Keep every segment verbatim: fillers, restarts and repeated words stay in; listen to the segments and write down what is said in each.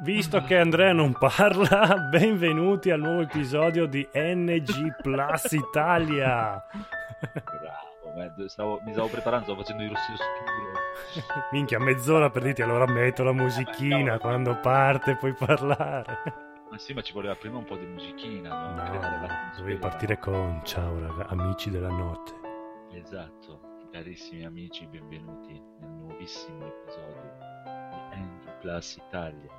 Visto che Andrea non parla, benvenuti al nuovo episodio di N G Plus Italia. Bravo, stavo, mi stavo preparando, stavo facendo il rossino scuro. Minchia, mezz'ora perditi, allora metto la musichina, eh, quando parte puoi parlare. Ma sì, ma ci voleva prima un po' di musichina, no? No, creare la... dovevi partire con ciao raga, amici della notte. Esatto, carissimi amici, benvenuti nel nuovissimo episodio di N G Plus Italia.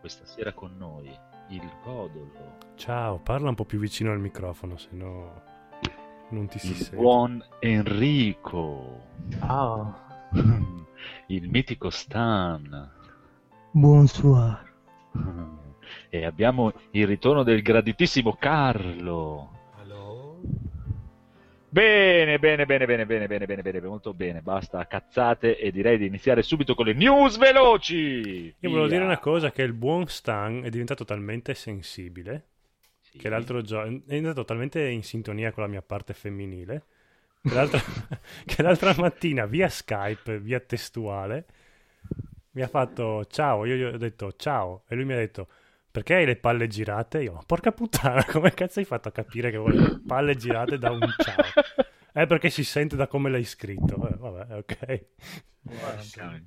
Questa sera con noi il Codolo. Ciao, parla un po' più vicino al microfono, se no non ti si sente. Il buon Enrico. Ciao. Il mitico Stan. Buonsoir. E abbiamo il ritorno del graditissimo Carlo. Hello. Bene, bene, bene, bene, bene, bene, bene, bene, molto bene, basta cazzate e direi di iniziare subito con le news veloci! Io volevo dire una cosa, che il buon Stan è diventato talmente sensibile, sì, che l'altro giorno è diventato talmente in sintonia con la mia parte femminile, che l'altra, che l'altra mattina via Skype, via testuale, mi ha fatto ciao, io gli ho detto ciao, e lui mi ha detto... Perché hai le palle girate? Io, ma porca puttana, come cazzo hai fatto a capire che vuole le palle girate da un ciao? È perché si sente da come l'hai scritto. Eh, vabbè, ok.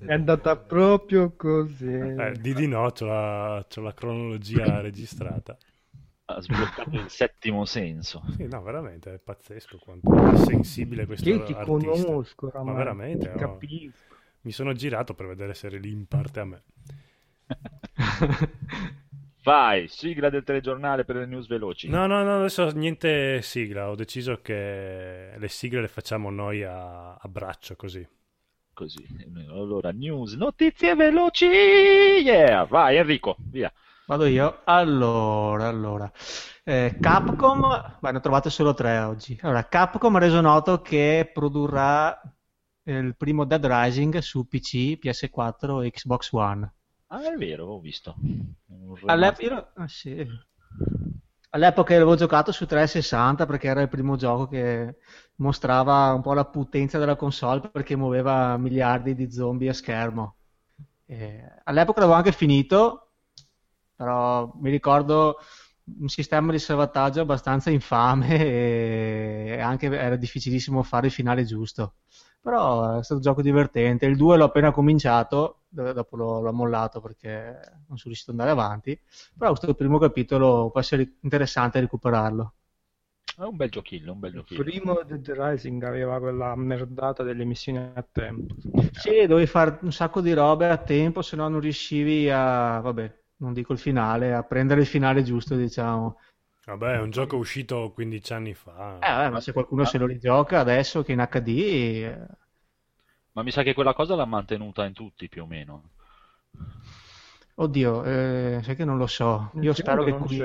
È andata proprio così. Eh, di di no, c'ho la, c'ho la cronologia registrata. Ha sbloccato il settimo senso. Sì, no, veramente, è pazzesco quanto è sensibile questo artista. Io ti conosco, ma veramente, ti capisco. Oh, mi sono girato per vedere se eri lì in parte a me. Vai, sigla del telegiornale per le news veloci. No, no, no, adesso niente sigla. Ho deciso che le sigle le facciamo noi a, a braccio, così. Così. Allora, news, notizie veloci! Yeah! Vai, Enrico, via. Vado io. Allora, allora. Eh, Capcom, beh, ne ho trovate solo tre oggi. Allora, Capcom ha reso noto che produrrà il primo Dead Rising su P C, P S quattro e Xbox One. Ah, è vero, ho visto. All'ep- io... ah, sì. All'epoca l'avevo giocato su trecentosessanta perché era il primo gioco che mostrava un po' la potenza della console perché muoveva miliardi di zombie a schermo. E... all'epoca l'avevo anche finito, però mi ricordo un sistema di salvataggio abbastanza infame e anche era difficilissimo fare il finale giusto. Però è stato un gioco divertente. Il due l'ho appena cominciato, dopo l'ho, l'ho mollato perché non sono riuscito ad andare avanti, però questo primo capitolo può essere interessante recuperarlo. È un bel giochillo, un bel giochillo. Il primo Dead Rising aveva quella merdata delle missioni a tempo. Sì, dovevi fare un sacco di robe a tempo, se no non riuscivi a, vabbè, non dico il finale, a prendere il finale giusto, diciamo. Vabbè, è un gioco uscito quindici anni fa. Eh, vabbè, ma se qualcuno ah. se lo rigioca adesso che è in H D... E... Ma mi sa che quella cosa l'ha mantenuta in tutti, più o meno. Oddio, eh, sai che non lo so. Io il spero che... Qui...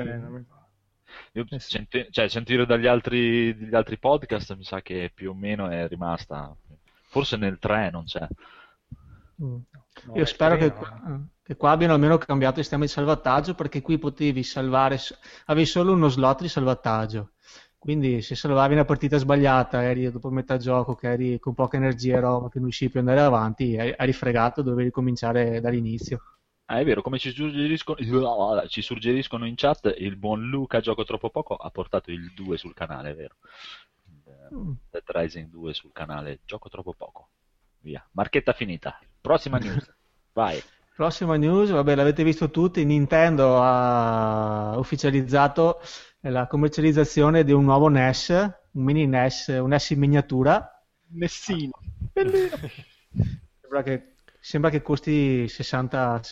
Io senti... cioè, sentire dagli altri, dagli altri podcast mi sa che più o meno è rimasta. Forse nel tre non c'è. Mm. No, io spero che, no. che qua abbiano almeno cambiato il sistema di salvataggio perché qui potevi salvare, avevi solo uno slot di salvataggio, quindi se salvavi una partita sbagliata eri dopo metà gioco che eri con poca energia e roba che non riuscivi più ad andare avanti, eri fregato, dovevi cominciare dall'inizio. Ah, è vero, come ci suggeriscono, ci suggeriscono in chat, il buon Luca gioco troppo poco ha portato il due sul canale, è vero, mm. Dead Rising due sul canale gioco troppo poco. Via, marchetta finita. Prossima news, vai. Prossima news, vabbè, l'avete visto tutti, Nintendo ha ufficializzato la commercializzazione di un nuovo N E S, un mini N E S, un N E S in miniatura. Nessino. Bellino. Sembra che, sembra che costi sessanta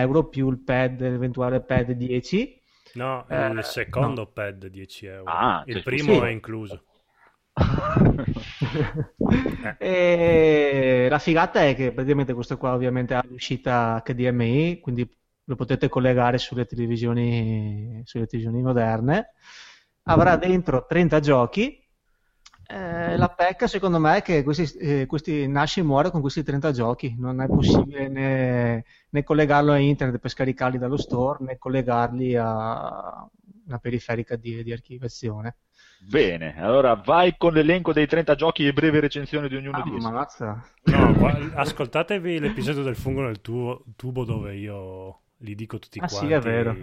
euro più il pad, l'eventuale pad dieci. No, eh, il secondo no. Pad dieci euro. Ah, il primo sì. È incluso. E la figata è che praticamente questo qua ovviamente ha l'uscita H D M I, quindi lo potete collegare sulle televisioni, sulle televisioni moderne, avrà dentro trenta giochi. Eh, la pecca secondo me è che questi, eh, questi nasce e muore con questi trenta giochi, non è possibile né, né collegarlo a internet per scaricarli dallo store né collegarli a una periferica di, di archiviazione. Bene, allora vai con l'elenco dei trenta giochi e breve recensione di ognuno ah, di essi. Ammazza. No, ascoltatevi l'episodio del fungo nel tuo tubo dove io li dico tutti ah, quanti. Ah sì, è vero.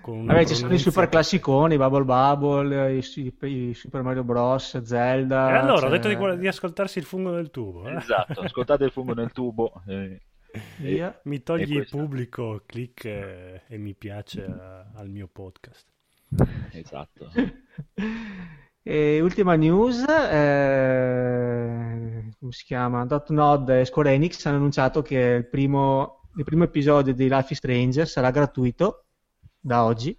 Con vabbè, ci sono i super classiconi, Bubble Bubble, i, i Super Mario Bros, Zelda. E allora, cioè... ho detto di, di ascoltarsi il fungo nel tubo. Eh? Esatto, ascoltate il fungo nel tubo. Eh. E, mi togli il pubblico, clic eh, e mi piace a, al mio podcast. Esatto. E ultima news, eh, come si chiama? Dotnod e Square Enix hanno annunciato che il primo, il primo episodio di Life is Strange sarà gratuito da oggi,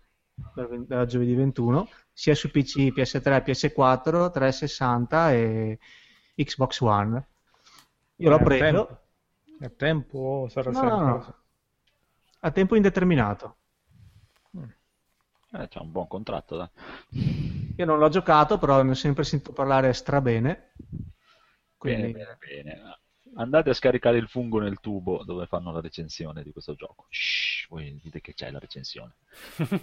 da, da giovedì ventuno, sia su P C, P S tre, P S quattro, trecentosessanta e Xbox One. Io eh, l'ho preso. A tempo sarà no, sempre... No. A tempo indeterminato. Eh, c'è un buon contratto, dai. Io non l'ho giocato, però ne ho sempre sentito parlare strabene. Quindi... Bene, bene, bene. Andate a scaricare il fungo nel tubo dove fanno la recensione di questo gioco. Shhh, voi dite che c'è la recensione.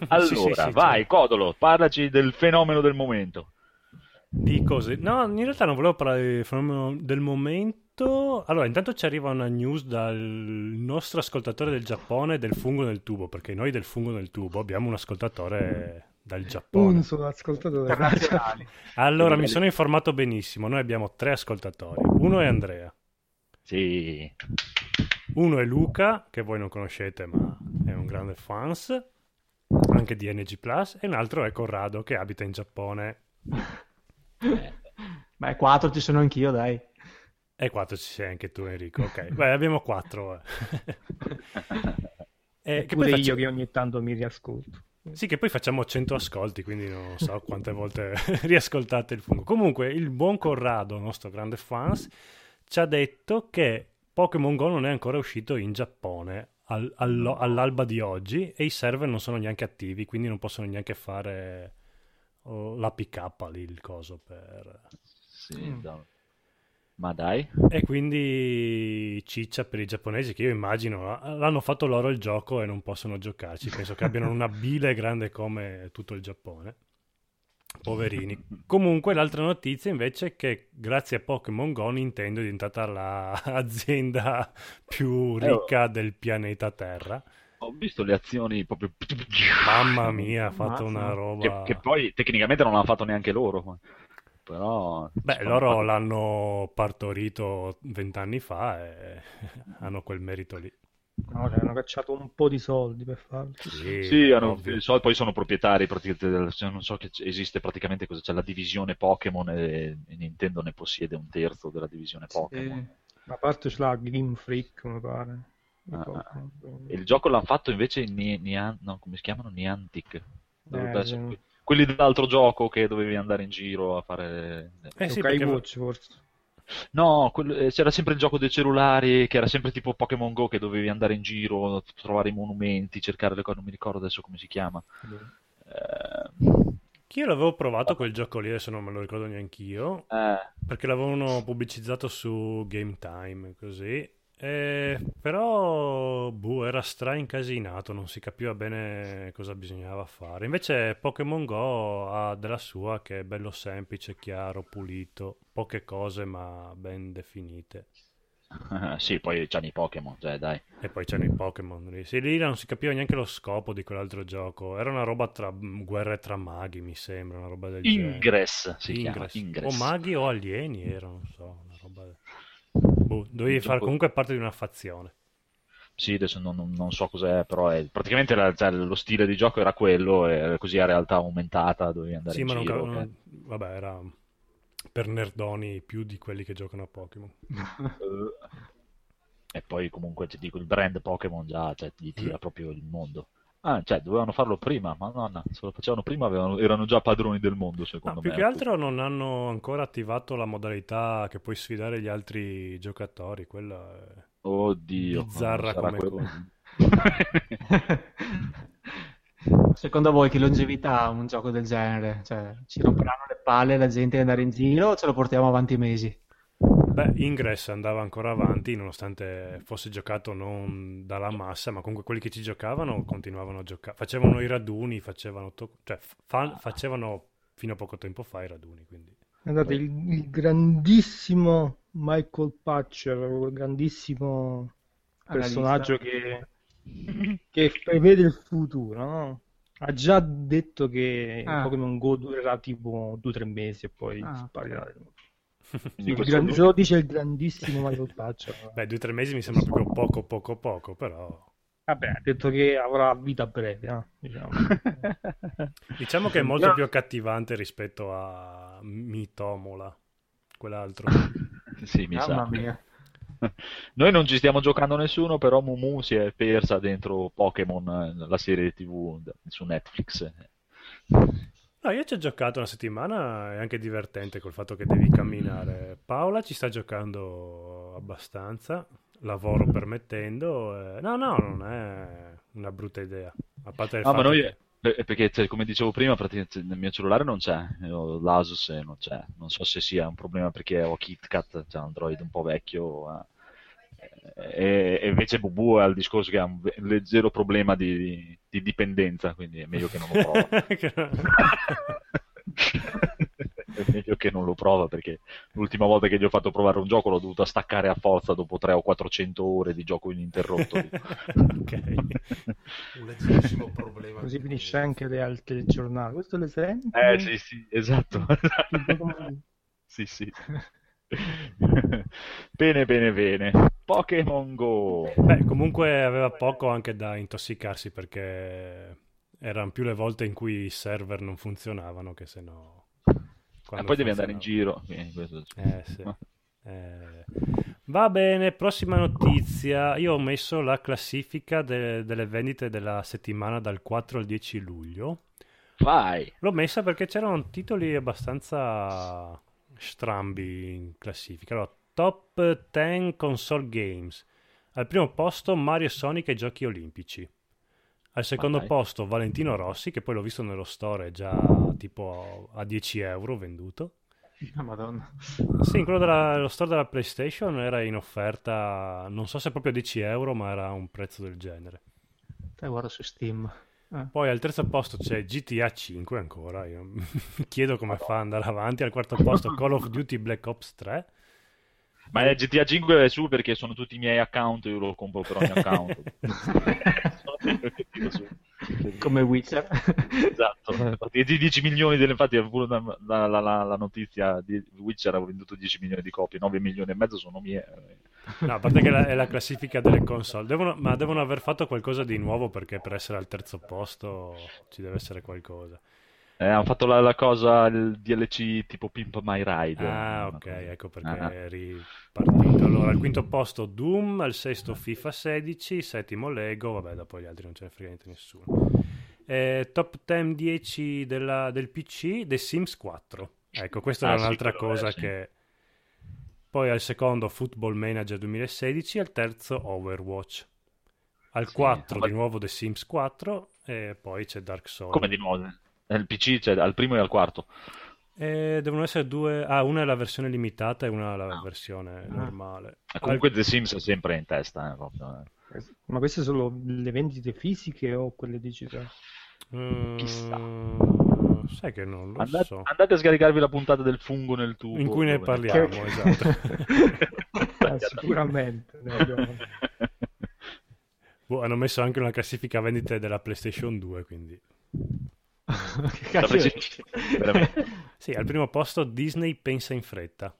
Allora, sì, sì, sì, vai, c'è. Codolo, parlaci del fenomeno del momento. Di cose... No, in realtà non volevo parlare del fenomeno del momento. Allora, intanto ci arriva una news dal nostro ascoltatore del Giappone del fungo nel tubo, perché noi del fungo nel tubo abbiamo un ascoltatore dal Giappone. Un solo ascoltatore. Allora, mi sono informato benissimo, noi abbiamo tre ascoltatori. Uno è Andrea. Sì. Uno è Luca, che voi non conoscete, ma è un grande fans, anche di N G Plus, e un altro è Corrado, che abita in Giappone. Ma è quattro, ci sono anch'io, dai. E quattro ci sei anche tu, Enrico. Ok, beh, abbiamo quattro. E che poi faccio... io che ogni tanto mi riascolto. Sì, che poi facciamo cento ascolti, quindi non so quante volte riascoltate il fungo. Comunque, il buon Corrado, nostro grande fans, ci ha detto che Pokémon Go non è ancora uscito in Giappone all- all- all'alba di oggi e i server non sono neanche attivi, quindi non possono neanche fare oh, la pick-up lì, il coso per... Sì, mm. da... Ma dai. E quindi ciccia per i giapponesi, che io immagino l'hanno fatto loro il gioco e non possono giocarci. Penso che abbiano una bile grande come tutto il Giappone. Poverini. Comunque l'altra notizia invece è che grazie a Pokémon Go Nintendo è diventata l'azienda più ricca eh, del pianeta Terra. Ho visto le azioni proprio... Mamma mia, ha fatto Mazza. Una roba... Che, che poi tecnicamente non l'hanno fatto neanche loro. Però beh, loro fatto... l'hanno partorito vent'anni fa e hanno quel merito lì. No, cioè, hanno cacciato un po' di soldi per farlo. Sì, sì hanno soldi, poi sono proprietari praticamente, non so che esiste praticamente cosa c'è la divisione Pokémon e Nintendo ne possiede un terzo della divisione Pokémon. Sì. A parte c'è la Game Freak, come pare. Ah, il gioco l'hanno fatto invece ne- ne- no, come si chiamano? Niantic. Dovrebbe eh, essere qui. Quelli dell'altro gioco che dovevi andare in giro a fare... Eh sì, perché... Watch, forse. No, quel... c'era sempre il gioco dei cellulari, che era sempre tipo Pokémon Go, che dovevi andare in giro, trovare i monumenti, cercare le cose, non mi ricordo adesso come si chiama. Mm. Eh... Che io l'avevo provato quel gioco lì, adesso non me lo ricordo neanch'io, eh. perché l'avevano pubblicizzato su Game Time, così. Eh, però boh, era straincasinato, non si capiva bene cosa bisognava fare. Invece Pokémon Go ha della sua, che è bello semplice, chiaro, pulito, poche cose ma ben definite. Uh, sì, poi c'hanno i Pokémon, cioè, dai. E poi c'hanno i Pokémon lì. Sì, lì non si capiva neanche lo scopo di quell'altro gioco. Era una roba tra guerre tra maghi, mi sembra, una roba del genere. Ingress, si Ingress. Chiama Ingress. O maghi o alieni, era, non so, una roba del... Boh, dovevi fare comunque parte di una fazione. Sì, adesso non, non so cos'è, però è, praticamente la, cioè, lo stile di gioco era quello, e così a realtà aumentata dovevi andare sì, in ma giro. Non, okay. non, vabbè, era per nerdoni più di quelli che giocano a Pokémon. E poi comunque ti dico, il brand Pokémon già cioè, gli tira mm. proprio il mondo. Ah, cioè, dovevano farlo prima, ma no, no, se lo facevano prima avevano, erano già padroni del mondo, secondo no, me. Più che altro non hanno ancora attivato la modalità che puoi sfidare gli altri giocatori, quella è oddio, bizzarra come cosa. Secondo voi che longevità ha un gioco del genere? Cioè, ci romperanno le palle la gente ad andare in giro o ce lo portiamo avanti mesi? Beh, Ingress andava ancora avanti nonostante fosse giocato non dalla massa, ma comunque quelli che ci giocavano continuavano a giocare, facevano i raduni, facevano to- cioè fa- facevano fino a poco tempo fa i raduni, quindi guardate il, il grandissimo Michael Patcher, il grandissimo personaggio che, che prevede il futuro, no? Ha già detto che ah. Pokémon Go durerà tipo due o tre mesi e poi ah. sparirà. Il gran... Lo dice il grandissimo Mario Taccio. Beh, due o tre mesi mi sembra proprio poco, poco, poco, però... Vabbè, ha detto che avrà vita breve, eh? diciamo. diciamo che è molto no. più accattivante rispetto a Mitomola, quell'altro. Sì, mi Mamma sa. Mia. Noi non ci stiamo giocando nessuno, però Mumu si è persa dentro Pokémon, la serie tivù su Netflix. No, io ci ho giocato una settimana, è anche divertente col fatto che devi camminare. Paola ci sta giocando abbastanza, lavoro permettendo. Eh, no, no, non è una brutta idea. A parte il no, fatto ma noi... che... Perché cioè, come dicevo prima, praticamente nel mio cellulare non c'è, io, l'Asus non c'è, non so se sia un problema perché ho KitKat, cioè Android un po' vecchio, eh. E, e invece Bubu ha il discorso che ha un leggero problema di, di, di dipendenza, quindi è meglio che non lo prova. È meglio che non lo prova perché l'ultima volta che gli ho fatto provare un gioco l'ho dovuto staccare a forza dopo tre o quattrocento ore di gioco ininterrotto. Okay. Un leggerissimo problema. Così finisce anche il telegiornale. Questo le senti? Eh sì sì, esatto. sì sì. Bene bene bene. Pokémon Go. Beh, comunque aveva poco anche da intossicarsi perché erano più le volte in cui i server non funzionavano che se no. E eh, poi devi andare in giro. Eh, sì. eh. Va bene, prossima notizia. Io ho messo la classifica de- delle vendite della settimana dal quattro al dieci luglio. Vai! L'ho messa perché c'erano titoli abbastanza strambi in classifica. Allora, top dieci console games. Al primo posto Mario e Sonic ai giochi olimpici. Al secondo Vai. posto Valentino Rossi, che poi l'ho visto nello store già tipo a dieci euro venduto. Ah, Madonna. Sì, quello dello store della PlayStation era in offerta, non so se proprio a dieci euro, ma era un prezzo del genere. Te guarda su Steam. Eh. Poi al terzo posto c'è G T A cinque ancora, io mi chiedo come fa ad andare avanti. Al quarto posto Call of Duty Black Ops tre. Ma il G T A cinque è su perché sono tutti i miei account, io lo compro per ogni account. Come Witcher. Esatto, infatti, dieci milioni delle, infatti la, la, la, la notizia di Witcher ha venduto dieci milioni di copie, nove milioni e mezzo sono mie. No, a parte che la, è la classifica delle console, devono, ma devono aver fatto qualcosa di nuovo perché per essere al terzo posto ci deve essere qualcosa. Eh, hanno fatto la, la cosa, il D L C tipo Pimp My Ride. Ah, ok, ecco perché ah. è ripartito. Allora, al quinto posto Doom, al sesto FIFA sedici, settimo Lego, vabbè, da poi gli altri non ce ne frega niente nessuno. Eh, top dieci della, del P C, The Sims quattro. Ecco, questa ah, è un'altra sì, cosa è, sì. che... Poi al secondo Football Manager duemilasedici, al terzo Overwatch. Al sì, quattro ma... di nuovo The Sims quattro e poi c'è Dark Souls. Come di nuovo? Il P C, cioè al primo e al quarto eh, devono essere due. Ah, una è la versione limitata e una è la no. versione no. normale. E comunque al... The Sims è sempre in testa, eh. Ma queste sono le vendite fisiche o quelle digitali? Mm, Chissà, sai che non lo andate, so. Andate a scaricarvi la puntata del fungo nel tubo in cui ne parliamo, che... esatto. ah, sicuramente ne abbiamo. Boh, hanno messo anche una classifica vendite della PlayStation due, quindi che cazzo sì, al primo posto Disney pensa in fretta,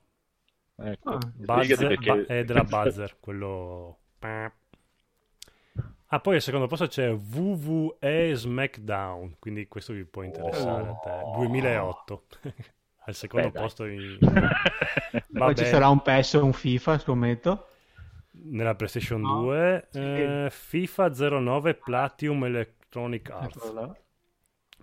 ecco. ah, Buzzer, perché... ba- è della Buzzer quello. Ah, poi al secondo posto c'è W W E SmackDown, quindi questo vi può interessare oh. a te. duemilaotto al secondo Beh, posto in... poi ci sarà un P E S o un FIFA, scommetto, nella PlayStation no. due. sì. eh, FIFA zero nove Platinum Electronic Arts.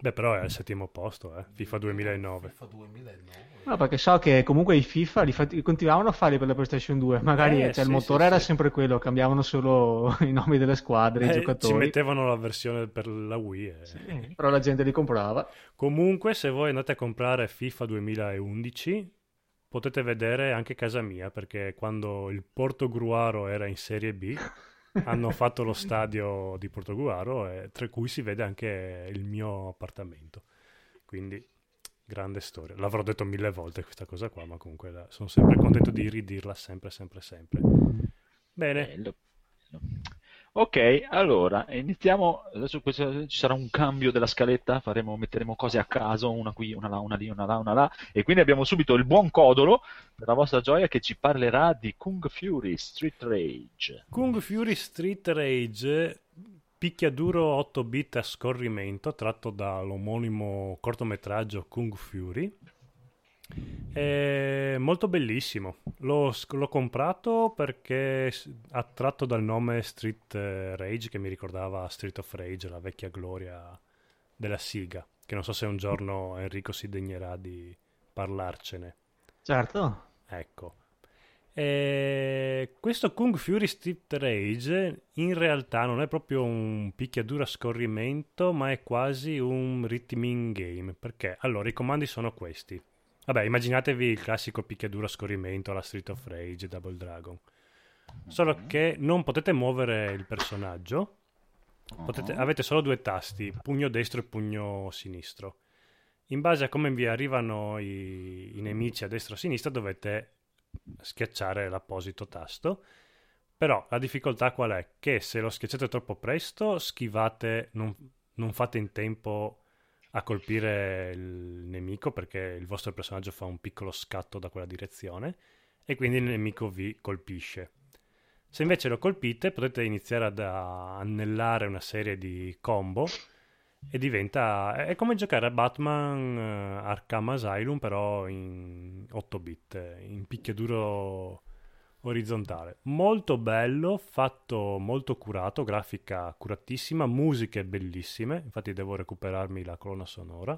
Beh, però è al settimo posto, eh. FIFA duemilanove. FIFA duemilanove. No, perché so che comunque i FIFA li, fa... li continuavano a fare per la PlayStation due. Magari eh, cioè, sì, il motore sì, era sì. sempre quello, cambiavano solo i nomi delle squadre, eh, i giocatori. Ci mettevano la versione per la Wii. Eh. Sì, però la gente li comprava. Comunque, se voi andate a comprare FIFA duemilaundici, potete vedere anche casa mia, perché quando il Portogruaro era in Serie B... hanno fatto lo stadio di Portogruaro, eh, tra cui si vede anche il mio appartamento, quindi grande storia. L'avrò detto mille volte questa cosa qua, ma comunque la, sono sempre contento di ridirla sempre sempre sempre. Bene, bello, bello. Ok, allora iniziamo. Adesso questo, ci sarà un cambio della scaletta, faremo, metteremo cose a caso, una qui, una là, una lì, una là, una là. E quindi abbiamo subito il buon Codolo, per la vostra gioia, che ci parlerà di Kung Fury Street Rage. Kung Fury Street Rage, picchiaduro otto bit a scorrimento, tratto dall'omonimo cortometraggio Kung Fury. È molto bellissimo, l'ho, l'ho comprato perché attratto dal nome Street Rage, che mi ricordava Street of Rage, la vecchia gloria della Sega, che non so se un giorno Enrico si degnerà di parlarcene. Certo. Ecco, e questo Kung Fury Street Rage in realtà non è proprio un picchiaduro a scorrimento, ma è quasi un rhythm game, perché allora i comandi sono questi. Vabbè, immaginatevi il classico picchiaduro a scorrimento alla Street of Rage, Double Dragon. Solo che non potete muovere il personaggio, potete, avete solo due tasti, pugno destro e pugno sinistro. In base a come vi arrivano i, i nemici a destra o a sinistra dovete schiacciare l'apposito tasto. Però la difficoltà qual è? Che se lo schiacciate troppo presto, schivate, non, non fate in tempo a colpire il nemico, perché il vostro personaggio fa un piccolo scatto da quella direzione e quindi il nemico vi colpisce. Se invece lo colpite potete iniziare ad annellare una serie di combo e diventa, è come giocare a Batman Arkham Asylum, però in otto bit, in picchiaduro orizzontale. Molto bello, fatto molto curato, grafica curatissima, musiche bellissime, infatti devo recuperarmi la colonna sonora.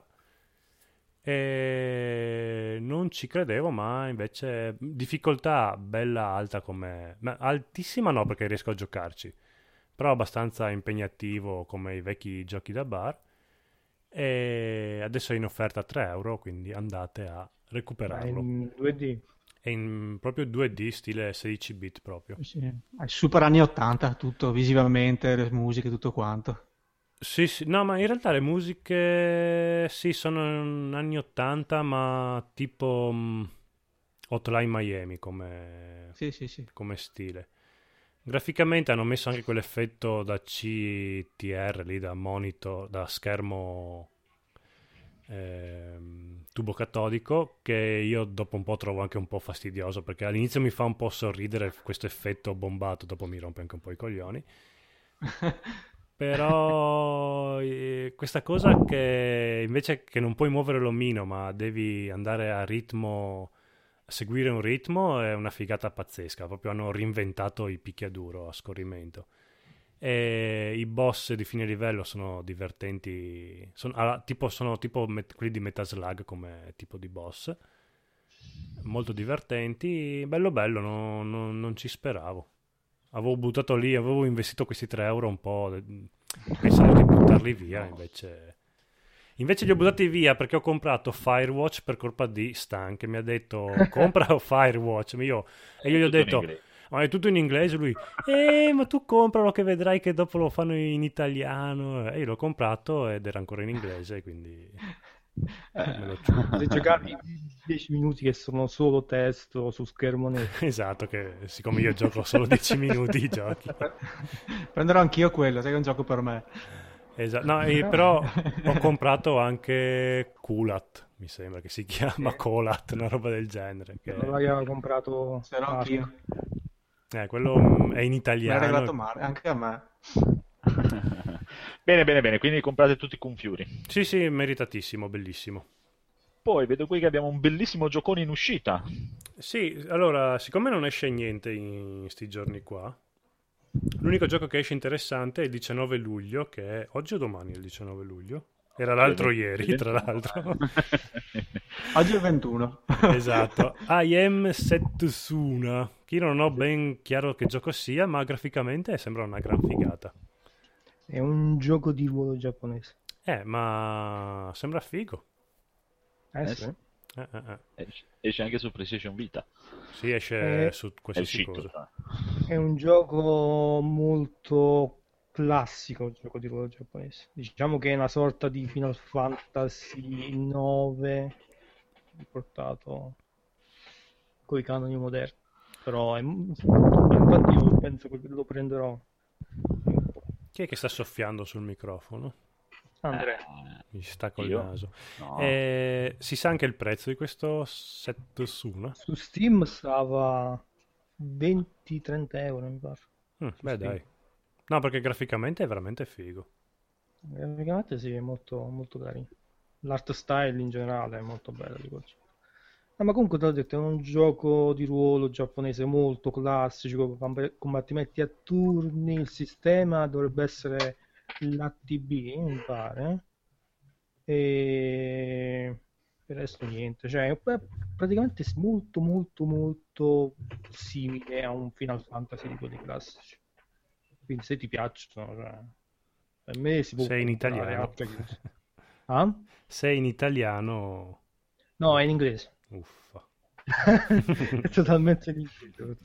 E non ci credevo, ma invece difficoltà bella alta, come altissima no, perché riesco a giocarci, però abbastanza impegnativo come i vecchi giochi da bar. E adesso è in offerta a tre euro, quindi andate a recuperarlo. È in due D, è in proprio due D stile sedici bit proprio. Sì, super anni ottanta tutto, visivamente, le musiche, tutto quanto. Sì, sì, no, ma in realtà le musiche sì, sono anni ottanta, ma tipo mh, Hotline Miami come, sì, sì, sì. come stile. Graficamente hanno messo anche quell'effetto da C T R lì, da monitor, da schermo eh, tubo catodico, che io dopo un po' trovo anche un po' fastidioso, perché all'inizio mi fa un po' sorridere questo effetto bombato, dopo mi rompe anche un po' i coglioni. Però eh, questa cosa che invece che non puoi muovere l'omino ma devi andare a ritmo, a seguire un ritmo, è una figata pazzesca. Proprio hanno reinventato i picchiaduro a scorrimento. E i boss di fine livello sono divertenti, sono, ah, tipo, sono tipo met- quelli di Metal Slug come tipo di boss, molto divertenti, bello bello, no, no, non ci speravo. Avevo buttato lì, avevo investito questi tre euro un po', pensavo di buttarli via, invece invece li ho buttati via perché ho comprato Firewatch per colpa di Stan, che mi ha detto compra Firewatch, io, e io gli ho detto, ma è tutto in inglese, lui, eh ma tu compralo che vedrai che dopo lo fanno in italiano, e io l'ho comprato ed era ancora in inglese, quindi eh, se giocavi dieci minuti che sono solo testo su schermo nero. Esatto, che siccome io gioco solo dieci minuti i giochi, prenderò anch'io quello, sai che è un gioco per me. Esatto, no, eh, però ho comprato anche Kulat, mi sembra che si chiama, eh. Colat, una roba del genere, che non l'aveva comprato, se no anch'io. Eh, quello è in italiano, mi ha regalato male anche a me. Bene, bene, bene, quindi comprate tutti con Fiori. Sì, sì, meritatissimo, bellissimo. Poi vedo qui che abbiamo un bellissimo giocone in uscita. Sì, allora, siccome non esce niente in sti giorni qua, l'unico gioco che esce interessante è il diciannove luglio, che è oggi o domani è il diciannove luglio? Era l'altro ieri, tra l'altro. Oggi è il ventuno. Esatto. I Am Setsuna, che io non ho ben chiaro che gioco sia, ma graficamente sembra una gran figata. È un gioco di ruolo giapponese. Eh, ma sembra figo. Eh, sì. eh, eh, eh. Esce anche su PlayStation Vita. Sì, esce eh, su qualsiasi cosa. È un gioco molto classico, un gioco di ruolo giapponese. Diciamo che è una sorta di Final Fantasy nove riportato con i canoni moderni. Però è... infatti io penso che lo prenderò. Chi è che sta soffiando sul microfono? Andrea. Eh, Mi sta col io? naso. No. Eh, si sa anche il prezzo di questo set su, no? Su Steam stava venti trenta euro, mi pare. Mm, beh, Steam. Dai. No, perché graficamente è veramente figo. Graficamente sì, è molto, molto carino. L'art style in generale è molto bello. No, ma comunque te l'ho detto, è un gioco di ruolo giapponese molto classico, combattimenti a turni, il sistema dovrebbe essere l'A T B, mi pare, e per il resto niente, cioè è praticamente molto molto molto simile a un Final Fantasy di quelli classici, quindi se ti piacciono, cioè, per me si può... Sei in italiano? Ah? Sei in italiano? No, è in inglese. Uffa. È totalmente difficile.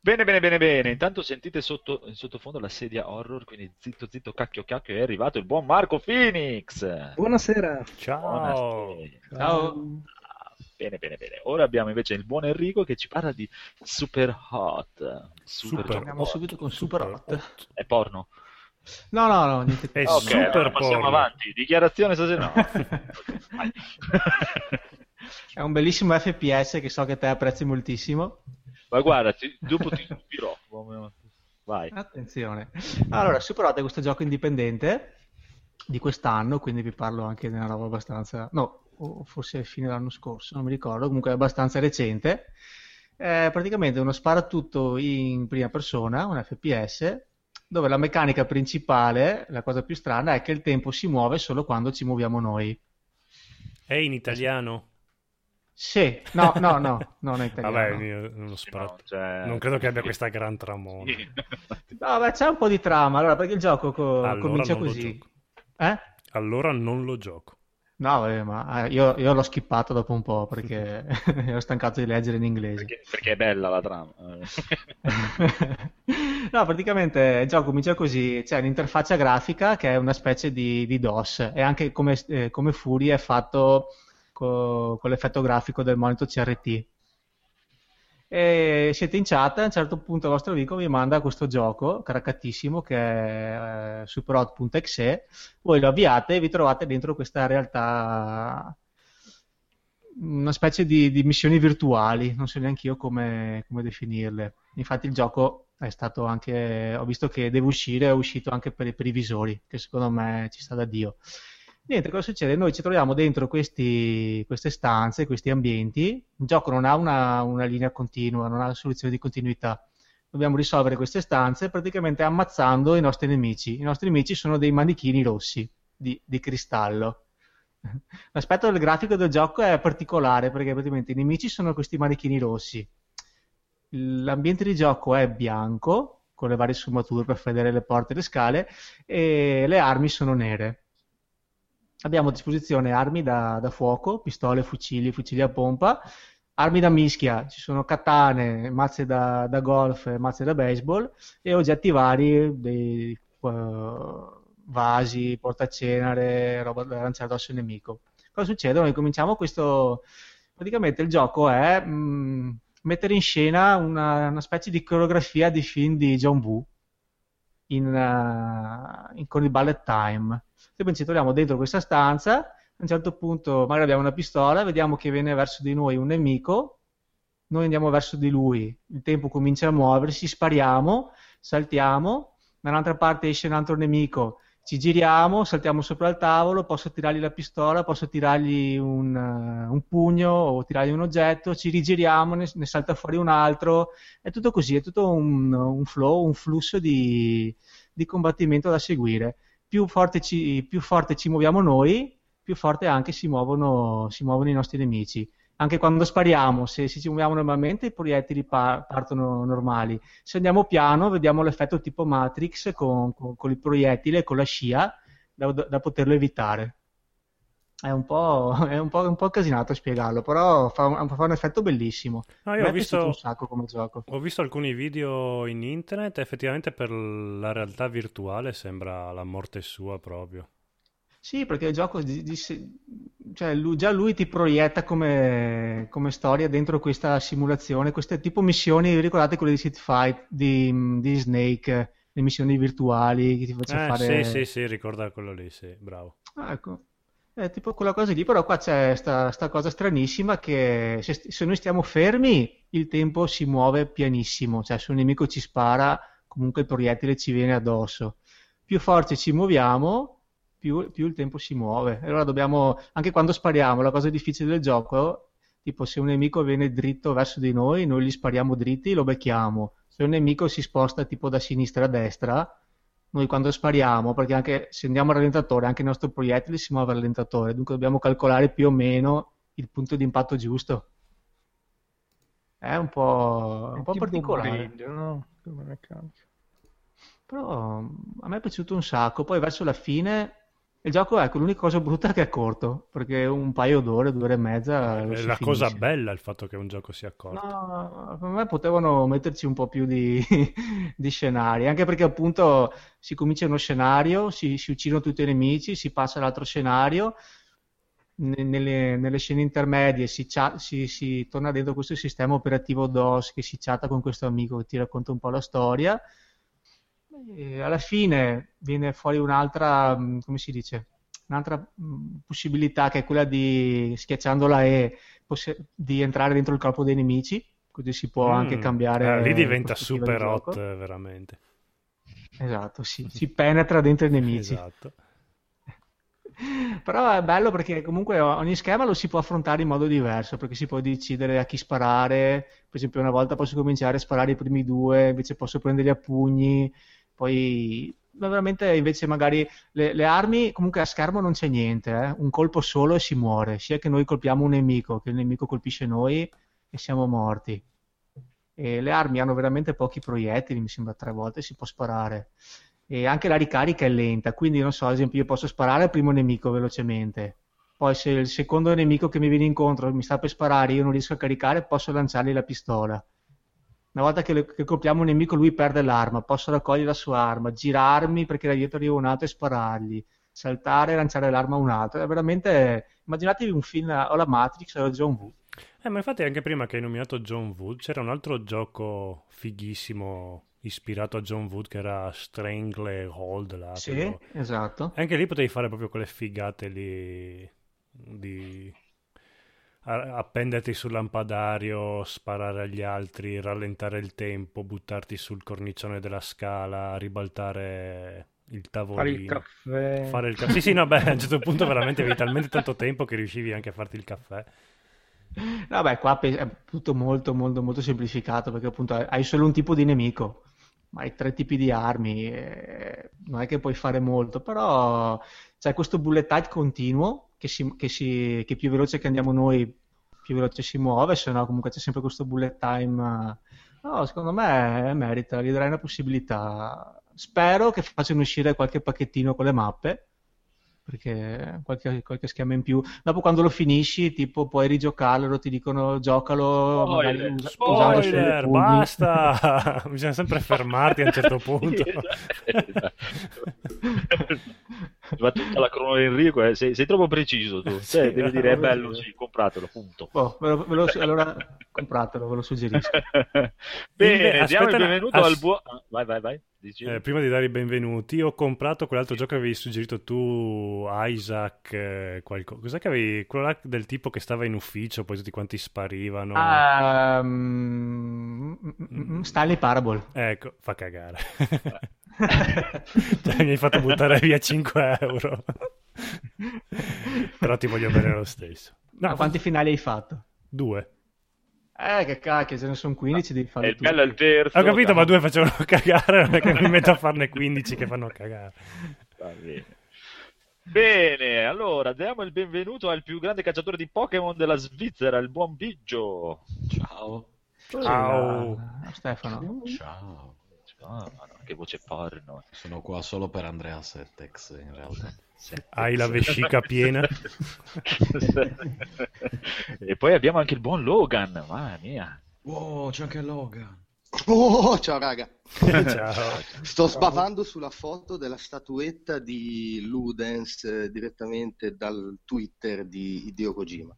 Bene, bene, bene, bene. Intanto sentite sotto in sottofondo la sedia horror, quindi zitto, zitto, cacchio, cacchio, è arrivato il buon Marco Phoenix. Buonasera. Ciao. Buonasera. Ciao. Ciao. Bene, bene, bene. Ora abbiamo invece il buon Enrico che ci parla di Super Hot. Super, super Andiamo hot. subito con Super Hot. hot. È porno. No, no, no, niente. È okay, super allora passiamo porno. avanti. Dichiarazione stasera. No. È un bellissimo F P S che so che te apprezzi moltissimo. Ma guarda, ti, dopo ti stupirò. Vai. Attenzione. Allora, Super Hot è questo gioco indipendente di quest'anno, quindi vi parlo anche di una roba abbastanza... No, forse è fine dell'anno scorso, non mi ricordo. Comunque è abbastanza recente. È praticamente uno sparatutto in prima persona, un F P S, dove la meccanica principale, la cosa più strana, è che il tempo si muove solo quando ci muoviamo noi. È in italiano? Sì, no, no, no, non è italiano. Vabbè, io non lo sparo. No, cioè... Non credo che abbia questa gran tramona. Sì. No, beh, c'è un po' di trama, allora, perché il gioco co- allora comincia così. Eh? Allora non lo gioco. No, vabbè, ma io, io l'ho skippato dopo un po' perché ero stancato di leggere in inglese. Perché, perché è bella la trama. No, praticamente il gioco comincia così, c'è un'interfaccia grafica che è una specie di, di DOS, e anche come, eh, come Fury è fatto co, con l'effetto grafico del monitor C R T. E siete in chat, a un certo punto il vostro amico vi manda questo gioco craccatissimo che è eh, superhot punto e x e, voi lo avviate e vi trovate dentro questa realtà, una specie di, di missioni virtuali, non so neanche io come, come definirle. Infatti il gioco... è stato anche, ho visto che deve uscire, è uscito anche per, per i visori, che secondo me ci sta da Dio. Niente, cosa succede? Noi ci troviamo dentro questi, queste stanze, questi ambienti. Il gioco non ha una, una linea continua, non ha soluzione di continuità. Dobbiamo risolvere queste stanze praticamente ammazzando i nostri nemici. I nostri nemici sono dei manichini rossi di, di cristallo. L'aspetto del grafico del gioco è particolare perché praticamente i nemici sono questi manichini rossi. L'ambiente di gioco è bianco, con le varie sfumature per vedere le porte e le scale, e le armi sono nere. Abbiamo a disposizione armi da, da fuoco, pistole, fucili, fucili a pompa, armi da mischia, ci sono katane, mazze da, da golf, mazze da baseball, e oggetti vari, dei uh, vasi, portacenere, roba da lanciare addosso al nemico. Cosa succede? Noi cominciamo questo... praticamente il gioco è... Mh, mettere in scena una, una specie di coreografia di film di John Woo in, uh, in, con il bullet time. Poi ci troviamo dentro questa stanza, a un certo punto magari abbiamo una pistola, vediamo che viene verso di noi un nemico, noi andiamo verso di lui, il tempo comincia a muoversi, spariamo, saltiamo, da un'altra parte esce un altro nemico, ci giriamo, saltiamo sopra il tavolo, posso tirargli la pistola, posso tirargli un, uh, un pugno o tirargli un oggetto, ci rigiriamo, ne, ne salta fuori un altro, è tutto così, è tutto un, un flow, un flusso di, di combattimento da seguire. Più forte, ci, più forte ci muoviamo noi, più forte anche si muovono, si muovono i nostri nemici. Anche quando spariamo, se, se ci muoviamo normalmente i proiettili par- partono normali, se andiamo piano vediamo l'effetto tipo Matrix con, con, con il proiettile e con la scia da, da poterlo evitare. È un po', è un po', un po' casinato a spiegarlo, però fa un, fa un effetto bellissimo. No, io ho visto un sacco come gioco. Ho visto alcuni video in internet, effettivamente per la realtà virtuale sembra la morte sua proprio. Sì, perché il gioco di, di, cioè lui, già lui ti proietta come, come storia dentro questa simulazione, queste tipo missioni, ricordate quelle di Street Fighter, di, di Snake, le missioni virtuali che ti faccia eh, fare... Sì, sì, sì, ricorda quello lì, sì, bravo. Ah, ecco. È tipo quella cosa lì, però qua c'è sta, sta cosa stranissima che se, se noi stiamo fermi il tempo si muove pianissimo, cioè se un nemico ci spara comunque il proiettile ci viene addosso. Più forte ci muoviamo, più, più il tempo si muove. Allora dobbiamo, anche quando spariamo, la cosa difficile del gioco, tipo se un nemico viene dritto verso di noi, noi gli spariamo dritti e lo becchiamo. Se un nemico si sposta tipo da sinistra a destra, noi quando spariamo, perché anche se andiamo al rallentatore, anche il nostro proiettile si muove al rallentatore, dunque dobbiamo calcolare più o meno il punto di impatto giusto. È un po', un po' particolare. Brillo, no? Come meccanica. Però a me è piaciuto un sacco. Poi verso la fine il gioco, ecco, l'unica cosa brutta è che è corto, perché un paio d'ore, due ore e mezza... È la cosa bella il fatto che un gioco sia corto. No, per me potevano metterci un po' più di, di scenari, anche perché appunto si comincia uno scenario, si, si uccidono tutti i nemici, si passa all'altro scenario, nelle, nelle scene intermedie si, chat, si, si torna dentro questo sistema operativo DOS che si chatta con questo amico che ti racconta un po' la storia... E alla fine viene fuori un'altra, come si dice, un'altra possibilità che è quella di, schiacciando la E, poss- di entrare dentro il corpo dei nemici, così si può mm, anche cambiare. Eh, lì diventa Super Hot, veramente. Esatto, sì, si penetra dentro i nemici. Esatto. Però è bello perché comunque ogni schema lo si può affrontare in modo diverso, perché si può decidere a chi sparare. Per esempio una volta posso cominciare a sparare i primi due, invece posso prenderli a pugni. Poi ma veramente invece magari le, le armi, comunque a schermo non c'è niente, eh? Un colpo solo e si muore, sia che noi colpiamo un nemico che il nemico colpisce noi e siamo morti. E le armi hanno veramente pochi proiettili, mi sembra tre volte si può sparare, e anche la ricarica è lenta, quindi non so, ad esempio io posso sparare al primo nemico velocemente, poi se il secondo nemico che mi viene incontro mi sta per sparare, io non riesco a caricare, posso lanciargli la pistola. Una volta che, le, che colpiamo un nemico, lui perde l'arma, posso raccogliere la sua arma, girarmi perché da dietro arriva un altro e sparargli, saltare e lanciare l'arma a un altro. È veramente, immaginatevi un film o la Matrix o la John Woo. Eh, ma infatti anche prima che hai nominato John Woo c'era un altro gioco fighissimo ispirato a John Woo che era Stranglehold là, sì, però. Esatto. E anche lì potevi fare proprio quelle figate lì di appenderti sul lampadario, sparare agli altri, rallentare il tempo, buttarti sul cornicione della scala, ribaltare il tavolino, fare il caffè, fare il ca- sì sì no beh a un certo punto veramente avevi talmente tanto tempo che riuscivi anche a farti il caffè. No beh, qua è tutto molto molto molto semplificato, perché appunto hai solo un tipo di nemico, ma hai tre tipi di armi, eh, non è che puoi fare molto, però c'è questo bullet time continuo che, si, che, si, che più veloce che andiamo noi più veloce si muove, se no comunque c'è sempre questo bullet time. No, secondo me merita, gli darai una possibilità, spero che facciano uscire qualche pacchettino con le mappe, perché qualche, qualche schema in più. Dopo quando lo finisci tipo puoi rigiocarlo, ti dicono giocalo spoiler, magari, spoiler basta. Bisogna sempre fermarti a un certo punto. Va tutta la crono di Enrico, eh. sei, sei troppo preciso tu, sì, cioè, devi dire è bello, sì, compratelo punto. Oh, ve lo, ve lo, allora compratelo, ve lo suggerisco. Bene, aspetta, diamo il benvenuto ass... al buon ah, vai vai vai Eh, prima di dare i benvenuti ho comprato quell'altro gioco che avevi suggerito tu, Isaac, eh, qualcosa. Cos'è che avevi? Quello là del tipo che stava in ufficio, poi tutti quanti sparivano. Um, Stanley Parable. Ecco, fa cagare. Cioè, mi hai fatto buttare via cinque euro. Però ti voglio bene lo stesso. No, Ma quanti finali hai fatto? Due. Eh, che cacchio, ce ne sono quindici, devi fare il bello il terzo. Ho capito, cavolo. Ma due facevano cagare, non è che mi metto a farne quindici che fanno cagare. Va bene. Bene, allora diamo il benvenuto al più grande cacciatore di Pokémon della Svizzera, il buon Biggio. Ciao. Ciao. Ciao. Stefano. Ciao. Ciao. Che voce porno. Sono qua solo per Andrea Settex, in realtà. Hai la vescica piena. E poi abbiamo anche il buon Logan, mamma mia. Wow, c'è anche Logan. Oh, ciao raga. Ciao. Sto sbavando sulla foto della statuetta di Ludens direttamente dal Twitter di Hideo Kojima.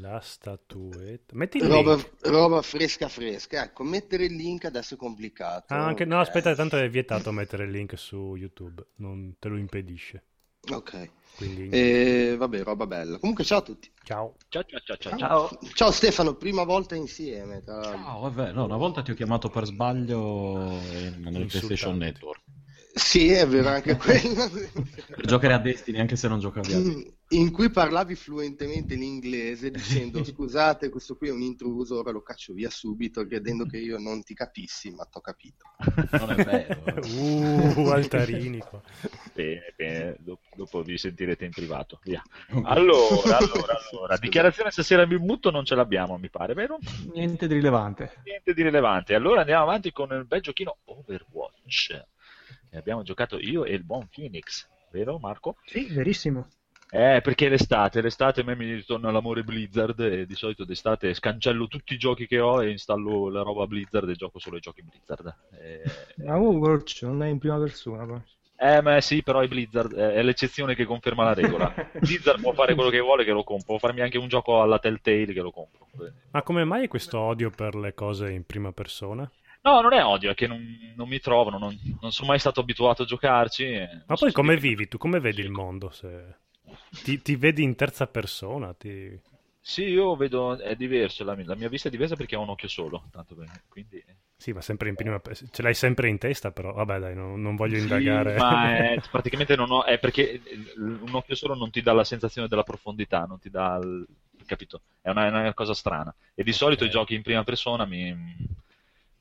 La statuetta. Metti il roba, link. Roba fresca fresca. Ecco, mettere il link adesso è complicato. Ah, anche, okay. No, aspetta, tanto è vietato mettere il link su YouTube. Non te lo impedisce. Ok. Quindi... E, vabbè, roba bella. Comunque ciao a tutti. Ciao. Ciao ciao ciao ciao. Ciao, ciao Stefano, prima volta insieme. Tra... Ciao, vabbè, no, una volta ti ho chiamato per sbaglio nel PlayStation Network. Sì, è vero, anche quello. Per giocare a Destiny, anche se non giocavi a Destiny. In cui parlavi fluentemente l'inglese dicendo scusate, questo qui è un intruso, ora lo caccio via subito, credendo che io non ti capissi, ma t'ho capito. Non è vero. Uh, Altarini. Bene, bene, dopo, dopo vi sentirete in privato. Via. Allora, allora, allora. Dichiarazione stasera mi butto non ce l'abbiamo, mi pare, vero? Niente di rilevante. Niente di rilevante. Allora andiamo avanti con il bel giochino Overwatch. Ne abbiamo giocato io e il buon Phoenix, vero Marco? Sì, verissimo. Eh, perché l'estate, l'estate a me mi ritorna l'amore Blizzard e di solito d'estate scancello tutti i giochi che ho e installo la roba Blizzard e gioco solo i giochi Blizzard. E... Ma Overwatch non è in prima persona, poi. Eh, ma sì, però è Blizzard, è l'eccezione che conferma la regola. Blizzard può fare quello che vuole che lo compro, può farmi anche un gioco alla Telltale che lo compro. Ma come mai questo odio per le cose in prima persona? No, non è odio, è che non, non mi trovano, non, non sono mai stato abituato a giocarci. E... Ma poi come vivi? Tu come vedi il mondo? Se... Ti, ti vedi in terza persona? Ti... Sì, io vedo, è diverso, la mia, la mia vista è diversa perché ho un occhio solo, tanto bene, quindi... Sì, ma sempre in prima... ce l'hai sempre in testa però, vabbè dai, non, non voglio indagare. Sì, ma è, praticamente non ho... è perché un occhio solo non ti dà la sensazione della profondità, non ti dà... Il... capito? È una, una cosa strana. E di solito okay. I giochi in prima persona mi...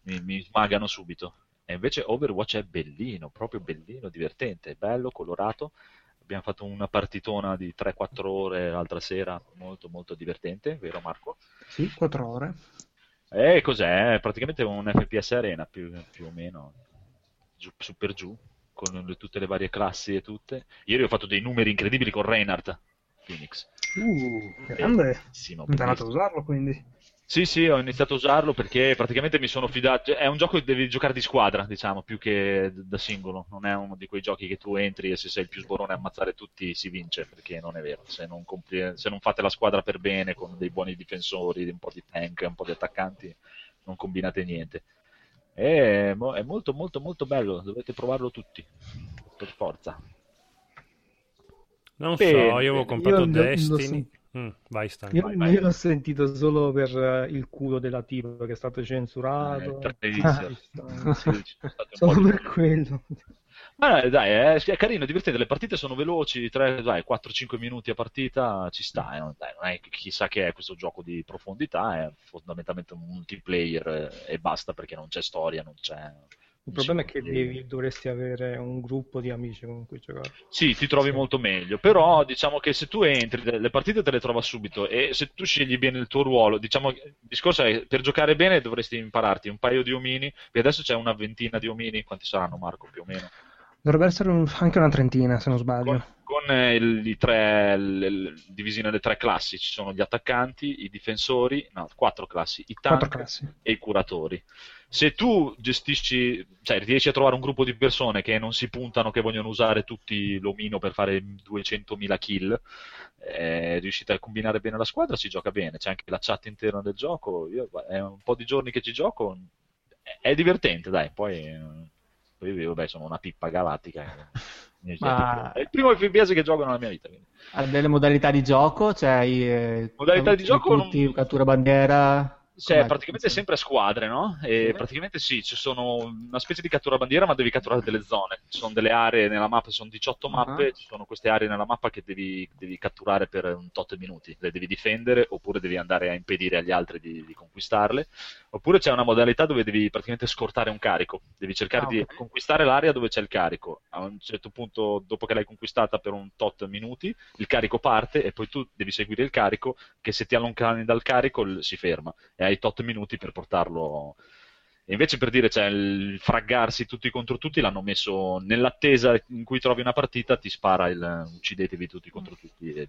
Mi, mi smagano subito. E invece Overwatch è bellino, proprio bellino, divertente, bello, colorato. Abbiamo fatto una partitona di tre quattro ore l'altra sera, molto molto divertente, vero Marco? Sì, quattro ore. E cos'è? Praticamente un F P S arena, più, più o meno, giù, su per giù, con le, tutte le varie classi e tutte. Ieri ho fatto dei numeri incredibili con Reinhardt, Phoenix. Uh, grande! Ho imparato a usarlo, quindi... Sì, sì, ho iniziato a usarlo perché praticamente mi sono fidato... È un gioco che devi giocare di squadra, diciamo, più che da singolo. Non è uno di quei giochi che tu entri e se sei il più sborone a ammazzare tutti si vince, perché non è vero. Se non, compl- se non fate la squadra per bene, con dei buoni difensori, un po' di tank, un po' di attaccanti, non combinate niente. E è molto, molto, molto bello. Dovete provarlo tutti, per forza. Non bene, so, io avevo comprato io Destiny... Mm, vai, Stan, io, vai, vai. Io l'ho sentito solo per uh, il culo della tipa che è stato censurato eh, ah, sì, è stato solo per di... quello. Ma no, dai, è, è carino, è divertente, le partite sono veloci, quattro cinque minuti a partita ci sta, eh, non, dai, non è chissà che è questo gioco di profondità, è fondamentalmente un multiplayer e basta perché non c'è storia, non c'è... Il problema è che devi, dovresti avere un gruppo di amici con cui giocare. Sì, ti trovi sì. Molto meglio, però diciamo che se tu entri, le partite te le trova subito e se tu scegli bene il tuo ruolo, diciamo, il discorso è per giocare bene dovresti impararti un paio di omini, e adesso c'è una ventina di omini, quanti saranno Marco più o meno? Dovrebbe essere un, anche una trentina se non sbaglio. Con, con eh, il, i tre le, le, divisi nelle tre classi, ci sono gli attaccanti, i difensori, no, quattro classi, i tank e i curatori. Se tu gestisci, cioè riesci a trovare un gruppo di persone che non si puntano, che vogliono usare tutti l'omino per fare duecentomila kill, eh, riuscite a combinare bene la squadra, si gioca bene, c'è anche la chat interna del gioco, io, è un po' di giorni che ci gioco, è divertente dai, poi, poi vabbè, sono una pippa galattica. Ma... È il primo F P S che gioco nella mia vita. Quindi. Ha delle modalità di gioco? Cioè, eh, modalità di gioco? Tutti, non... Cattura bandiera... Cioè, praticamente sempre a squadre, no? E praticamente sì, ci sono una specie di cattura bandiera, ma devi catturare delle zone. Ci sono delle aree nella mappa, sono diciotto mappe, uh-huh. Ci sono queste aree nella mappa che devi, devi catturare per un tot minuti. Le devi difendere, oppure devi andare a impedire agli altri di, di conquistarle. Oppure c'è una modalità dove devi praticamente scortare un carico. Devi cercare ah, okay. di conquistare l'area dove c'è il carico. A un certo punto, dopo che l'hai conquistata per un tot minuti, il carico parte e poi tu devi seguire il carico, che se ti allontani dal carico si ferma. E hai tot minuti per portarlo. E invece per dire, cioè, il fraggarsi tutti contro tutti l'hanno messo nell'attesa in cui trovi una partita, ti spara il uccidetevi tutti contro tutti. E...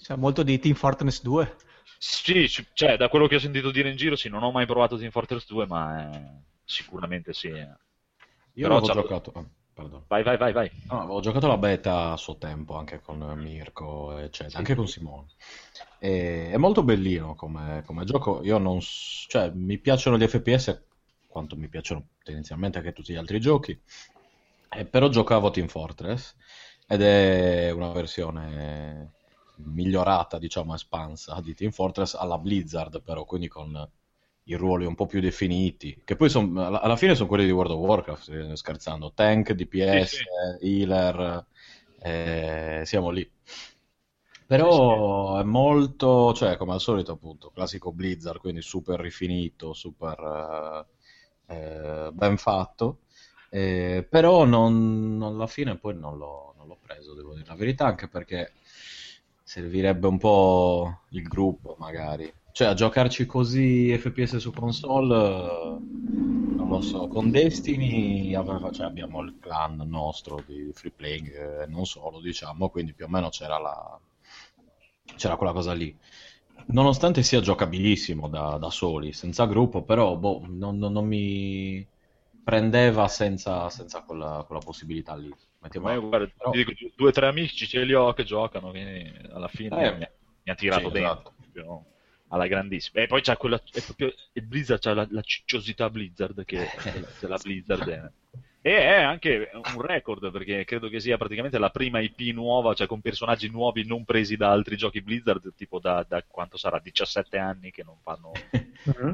C'è molto di Team Fortress due. Sì, cioè, da quello che ho sentito dire in giro, sì, non ho mai provato Team Fortress due, ma è... sicuramente sì. Io però l'avevo giocato. Pardon. Vai, vai, vai, vai. No, avevo giocato la beta a suo tempo, anche con Mirko, eccetera, sì, anche con Simone. E, è molto bellino come, come gioco. Io non, cioè, mi piacciono gli F P S quanto mi piacciono tendenzialmente anche tutti gli altri giochi. Eh, però giocavo Team Fortress ed è una versione migliorata, diciamo, espansa di Team Fortress alla Blizzard, però, quindi con i ruoli un po' più definiti, che poi son, alla fine sono quelli di World of Warcraft, scherzando, tank, D P S, sì, sì, healer, eh, siamo lì. Però sì, sì, è molto, cioè, come al solito, appunto, classico Blizzard, quindi super rifinito, super eh, ben fatto, eh, però non, non, alla fine poi non l'ho, non l'ho preso, devo dire la verità, anche perché servirebbe un po' il gruppo, magari. Cioè, a giocarci così F P S su console, non lo so, con Destiny aveva, cioè, abbiamo il clan nostro di free playing, eh, non solo, diciamo, quindi più o meno c'era la c'era quella cosa lì. Nonostante sia giocabilissimo da, da soli, senza gruppo, però boh, non, non, non mi prendeva senza, senza quella, quella possibilità lì. Mettiamola. Ma guarda, però... ti dico, due o tre amici ce li ho che giocano, quindi alla fine eh, mi, ha, mi ha tirato, sì, dentro. Esatto. Alla grandissima. E poi c'ha quella, è proprio il Blizzard, c'ha la, la cicciosità Blizzard, che c'è la Blizzard è. E è anche un record, perché credo che sia praticamente la prima I P nuova, cioè con personaggi nuovi non presi da altri giochi Blizzard, tipo da, da quanto sarà, diciassette anni che non fanno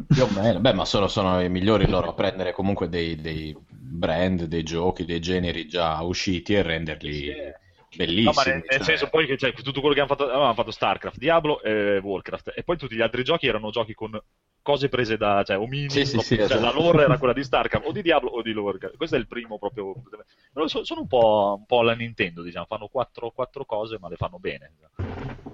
più o meno. Beh, ma sono, sono i migliori loro a prendere comunque dei, dei brand, dei giochi, dei generi già usciti e renderli, sì, bellissimi. No, ma nel, nel senso poi che, cioè, tutto quello che hanno fatto, hanno fatto StarCraft, Diablo e Warcraft, e poi tutti gli altri giochi erano giochi con cose prese da, cioè, omini, sì, sì, sì, cioè, esatto, la lore era quella di StarCraft o di Diablo o di Warcraft. Questo è il primo proprio. Sono un po', un po' la Nintendo, diciamo, fanno quattro, quattro cose ma le fanno bene.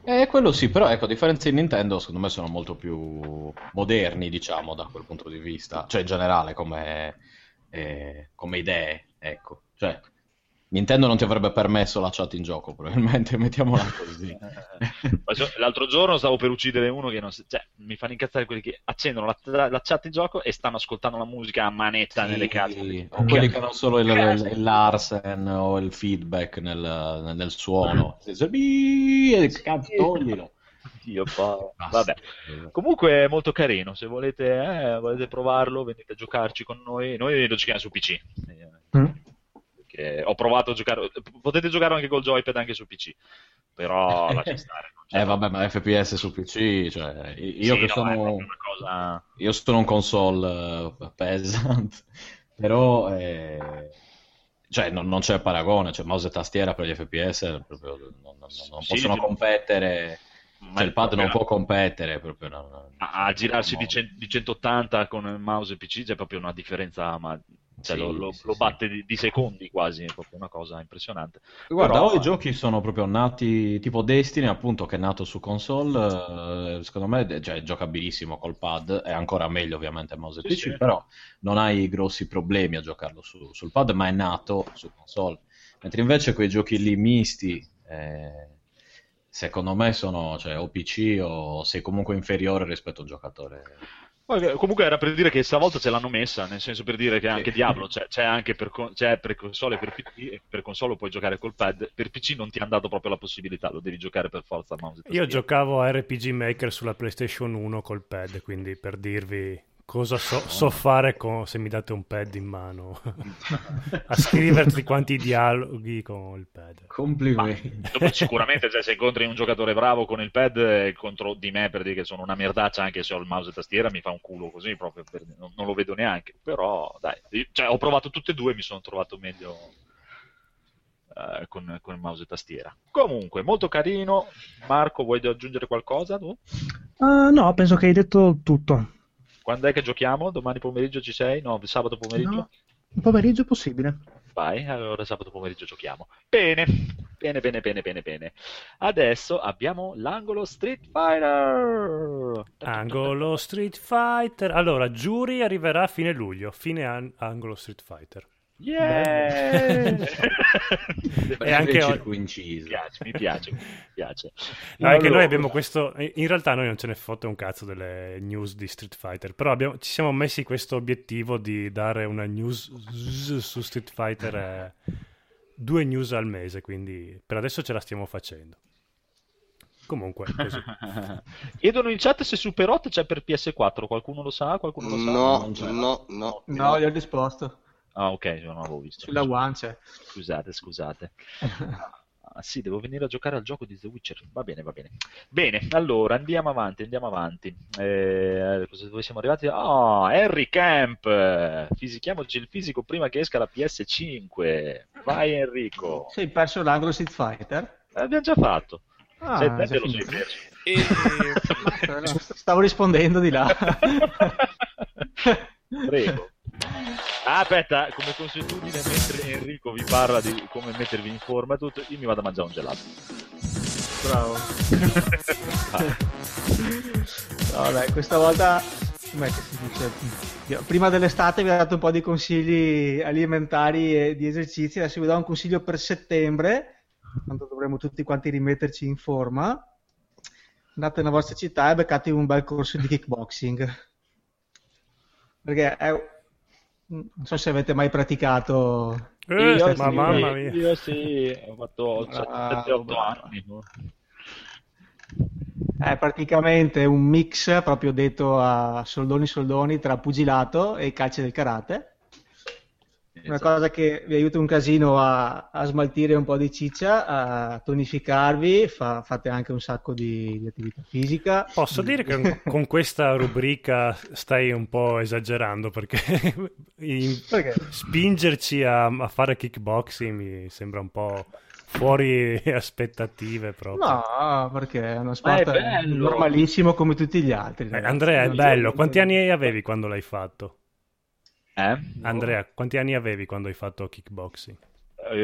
Eh, quello sì, però ecco, a differenza di Nintendo, secondo me sono molto più moderni, diciamo, da quel punto di vista, cioè in generale come, eh, come idee, ecco, cioè Nintendo non ti avrebbe permesso la chat in gioco, probabilmente, mettiamola così. L'altro giorno stavo per uccidere uno che non si... cioè, mi fanno incazzare quelli che accendono la, la chat in gioco e stanno ascoltando la musica a manetta, sì, nelle case. Sì. O quelli che hanno solo il, il, l'arsen o il feedback nel, nel suono. Cazzo, toglilo. Dio, vabbè. Comunque è molto carino, se volete, eh, volete provarlo, venite a giocarci con noi. Noi lo giochiamo su P C. Mm. Eh, ho provato a giocare, potete giocare anche col joypad anche su P C, però lascia stare. Eh vabbè, ma F P S su P C, cioè, io sì, che no, sono cosa... io sono un console uh, pesante, però eh, cioè, non, non c'è paragone, cioè mouse e tastiera per gli F P S proprio non, non, non sì, possono competere. Ma cioè, il pad non può competere proprio una, una, a, a girarsi di, cent- di centottanta con il mouse e P C, c'è proprio una differenza, ma cioè, sì, lo, lo, sì, lo batte di, di secondi quasi, è proprio una cosa impressionante. Guarda, però... o i giochi sono proprio nati, tipo Destiny, appunto, che è nato su console, eh, secondo me, cioè, è giocabilissimo col pad, è ancora meglio ovviamente mouse e P C, sì, sì, però non hai grossi problemi a giocarlo su, sul pad, ma è nato su console. Mentre invece quei giochi lì misti... Eh... secondo me sono, cioè, o P C o sei comunque inferiore rispetto a un giocatore. Comunque era per dire che stavolta ce l'hanno messa, nel senso, per dire che anche Diablo c'è, c'è anche per, c'è per console e per P C, per console puoi giocare col pad, per P C non ti hanno dato proprio la possibilità, lo devi giocare per forza a mouse. Io giocavo a R P G Maker sulla PlayStation uno col pad, quindi per dirvi cosa so, so fare con, se mi date un pad in mano, a scriverti quanti dialoghi con il pad. Complimenti. Ma, sicuramente, cioè, se incontri un giocatore bravo con il pad contro di me, per dire che sono una merdaccia, anche se ho il mouse e tastiera, mi fa un culo così, proprio per, non, non lo vedo neanche. Però dai, cioè, ho provato tutte e due e mi sono trovato meglio uh, con, con il mouse e tastiera. Comunque, molto carino. Marco, vuoi aggiungere qualcosa tu? Uh, no, penso che hai detto tutto. Quando è che giochiamo? Domani pomeriggio ci sei? No, sabato pomeriggio? No, pomeriggio possibile. Vai, allora sabato pomeriggio giochiamo. Bene, bene, bene, bene, bene, bene. Adesso abbiamo l'angolo Street Fighter. Angolo Street Fighter. Allora, Giuri arriverà a fine luglio, fine an- angolo Street Fighter. Yeah! E anche oggi... mi piace, mi piace, mi piace. No, allora... è che noi abbiamo questo. In realtà noi non ce ne fotte un cazzo delle news di Street Fighter, però abbiamo... ci siamo messi questo obiettivo di dare una news su Street Fighter, eh... due news al mese, quindi per adesso ce la stiamo facendo. Comunque così. Chiedono in chat se Super Hot c'è per P S quattro, qualcuno lo sa? Qualcuno lo sa? No, no, no, no, no, gli ho risposto. Ah, ok, non l'avevo visto. Sulla One c'è. Scusate, scusate. Ah, sì, devo venire a giocare al gioco di The Witcher. Va bene, va bene. Bene, allora, andiamo avanti, andiamo avanti. Eh, dove siamo arrivati? Ah, oh, Henry Camp! Fisichiamoci il fisico prima che esca la P S cinque. Vai, Enrico. Sei perso l'angolo Street Fighter? L'abbiamo già fatto. Ah, cioè, te te lo sei perso. E... Stavo rispondendo di là. Prego. Ah, aspetta, come consuetudine, mentre Enrico vi parla di come mettervi in forma e tutto, io mi vado a mangiare un gelato. Bravo. Vabbè, questa volta, come si dice, prima dell'estate vi ho dato un po' di consigli alimentari e di esercizi, adesso vi do un consiglio per settembre, quando dovremo tutti quanti rimetterci in forma. Andate nella vostra città e beccatevi un bel corso di kickboxing, perché è... non so se avete mai praticato. Eh, io, ma sì, mamma mia. Io sì, ho fatto sette otto anni. È praticamente un mix, proprio detto a soldoni soldoni, tra pugilato e calci del karate. Esatto. Una cosa che vi aiuta un casino a, a smaltire un po' di ciccia, a tonificarvi, fa, fate anche un sacco di, di attività fisica. Posso dire che con questa rubrica stai un po' esagerando, perché, in, perché? spingerci a, a fare kickboxing mi sembra un po' fuori aspettative proprio. No, perché è uno sport è normalissimo come tutti gli altri. Eh, Andrea, è bello. Quanti anni avevi quando l'hai fatto? Eh? Andrea, quanti anni avevi quando hai fatto kickboxing?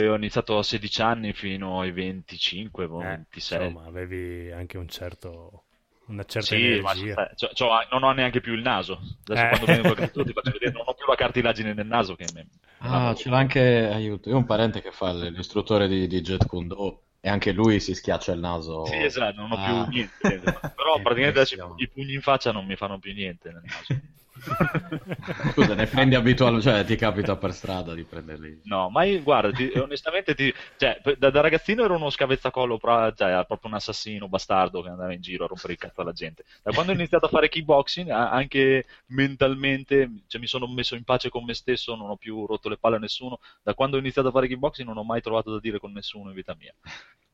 Io ho iniziato a sedici anni fino ai venticinque, eh, ventisei. Insomma, avevi anche un certo, una certa sì, energia. Ma, cioè, cioè, non ho neanche più il naso. Adesso eh. quando vengo qua, ti faccio vedere, non ho più la cartilagine nel naso che me... Ah, ce l'ha anche, aiuto. Io ho un parente che fa l'istruttore di, di Jet Kundo. E anche lui si schiaccia il naso. Sì, esatto, non ho ah. più niente. Però praticamente adesso i pugni in faccia non mi fanno più niente nel naso. Scusa, ne prendi abituali, cioè ti capita per strada di prenderli? No, ma io, guarda, ti, onestamente, ti, cioè, da, da ragazzino ero uno scavezzacollo, cioè, proprio un assassino bastardo che andava in giro a rompere il cazzo alla gente. Da quando ho iniziato a fare kickboxing, anche mentalmente, cioè, mi sono messo in pace con me stesso, non ho più rotto le palle a nessuno. Da quando ho iniziato a fare kickboxing non ho mai trovato da dire con nessuno in vita mia.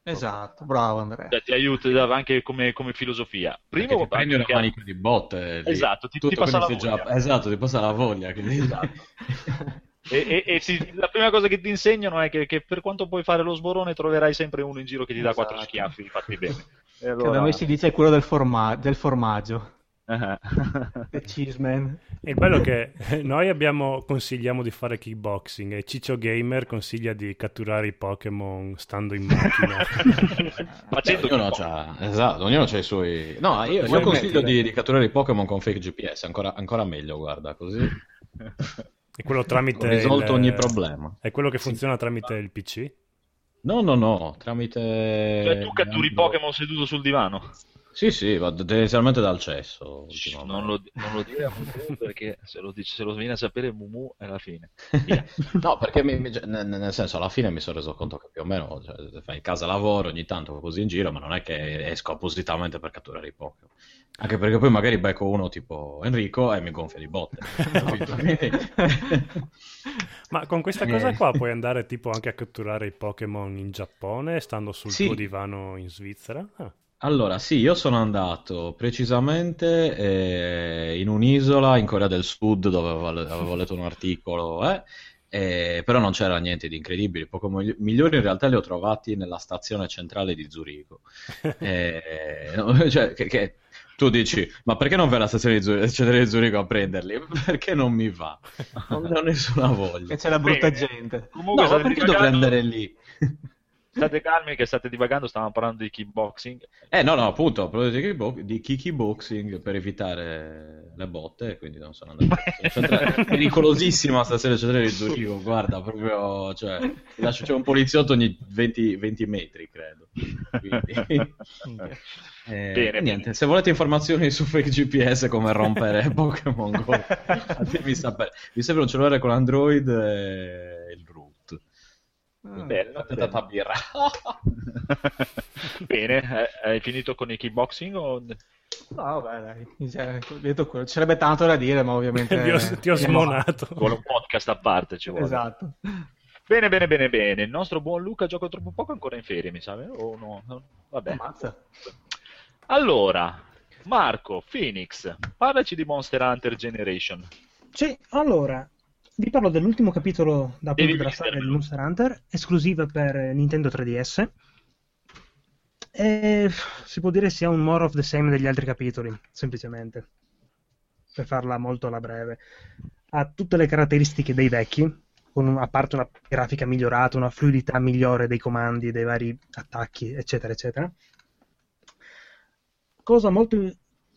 Esatto, bravo Andrea. Cioè, ti aiuta anche come, come filosofia. Prima ti prendi una manica di botte. Lì. Esatto, ti, ti passa la voglia. Già... Esatto, ti passa la voglia. Quindi... Esatto. e e, e ti, la prima cosa che ti insegnano è che, che per quanto puoi fare lo sborone troverai sempre uno in giro che ti dà esatto. quattro schiaffi fatti bene. E allora... Che da me si dice è quello del, forma... del formaggio. The cheese man. E il bello è che noi abbiamo, consigliamo di fare kickboxing e Ciccio Gamer consiglia di catturare i Pokémon stando in macchina. Beh, ognuno c'ha, esatto, ognuno c'ha i suoi. No, io, io consiglio di, di catturare i Pokémon con fake G P S, ancora, ancora meglio, guarda, così è quello tramite ho risolto il... ogni problema. È quello che funziona sì. tramite il P C? No, no, no, tramite. Cioè tu catturi Pokémon seduto sul divano? Sì, sì, va tendenzialmente dal cesso. Shh, non, lo, non lo dire a Mumu, perché se lo, dice, se lo viene a sapere Mumu è la fine. Yeah. No, perché mi, mi, nel senso, alla fine mi sono reso conto che più o meno, cioè, in casa lavoro ogni tanto così in giro, ma non è che esco appositamente per catturare i Pokémon. Anche perché poi magari becco uno tipo Enrico e mi gonfia di botte. Ma con questa cosa qua puoi andare tipo anche a catturare i Pokémon in Giappone, stando sul sì. tuo divano in Svizzera? Ah. Allora, sì, io sono andato precisamente eh, in un'isola in Corea del Sud dove avevo letto un articolo, eh, eh, però non c'era niente di incredibile. Poco migliori in realtà li ho trovati nella stazione centrale di Zurigo. Eh, no, cioè, che, che, tu dici, ma perché non vai alla stazione di Zurigo, cioè, di Zurigo a prenderli? Perché non mi va? Non ho nessuna voglia. Che c'è la brutta Beh, gente. Comunque no, perché devo andare lì? State calmi che state divagando, stavamo parlando di kickboxing. Eh no, no, appunto, ho parlato di, kickbo- di kickboxing per evitare le botte, quindi non sono andato. È pericolosissima stasera, c'è tre ridurivo, guarda, proprio, cioè, lascio, c'è un poliziotto ogni venti metri, credo. Quindi... Eh, bene, niente, bene. Se volete informazioni su Fake G P S come rompere Pokémon Go, fatemi sapere. Vi serve un cellulare con Android e il root. Ah, bello, tanta birra. Bene, hai finito con i kickboxing o... No, vabbè, dai. C'erebbe tanto da dire, ma ovviamente ti ho, ti ho smonato. Con un podcast a parte ci vuole. Esatto. Bene, bene, bene, bene. Il nostro buon Luca gioca troppo poco, ancora in ferie, mi sa, o no? Vabbè. Ammazza. Allora, Marco, Phoenix, parlaci di Monster Hunter Generation. Sì, allora, vi parlo dell'ultimo capitolo da appunto della saga di Monster Hunter, esclusiva per Nintendo tre D S. E si può dire sia un more of the same degli altri capitoli, semplicemente, per farla molto alla breve. Ha tutte le caratteristiche dei vecchi, con, a parte una grafica migliorata, una fluidità migliore dei comandi, dei vari attacchi, eccetera, eccetera. Cosa molto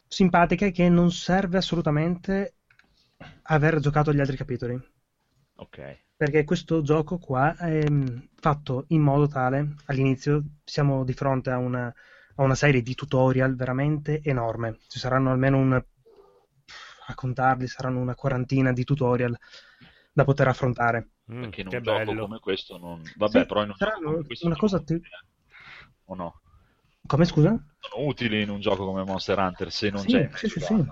simpatica è che non serve assolutamente aver giocato gli altri capitoli. Ok. Perché questo gioco qua è fatto in modo tale, all'inizio siamo di fronte a una, a una serie di tutorial veramente enorme. Ci saranno almeno una, a contarli saranno una quarantina di tutorial da poter affrontare. Mm, Perché in un gioco bello. come questo non... Vabbè, sì, però in un saranno gioco una cosa... Ti... O no? Come, scusa? Sono utili in un gioco come Monster Hunter se non sì, c'è. Sì, sì, sì.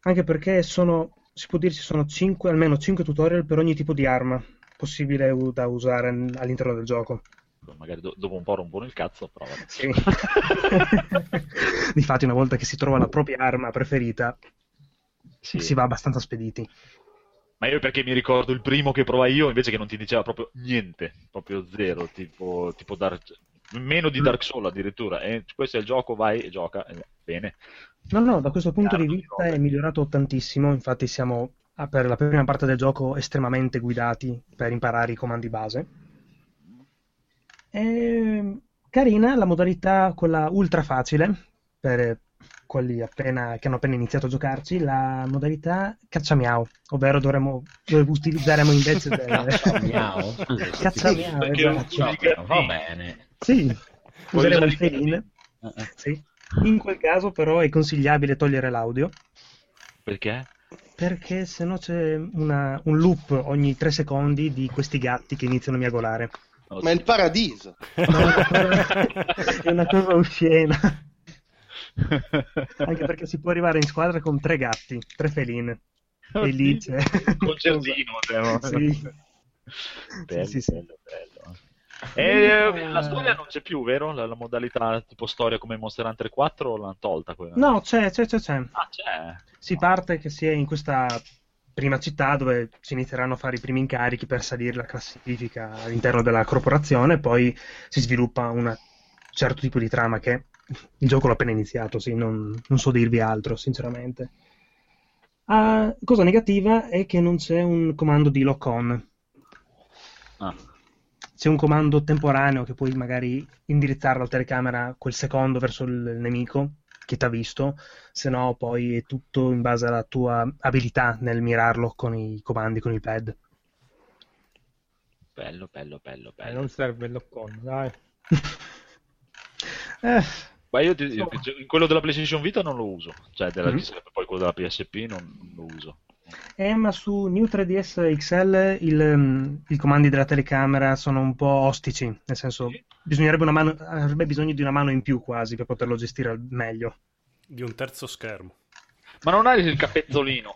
Anche perché sono, si può dirci, sono cinque, almeno cinque tutorial per ogni tipo di arma possibile da usare all'interno del gioco. Magari do- dopo un po' rompono il cazzo, però. Sì. Difatti, una volta che si trova la propria arma preferita, sì. si va abbastanza spediti. Ma io perché mi ricordo il primo che provai io, invece che non ti diceva proprio niente, proprio zero, tipo, tipo Dark... meno di Dark Souls addirittura, e questo è il gioco, vai e gioca, bene. No, no, da questo punto Carmi di vista robe. È migliorato tantissimo, infatti siamo per la prima parte del gioco estremamente guidati per imparare i comandi base. È carina la modalità, quella ultra facile, per quelli appena, che hanno appena iniziato a giocarci, la modalità cacciamiao, ovvero dovremmo utilizzeremo invece del... Cacciamiao? Cacciamiao, esatto. Va bene. Sì, useremo il play-in. Uh-uh. Sì. In quel caso però è consigliabile togliere l'audio. Perché? Perché sennò c'è una, un loop ogni tre secondi di questi gatti che iniziano a miagolare. Oh, ma sì. È il paradiso! No, è una cosa oscena. Anche perché si può arrivare in squadra con tre gatti, tre feline. Oh, e lì c'è... Concertino, però. Sì. Bello, sì, sì, bello, bello. E la storia non c'è più, vero? La, la modalità tipo storia come Monster Hunter quattro l'hanno tolta quella? No, c'è, c'è, c'è, c'è. Ah, c'è. Si parte che si è in questa prima città dove si inizieranno a fare i primi incarichi per salire la classifica all'interno della corporazione, poi si sviluppa un certo tipo di trama che il gioco l'ho appena iniziato, sì, non, non so dirvi altro, sinceramente. Ah, cosa negativa è che non c'è un comando di lock on. Ah. C'è un comando temporaneo che puoi magari indirizzare la telecamera quel secondo verso il nemico che t'ha visto, se no poi è tutto in base alla tua abilità nel mirarlo con i comandi, con il pad. Bello, bello, bello, bello. Eh, non serve il lock-on, dai. eh, Ma io, ti, io quello della PlayStation Vita non lo uso, cioè della, mm-hmm. poi quello della P S P non lo uso. Eh, ma su New tre D S X L il, i comandi della telecamera sono un po' ostici, nel senso bisognerebbe una mano, avrebbe bisogno di una mano in più quasi per poterlo gestire al meglio. Di un terzo schermo. Ma non hai il capezzolino?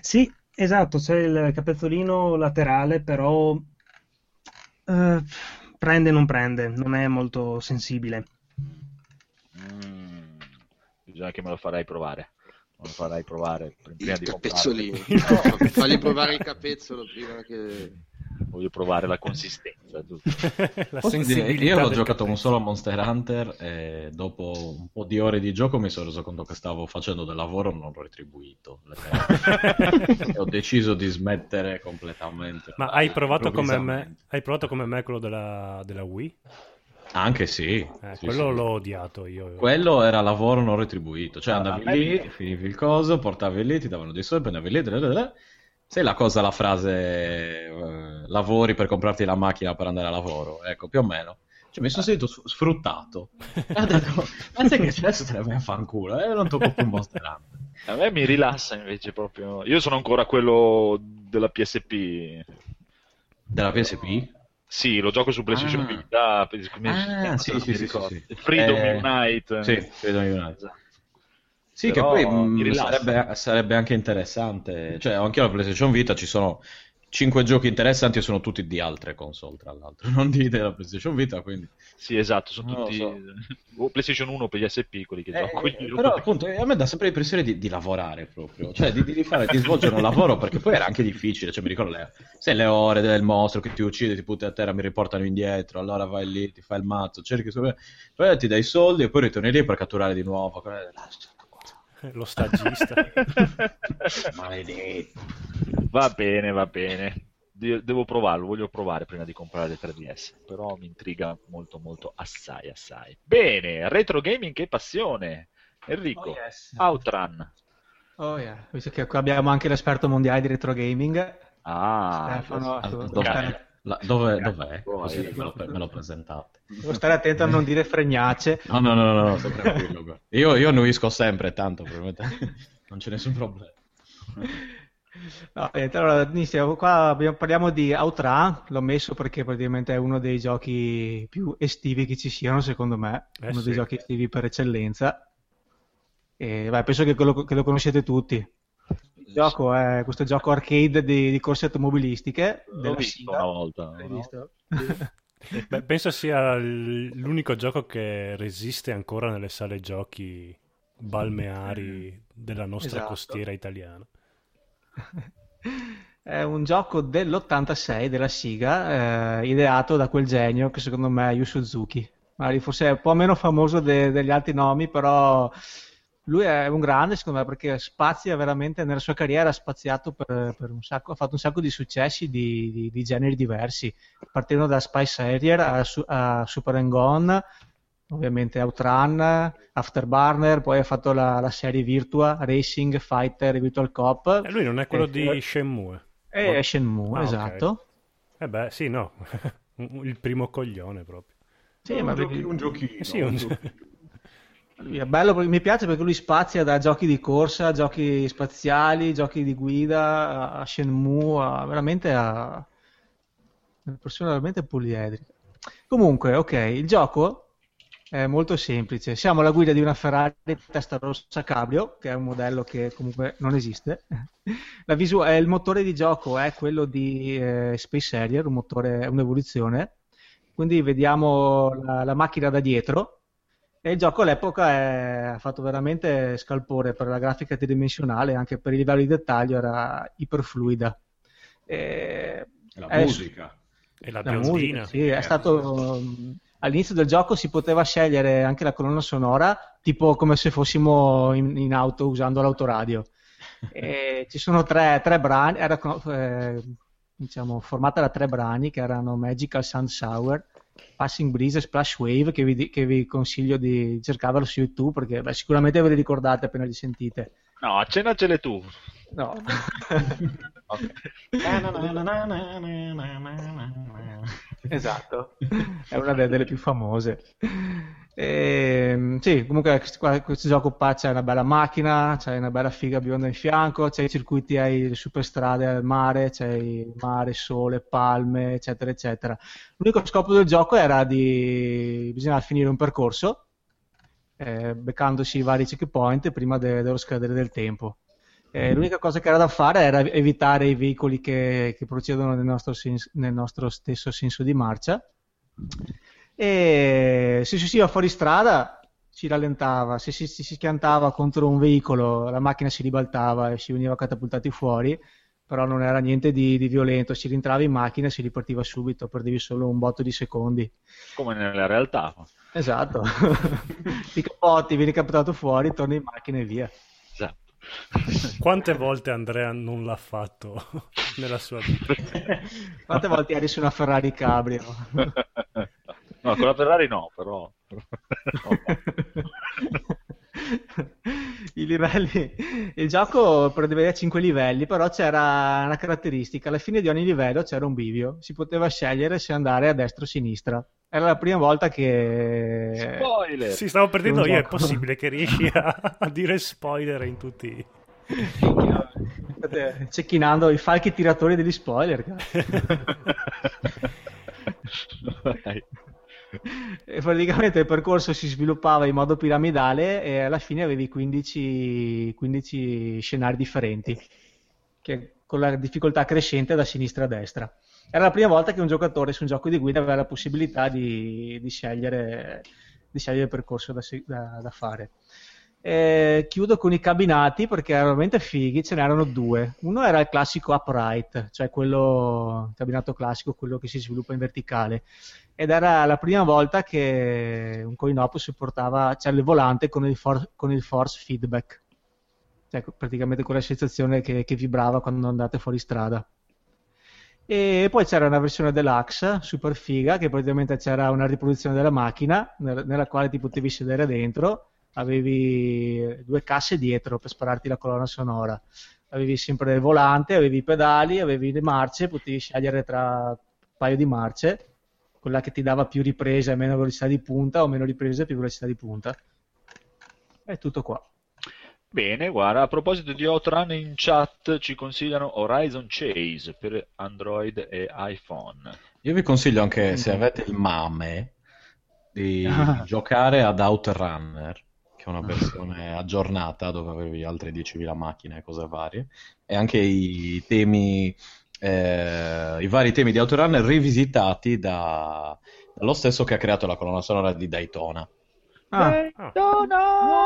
Sì, esatto, c'è il capezzolino laterale, però eh, prende non prende, non è molto sensibile. Mm, bisogna che me lo farai provare. Non lo farai provare prima il di capezzolino. No, fagli provare il capezzolo prima che... Voglio provare la consistenza. La sensibilità. Io ho giocato un solo Monster Hunter e dopo un po' di ore di gioco mi sono reso conto che stavo facendo del lavoro non l'ho retribuito. E ho deciso di smettere completamente. Ma hai provato come me, hai provato come me quello della, della Wii? Anche sì, eh, sì quello sì. L'ho odiato io. Quello era lavoro non retribuito, cioè ah, andavi beh, lì, beh. finivi il coso, portavi lì, ti davano dei soldi, andavi lì, sai la cosa, la frase eh, lavori per comprarti la macchina per andare a lavoro, ecco, più o meno. Cioè mi sono sentito sfruttato. Anzi che adesso te ne vai a fanculo, eh, non tocco più un Monster Hunter. A me mi rilassa invece proprio. Io sono ancora quello della P S P. Della P S P? Sì, lo gioco su PlayStation Vita. Ah, ah sì, sì, sì, sì. Freedom eh, Unite. Sì, Freedom Unite. Esatto. Sì, però che poi sarebbe, sarebbe anche interessante. Cioè, anche alla PlayStation Vita ci sono cinque giochi interessanti e sono tutti di altre console, tra l'altro. Non di della PlayStation Vita, quindi... Sì, esatto, sono non tutti... So. PlayStation uno per gli S P, quelli che eh, gioco. Eh, però, appunto, a me dà sempre l'impressione di, di lavorare, proprio. Cioè, di, di, fare, di svolgere un lavoro, perché poi era anche difficile. Cioè, mi ricordo le, se le ore del mostro che ti uccide, ti butti a terra, mi riportano indietro, allora vai lì, ti fai il mazzo, cerchi... Sopra... Poi ti dai i soldi e poi ritorni lì per catturare di nuovo. Lo stagista. Maledetto. Va bene, va bene. De- devo provarlo, voglio provare prima di comprare le tre D S, però mi intriga molto, molto, assai, assai. Bene, retro gaming, che passione! Enrico, oh yes. Outrun. Oh yeah, visto che qua abbiamo anche l'esperto mondiale di retro gaming. Ah, Stefano, ah, devo dov'è? Stare... La, dove, dov'è? Così me lo, me lo presentate. Devo stare attento a non dire fregnacce. No, no, no, no, no sono tranquillo. Io, io annuisco sempre, tanto, non c'è nessun problema. No, allora, inizio, qua parliamo di Outrun. L'ho messo perché praticamente è uno dei giochi più estivi che ci siano, secondo me. Eh, uno sì. dei giochi estivi per eccellenza. E, beh, penso che lo, che lo conoscete tutti. Il gioco è questo gioco arcade di, di corse automobilistiche. L'ho visto una volta. L'hai no? visto? Beh, penso sia l'unico gioco che resiste ancora nelle sale giochi balneari della nostra esatto. costiera italiana. È un gioco dell'ottantasei della Sega, eh, ideato da quel genio che secondo me è Yu Suzuki. Magari forse è un po' meno famoso de- degli altri nomi, però lui è un grande secondo me perché spazia veramente nella sua carriera, ha spaziato per, per un sacco, ha fatto un sacco di successi di, di, di generi diversi, partendo da Spice Harrier a, su- a Super and Gone, ovviamente Outrun, Afterburner, poi ha fatto la, la serie Virtua, Racing, Fighter, Virtual Cop. E lui non è quello e, di Shenmue? Eh, è Shenmue, ah, esatto. Okay. Eh beh, sì, no, il primo coglione proprio. Sì, un ma giochi, perché... un giochino. Sì, un... È bello, mi piace perché lui spazia da giochi di corsa, giochi spaziali, giochi di guida, a Shenmue, a... veramente a... una persona veramente poliedrica. Comunque, ok, il gioco... È molto semplice, siamo alla guida di una Ferrari testa rossa cabrio, che è un modello che comunque non esiste. La visu- eh, il motore di gioco è quello di eh, Space Harrier, un motore, un'evoluzione, quindi vediamo la, la macchina da dietro e il gioco all'epoca è, ha fatto veramente scalpore per la grafica tridimensionale, anche per il livello di dettaglio era iperfluida. E, la è, musica. E la, la musica, sì, è stato... All'inizio del gioco si poteva scegliere anche la colonna sonora, tipo come se fossimo in, in auto usando l'autoradio. E ci sono tre, tre brani, era eh, diciamo, formata da tre brani che erano Magical Sand Shower, Passing Breeze e Splash Wave, che vi, che vi consiglio di cercarvelo su YouTube perché beh, sicuramente ve li ricordate appena li sentite. No, accennacele tu. No. Esatto, è una delle più famose. E, sì, comunque questo gioco qua c'è una bella macchina, c'è una bella figa bionda in fianco, c'è i circuiti, hai le superstrade al mare, c'è il mare, sole, palme, eccetera, eccetera. L'unico scopo del gioco era di bisognava finire un percorso, eh, beccandosi i vari checkpoint prima de- dello scadere del tempo. Eh, l'unica cosa che era da fare era evitare i veicoli che, che procedono nel nostro, senso, nel nostro stesso senso di marcia e se si usciva fuori strada si rallentava, se si, si schiantava contro un veicolo la macchina si ribaltava e si veniva catapultati fuori, però non era niente di, di violento, si rientrava in macchina e si ripartiva subito, perdevi solo un botto di secondi. Come nella realtà. Esatto, ti capotti, vieni captato fuori, torni in macchina e via. Quante volte Andrea non l'ha fatto nella sua vita? Quante volte eri su una Ferrari cabrio? No, con la Ferrari no, però... Oh, no. I livelli... Il gioco prevedeva cinque livelli, però c'era una caratteristica. Alla fine di ogni livello c'era un bivio. Si poteva scegliere se andare a destra o a sinistra. Era la prima volta che... Spoiler! Sì, stavo perdendo io. Gioco. È possibile che riesci a, a dire spoiler in tutti... State cecchinando i falchi tiratori degli spoiler, cazzo. E praticamente il percorso si sviluppava in modo piramidale e alla fine avevi quindici, quindici scenari differenti, che con la difficoltà crescente da sinistra a destra. Era la prima volta che un giocatore su un gioco di guida aveva la possibilità di, di, scegliere, di scegliere il percorso da, da, da fare. Eh, chiudo con i cabinati perché erano veramente fighi, ce n'erano due. Uno era il classico upright, cioè quello, il cabinato classico, quello che si sviluppa in verticale, ed era la prima volta che un coin-op supportava, cioè, il volante con il, for- con il force feedback, cioè praticamente quella sensazione che, che vibrava quando andate fuori strada. E poi c'era una versione deluxe super figa, che praticamente c'era una riproduzione della macchina nella, nella quale ti potevi sedere dentro. Avevi due casse dietro per spararti la colonna sonora, avevi sempre il volante, avevi i pedali, avevi le marce, potevi scegliere tra un paio di marce, quella che ti dava più riprese e meno velocità di punta, o meno riprese e più velocità di punta. È tutto qua. Bene, guarda, a proposito di Outrun, in chat ci consigliano Horizon Chase per Android e iPhone. Io vi consiglio anche, se avete il MAME, di ah. giocare ad Outrunner, che è una versione aggiornata dove avevi altre diecimila macchine e cose varie, e anche i temi, eh, i vari temi di Outrunner rivisitati da, dallo stesso che ha creato la colonna sonora di Daytona. Ah. Daytona!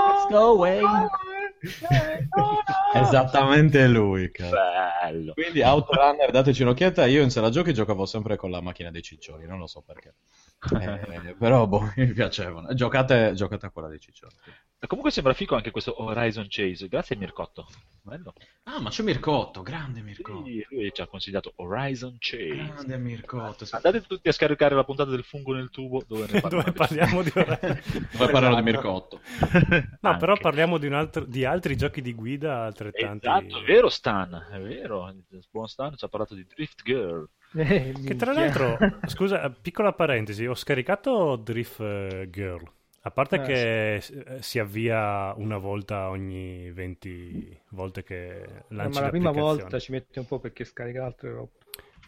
Let's go away! Esattamente lui, bello. Quindi Outrunner, dateci un'occhiata. Io in sala giochi giocavo sempre con la macchina dei ciccioni, non lo so perché, eh, però boh, mi piacevano. Giocate, giocate a quella dei ciccioni. Comunque sembra fico anche questo Horizon Chase. Grazie Mircotto. Bello. Ah, ma c'è Mircotto, grande Mircotto. Sì, lui ci ha consigliato Horizon Chase. Grande Mircotto. Andate tutti a scaricare la puntata del fungo nel tubo dove, ne dove parliamo di Horizon. Dove parlano di Mircotto. No, anche. Però parliamo di un altro, di altri giochi di guida altrettanti. Esatto, è vero Stan, è vero. Il buon Stan ci ha parlato di Drift Girl. Eh, che tra l'altro, scusa, piccola parentesi, ho scaricato Drift Girl. A parte eh, che sì. si avvia una volta ogni venti volte che lanci l'applicazione. Ma la prima volta ci mette un po' perché scarica altre robe.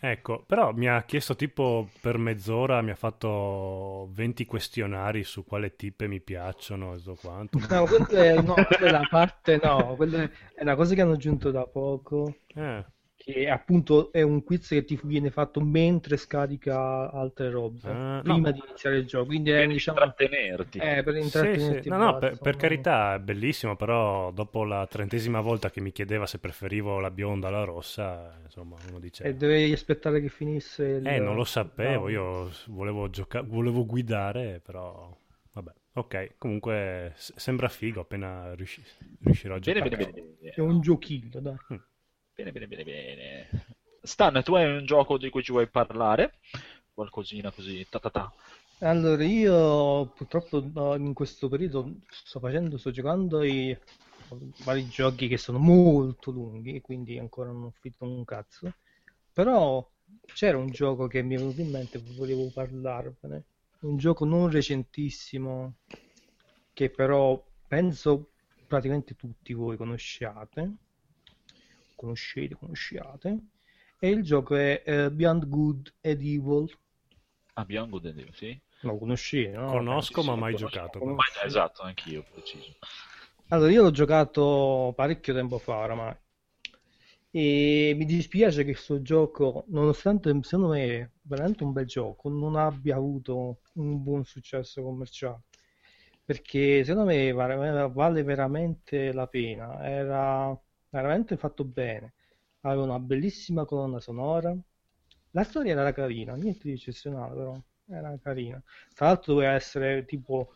Ecco, però mi ha chiesto tipo per mezz'ora, mi ha fatto venti questionari su quale tipe mi piacciono e so quanto. No, quella è, no, quella parte no, quella è una cosa che hanno aggiunto da poco. Eh. Che appunto è un quiz che ti viene fatto mentre scarica altre robe, ah, prima no. di iniziare il gioco, quindi per è, diciamo, intrattenerti. Eh, per intrattenerti. Sì, sì. No, no, per, per carità, è bellissimo, però dopo la trentesima volta che mi chiedeva se preferivo la bionda o la rossa, insomma, uno dice... E dovevi aspettare che finisse il... Eh, non lo sapevo, no. Io volevo giocare, volevo guidare, però... Vabbè, ok, comunque sembra figo, appena riusci... riuscirò a giocare. Bene, bene, bene, bene. È un giochillo, dai. Mm. Bene, bene, bene, bene. Stan, tu hai un gioco di cui ci vuoi parlare? Qualcosina così, ta ta ta. Allora, io purtroppo in questo periodo sto facendo, sto giocando i vari giochi che sono molto lunghi, quindi ancora non ho finito un cazzo. Però c'era un gioco che mi è venuto in mente, volevo parlarvene. Un gioco non recentissimo, che però penso praticamente tutti voi conosciate. conoscete, conosciate e il gioco è uh, Beyond Good and Evil. Ah, Beyond Good and Evil, sì? Lo conoscete, no? Conosco, ma mai giocato. Esatto, anch'io, preciso. Allora, io l'ho giocato parecchio tempo fa oramai e mi dispiace che questo gioco, nonostante secondo me è veramente un bel gioco, non abbia avuto un buon successo commerciale, perché secondo me vale veramente la pena. Era... veramente fatto bene, aveva una bellissima colonna sonora, la storia era carina, niente di eccezionale però, era carina. Tra l'altro doveva essere tipo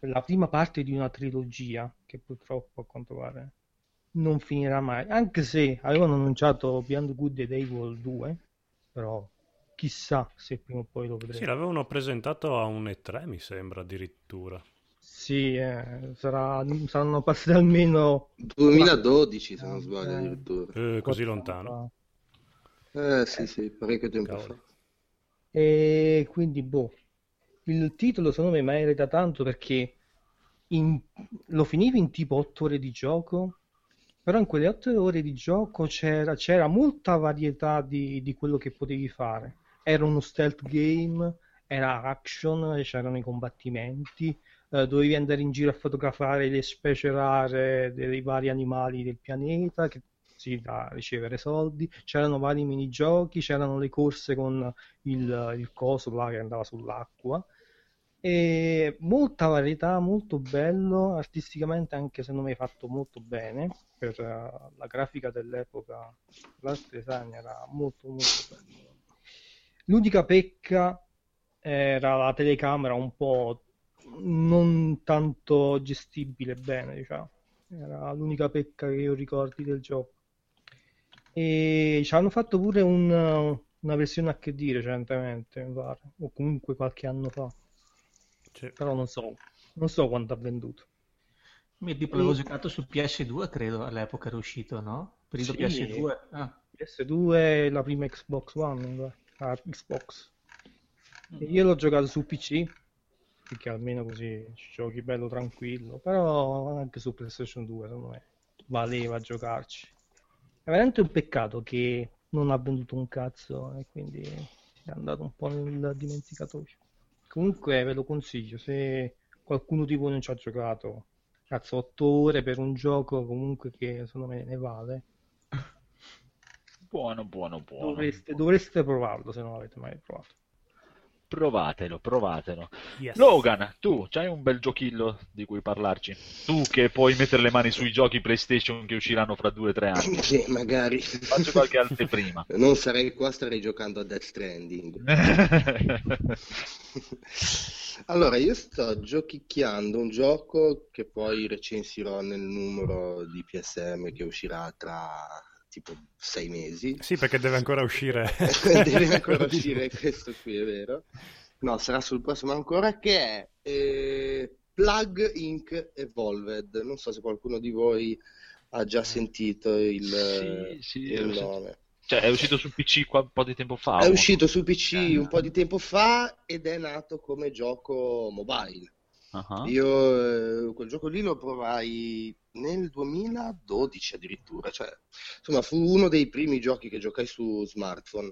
la prima parte di una trilogia che purtroppo a quanto pare non finirà mai, anche se avevano annunciato Beyond Good and Evil due, però chissà se prima o poi lo vedremo. Sì, l'avevano presentato a un E tre, mi sembra, addirittura. Sì, eh, sarà, saranno passati almeno... duemiladodici, se non sbaglio, eh, addirittura. Eh, così lontano. Eh, sì, eh. sì, parecchio tempo Cavolo. fa. E quindi, boh, il titolo secondo me merita tanto perché in... lo finivi in tipo otto ore di gioco, però in quelle otto ore di gioco c'era, c'era molta varietà di, di quello che potevi fare. Era uno stealth game, era action, c'erano i combattimenti, eh, dovevi andare in giro a fotografare le specie rare dei vari animali del pianeta, che sì, da ricevere soldi, c'erano vari minigiochi, c'erano le corse con il, il coso là che andava sull'acqua, e molta varietà, molto bello, artisticamente anche se non mi hai fatto molto bene, per uh, la grafica dell'epoca, l'arte design era molto molto bello. L'unica pecca era la telecamera un po' non tanto gestibile bene, diciamo, era l'unica pecca che io ricordi del gioco. E ci hanno fatto pure un, una versione H D recentemente, mi pare, o comunque qualche anno fa. C'è. Però non so, non so quanto ha venduto. Mi l'avevo e... giocato su P S due, credo, all'epoca era uscito, no? Per il sì, P S due. Ah. P S due, la prima Xbox One, ah, Xbox. E io l'ho giocato su P C, perché almeno così ci giochi bello tranquillo, però anche su PlayStation due, secondo me, valeva giocarci. È veramente un peccato che non ha venduto un cazzo e quindi è andato un po' nel dimenticatoio. Comunque ve lo consiglio, se qualcuno di voi non ci ha giocato, cazzo, otto ore per un gioco comunque che secondo me ne vale. Buono, buono, buono. Dovreste, buono. dovreste provarlo se non l'avete mai provato. Provatelo, provatelo. Yes. Logan, tu c'hai un bel giochillo di cui parlarci? Tu che puoi mettere le mani sui giochi PlayStation che usciranno fra due o tre anni. Sì, magari. Faccio qualche anteprima. Non sarei qua, starei giocando a Death Stranding. Allora, io sto giochicchiando un gioco che poi recensirò nel numero di P S M che uscirà tra... tipo sei mesi. Sì, perché deve ancora uscire. Deve ancora uscire questo qui, è vero. No, sarà sul prossimo ancora, che è eh, Plug Incorporated. Evolved. Non so se qualcuno di voi ha già sentito il, sì, sì, il nome. Cioè, è uscito su P C un po' di tempo fa? È uscito su P C eh. un po' di tempo fa ed è nato come gioco mobile. Uh-huh. Io eh, quel gioco lì lo provai nel duemiladodici addirittura, cioè insomma fu uno dei primi giochi che giocai su smartphone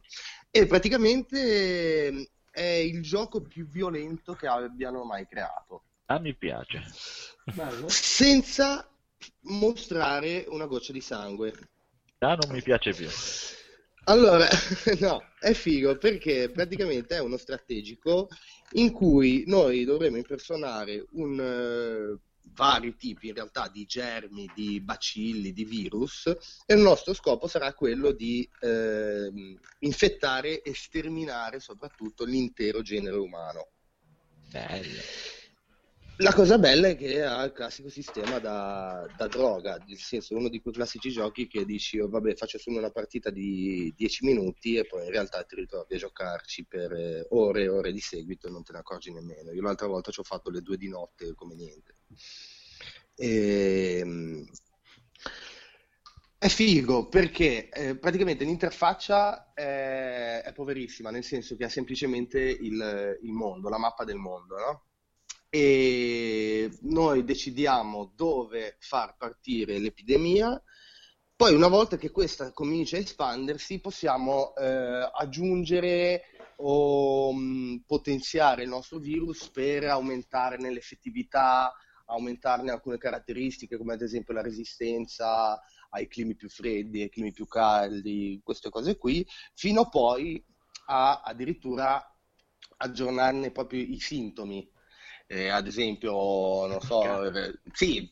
e praticamente è il gioco più violento che abbiano mai creato. Ah, mi piace. Bello. Senza mostrare una goccia di sangue. Ah, non mi piace più. Allora, no, è figo perché praticamente è uno strategico in cui noi dovremo impersonare un... Uh, vari tipi in realtà di germi, di bacilli, di virus, e il nostro scopo sarà quello di eh, infettare e sterminare soprattutto l'intero genere umano. Bello. La cosa bella è che ha il classico sistema da, da droga, nel senso uno di quei classici giochi che dici oh, vabbè, faccio solo una partita di dieci minuti e poi in realtà ti ritrovi a giocarci per ore e ore di seguito e non te ne accorgi nemmeno. Io l'altra volta ci ho fatto le due di notte come niente. E... è figo perché eh, praticamente l'interfaccia è, è poverissima, nel senso che ha semplicemente il, il mondo, la mappa del mondo, no? E noi decidiamo dove far partire l'epidemia, poi una volta che questa comincia a espandersi possiamo eh, aggiungere o mh, potenziare il nostro virus per aumentarne l'effettività, aumentarne alcune caratteristiche come ad esempio la resistenza ai climi più freddi, ai climi più caldi, queste cose qui, fino poi a addirittura aggiornarne proprio i sintomi. Eh, ad esempio, non so, eh, sì,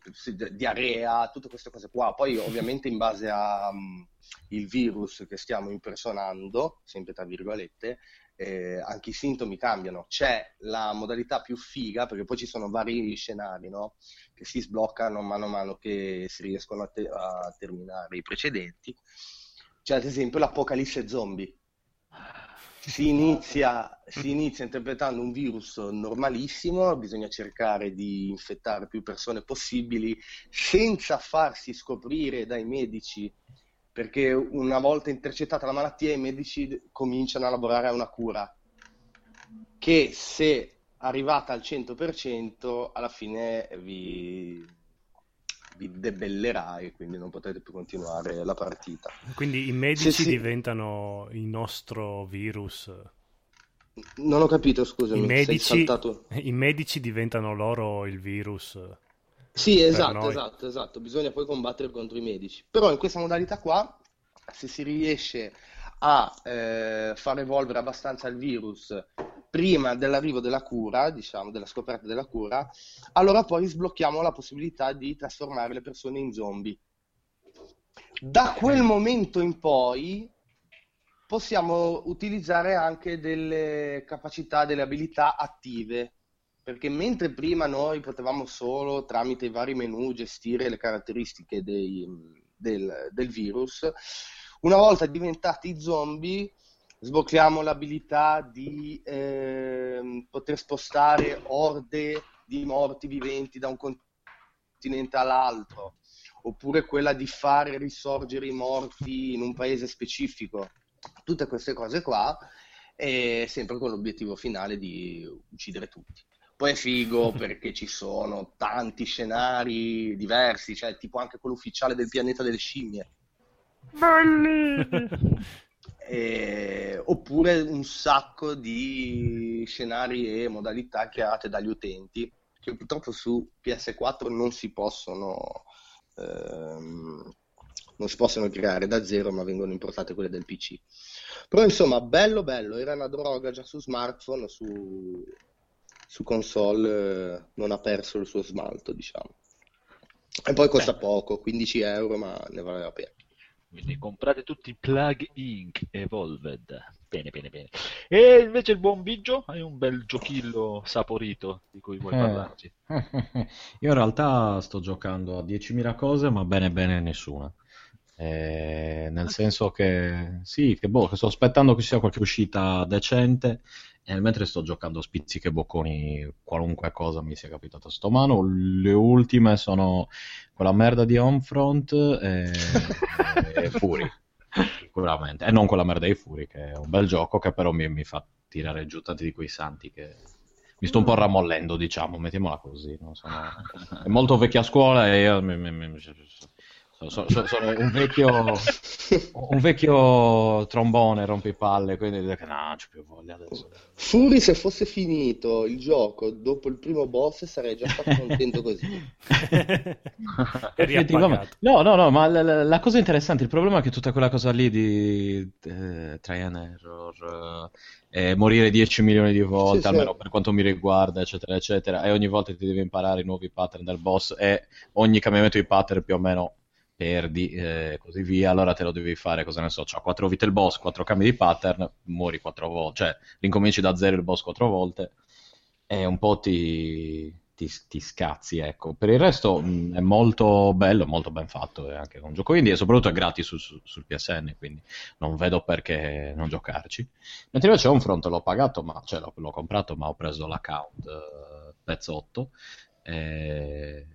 diarrea, tutte queste cose qua. Poi ovviamente in base al um, virus che stiamo impersonando, sempre tra virgolette, eh, anche i sintomi cambiano. C'è la modalità più figa, perché poi ci sono vari scenari, no? Che si sbloccano mano a mano che si riescono a, te- a terminare i precedenti. C'è ad esempio l'apocalisse zombie. si inizia, si inizia interpretando un virus normalissimo, bisogna cercare di infettare più persone possibili senza farsi scoprire dai medici, perché una volta intercettata la malattia i medici cominciano a lavorare a una cura che, se arrivata al cento per cento, alla fine vi, vi debellerà e quindi non potete più continuare la partita. Quindi i medici se diventano si... il nostro virus? Non ho capito, scusami. I medici, i medici diventano loro il virus? Sì, esatto, esatto, esatto. Bisogna poi combattere contro i medici. Però in questa modalità qua, se si riesce a eh, far evolvere abbastanza il virus prima dell'arrivo della cura, diciamo, della scoperta della cura, allora poi sblocchiamo la possibilità di trasformare le persone in zombie. Da quel momento in poi possiamo utilizzare anche delle capacità, delle abilità attive, perché mentre prima noi potevamo solo tramite i vari menu gestire le caratteristiche dei, del, del virus, una volta diventati zombie sblocchiamo l'abilità di eh, poter spostare orde di morti viventi da un continente all'altro, oppure quella di fare risorgere i morti in un paese specifico. Tutte queste cose qua, eh, sempre con l'obiettivo finale di uccidere tutti. Poi è figo perché ci sono tanti scenari diversi, cioè tipo anche quello ufficiale del pianeta delle scimmie. Belli! Eh, oppure un sacco di scenari e modalità create dagli utenti che purtroppo su P S quattro non si possono ehm, non si possono creare da zero, ma vengono importate quelle del P C. Però insomma, bello bello, era una droga già su smartphone, su, su console eh, non ha perso il suo smalto, diciamo. E poi costa poco, quindici euro, ma ne vale la pena. Quindi comprate tutti i Plug Inc Evolved. Bene, bene, bene. E invece il buon Biggio, hai un bel giochillo saporito di cui vuoi eh. parlarci? Io in realtà sto giocando a diecimila cose, ma bene bene nessuna. Eh, nel senso che sì, che boh, che sto aspettando che ci sia qualche uscita decente, e mentre sto giocando a spizziche bocconi qualunque cosa mi sia capitata sotto mano. Le ultime sono quella merda di Homefront e, e Fury, sicuramente, e non quella merda di Fury, che è un bel gioco che però mi, mi fa tirare giù tanti di quei santi che mi sto un po' rammollendo, diciamo, mettiamola così, no? Sono... è molto vecchia scuola e io mi, mi, mi... sono so, so, un vecchio un vecchio trombone rompipalle, quindi no, non c'ho più voglia adesso. Fury, se fosse finito il gioco dopo il primo boss, sarei già stato contento così. no no no ma la, la cosa interessante, il problema è che tutta quella cosa lì di eh, try and error, eh, morire dieci milioni di volte, sì, almeno sì, per quanto mi riguarda, eccetera eccetera, e ogni volta ti devi imparare i nuovi pattern del boss e ogni cambiamento di pattern più o meno perdi, eh, così via. Allora te lo devi fare, cosa ne so, c'ha quattro vite il boss, quattro cambi di pattern, muori quattro volte, cioè rincominci da zero il boss quattro volte e un po' ti, ti, ti scazzi, ecco. Per il resto mh, è molto bello, molto ben fatto, è anche un gioco indie e soprattutto è gratis su, su, sul P S N, quindi non vedo perché non giocarci. Mentre invece Homefront l'ho pagato, ma cioè l'ho, l'ho comprato, ma ho preso l'account eh, pezzotto, e...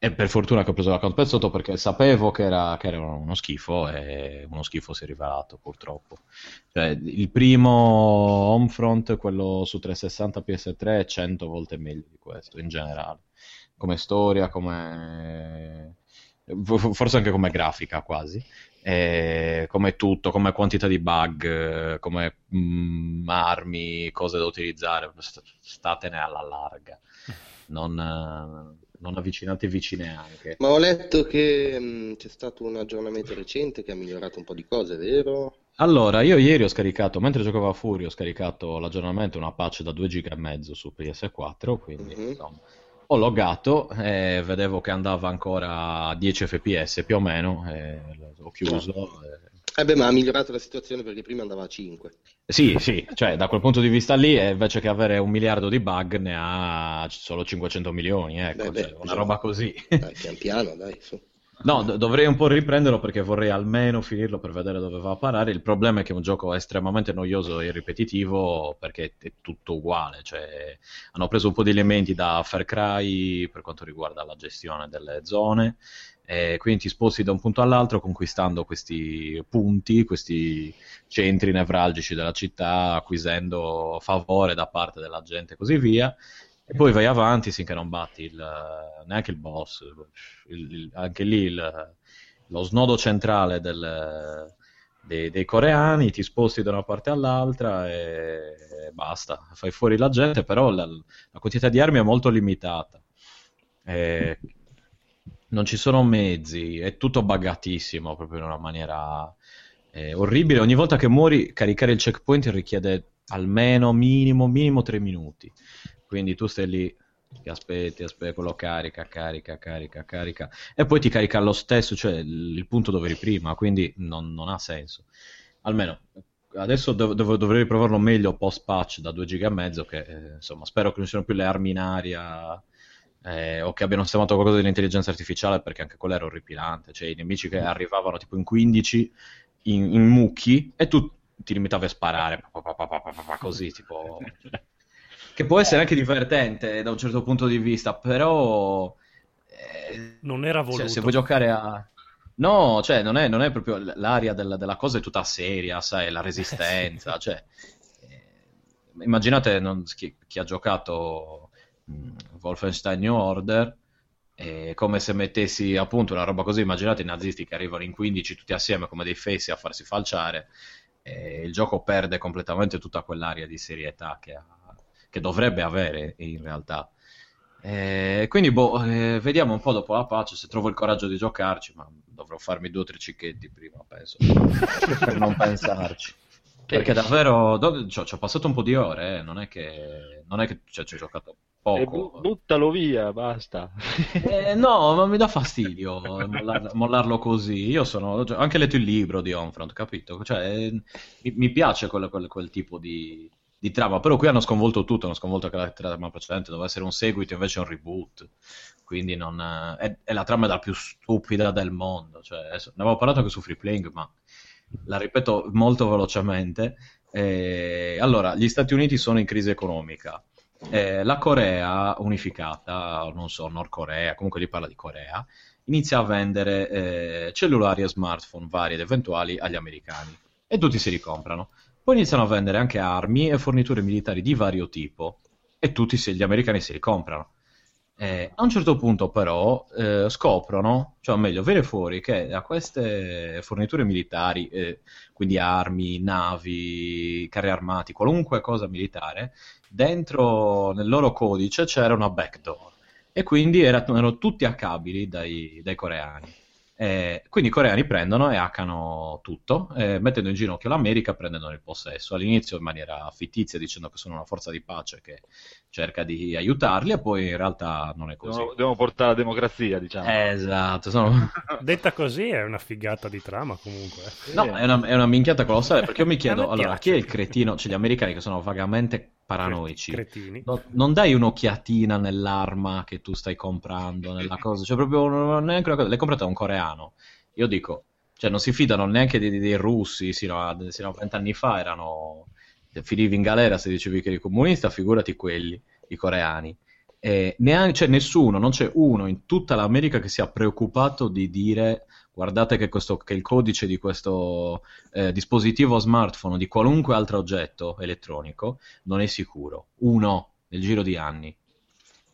e per fortuna che ho preso l'account pezzotto, perché sapevo che era, che era uno schifo, e uno schifo si è rivelato purtroppo. Cioè, il primo Homefront, quello su trecentosessanta P S tre, è cento volte meglio di questo in generale, come storia, come forse anche come grafica quasi, e come tutto, come quantità di bug, come mm, armi, cose da utilizzare. Statene alla larga, non... non avvicinatevi neanche. Ma ho letto che mh, c'è stato un aggiornamento recente che ha migliorato un po' di cose, vero? Allora, io ieri ho scaricato, mentre giocavo a Fury, ho scaricato l'aggiornamento, una patch da due giga e mezzo su P S quattro, quindi mm-hmm. insomma, ho loggato e vedevo che andava ancora a dieci F P S più o meno, e ho chiuso. No. E... Eh beh, ma ha migliorato la situazione, perché prima andava a cinque. Sì, sì, cioè da quel punto di vista lì, invece che avere un miliardo di bug, ne ha solo cinquecento milioni, ecco, beh, beh, cioè, una già. roba così. Dai, pian piano, dai, su. No, do- dovrei un po' riprenderlo perché vorrei almeno finirlo per vedere dove va a parare. Il problema è che è un gioco estremamente noioso e ripetitivo perché è tutto uguale, cioè hanno preso un po' di elementi da Far Cry per quanto riguarda la gestione delle zone e quindi ti sposti da un punto all'altro conquistando questi punti, questi centri nevralgici della città, acquisendo favore da parte della gente e così via. E poi vai avanti finché non batti il, neanche il boss, il, il, anche lì il, lo snodo centrale del, dei, dei coreani, ti sposti da una parte all'altra e, e basta, fai fuori la gente, però la, la quantità di armi è molto limitata, e non ci sono mezzi, è tutto buggatissimo proprio in una maniera eh, orribile. Ogni volta che muori caricare il checkpoint richiede almeno minimo, minimo tre minuti. Quindi tu stai lì, ti aspetti, aspetti, quello carica, carica, carica, carica, e poi ti carica lo stesso, cioè il punto dove eri prima, quindi non, non ha senso. Almeno, adesso dov- dov- dovrei provarlo meglio post-patch da due giga e mezzo, che eh, insomma spero che non siano più le armi in aria, eh, o che abbiano sistemato qualcosa dell'intelligenza artificiale, perché anche quella era orripilante, cioè i nemici che arrivavano tipo in quindici, in, in mucchi, e tu ti limitavi a sparare, pa, pa, pa, pa, pa, pa, così, tipo... Che può essere anche divertente da un certo punto di vista, però... Eh, non era voluto. Cioè, se vuoi giocare a... No, cioè, non è, non è proprio... L'aria della, della cosa è tutta seria, sai, la resistenza, cioè... Eh, immaginate non, chi, chi ha giocato mh, Wolfenstein New Order, eh, come se mettessi, appunto, una roba così. Immaginate i nazisti che arrivano in quindici tutti assieme come dei fessi a farsi falciare, eh, il gioco perde completamente tutta quell'aria di serietà che ha. Che dovrebbe avere in realtà, eh, quindi boh, eh, vediamo un po' dopo la pace se trovo il coraggio di giocarci, ma dovrò farmi due o tre cicchetti prima, penso, per non pensarci, perché davvero do- ci ho passato un po' di ore, eh. non è che, non è che cioè, ci ho giocato poco, eh, buttalo via, basta. Eh, no, ma mi dà fastidio mollar- mollarlo così. Io sono, ho anche letto il libro di Homefront, capito, cioè, eh, mi-, mi piace quel, quel, quel tipo di di trama, però qui hanno sconvolto tutto, hanno sconvolto la trama precedente, doveva essere un seguito, invece è un reboot, quindi non è, è la trama la più stupida del mondo, cioè, adesso, ne avevo parlato anche su Free Playing, ma la ripeto molto velocemente. Eh, allora, gli Stati Uniti sono in crisi economica, eh, la Corea unificata, non so, Nord Corea, comunque lì parla di Corea, inizia a vendere eh, cellulari e smartphone vari ed eventuali agli americani, e tutti si ricomprano. Poi iniziano a vendere anche armi e forniture militari di vario tipo, e tutti gli americani se li comprano. Eh, a un certo punto però eh, scoprono, cioè o meglio, viene fuori che a queste forniture militari, eh, quindi armi, navi, carri armati, qualunque cosa militare, dentro nel loro codice c'era una backdoor, e quindi erano tutti hackabili dai, dai coreani. Eh, quindi i coreani prendono e hackano tutto, eh, mettendo in ginocchio l'America, prendendone il possesso all'inizio in maniera fittizia, dicendo che sono una forza di pace che cerca di aiutarli, e poi in realtà non è così. Dobbiamo, dobbiamo portare la democrazia, diciamo. Eh, esatto, sono... Detta così è una figata di trama comunque. No, è una, è una minchiata colossale, perché io mi chiedo, allora, chi è il cretino? Cioè, gli americani che sono vagamente paranoici, cretini. No, non dai un'occhiatina nell'arma che tu stai comprando, nella cosa, cioè proprio neanche una cosa, l'hai comprata da un coreano, io dico, cioè non si fidano neanche dei, dei russi, sino a vent'anni fa erano, finivi in galera se dicevi che eri comunista, figurati quelli, i coreani, e neanche, cioè nessuno, non c'è uno in tutta l'America che sia preoccupato di dire... Guardate che, questo, che il codice di questo eh, dispositivo smartphone o di qualunque altro oggetto elettronico non è sicuro. Uno, nel giro di anni.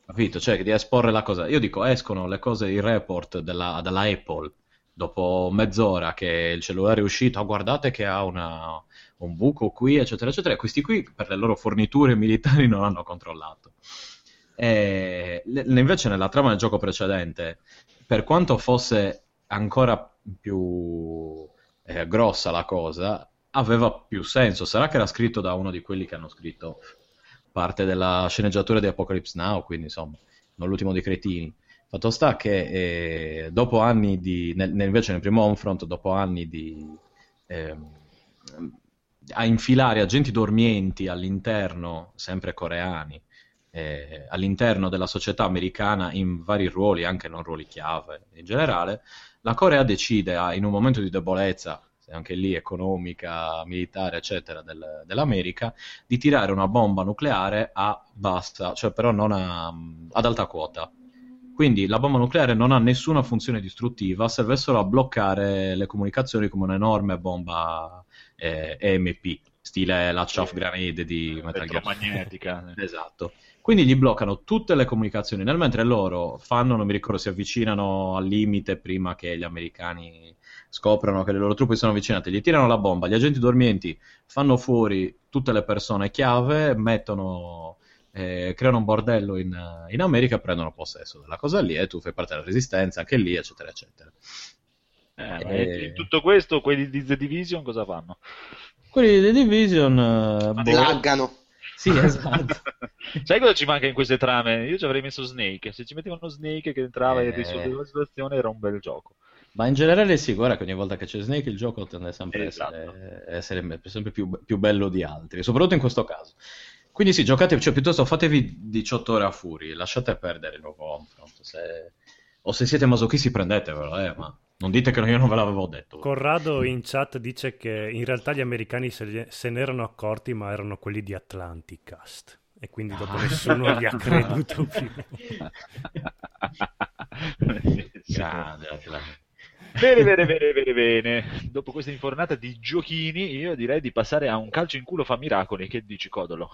Capito? Cioè, di esporre la cosa. Io dico, escono le cose, i report della, dalla Apple, dopo mezz'ora che il cellulare è uscito, oh, guardate che ha una, un buco qui, eccetera, eccetera. Questi qui, per le loro forniture militari, non hanno controllato. E, invece, nella trama del gioco precedente, per quanto fosse... ancora più eh, grossa la cosa, aveva più senso. Sarà che era scritto da uno di quelli che hanno scritto parte della sceneggiatura di Apocalypse Now, quindi insomma non l'ultimo dei cretini. Fatto sta che eh, dopo anni di nel, invece nel primo Homefront, dopo anni di eh, a infilare agenti dormienti all'interno, sempre coreani, eh, all'interno della società americana in vari ruoli, anche non ruoli chiave in generale, la Corea decide, a, in un momento di debolezza, anche lì economica, militare, eccetera, del, dell'America, di tirare una bomba nucleare a bassa, cioè però non a, ad alta quota. Quindi la bomba nucleare non ha nessuna funzione distruttiva, serve solo a bloccare le comunicazioni come un'enorme bomba eh, E M P, stile la chaff grenade di Metal Gear. Elettromagnetica. Esatto. Quindi gli bloccano tutte le comunicazioni, nel mentre loro fanno, non mi ricordo, si avvicinano al limite prima che gli americani scoprono che le loro truppe sono avvicinate, gli tirano la bomba, gli agenti dormienti fanno fuori tutte le persone chiave, mettono... Eh, creano un bordello in, in America, prendono possesso della cosa lì e tu fai parte della resistenza anche lì, eccetera eccetera. Eh, e... in tutto questo quelli di The Division cosa fanno? Quelli di The Division uh, boh... laggano. Sì, esatto. Sai cosa ci manca in queste trame? Io ci avrei messo Snake, se ci mettevano Snake che entrava eh... e risolveva la situazione era un bel gioco. Ma in generale sì, guarda che ogni volta che c'è Snake il gioco tende sempre esatto. a essere, essere sempre più, più bello di altri, soprattutto in questo caso. Quindi sì, giocate, cioè piuttosto fatevi diciotto ore a furie, lasciate perdere il nuovo confronto, se... o se siete masochisti prendetevelo, eh, ma non dite che io non ve l'avevo detto. Corrado in chat dice che in realtà gli americani se, se ne erano accorti, ma erano quelli di Atlanticast, e quindi dopo nessuno gli ha creduto più. Grande Atlanticast. Bene, bene, bene, bene, bene. Dopo questa infornata di giochini, io direi di passare a un calcio in culo fa miracoli. Che dici, Codolo?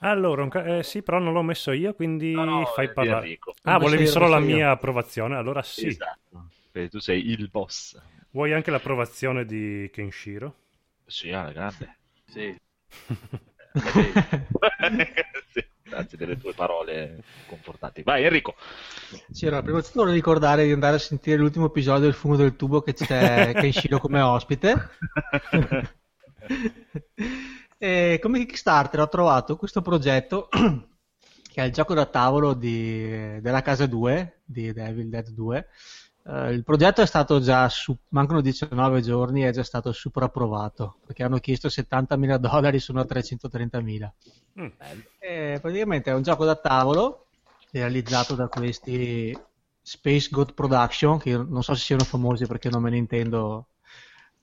Allora, un ca- eh, sì, però non l'ho messo io, quindi no, no, fai parlare. Ah, volevi solo la mia io. approvazione? Allora sì. Esatto, perché tu sei il boss. Vuoi anche l'approvazione di Kenshiro? Sì, alla grande. Sì. Sì. Grazie delle tue parole confortanti. Vai Enrico. Sì, allora, prima di tutto volevo ricordare di andare a sentire l'ultimo episodio del Fungo del Tubo che c'è Kenshiro come ospite. E come Kickstarter ho trovato questo progetto che è il gioco da tavolo di, della casa due di Devil Dead due. Uh, il progetto è stato già su, mancano diciannove giorni, è già stato super approvato perché hanno chiesto settantamila dollari, sono a trecentotrenta mila. Mm. E praticamente è un gioco da tavolo realizzato da questi Space God Production, che non so se siano famosi perché non me ne intendo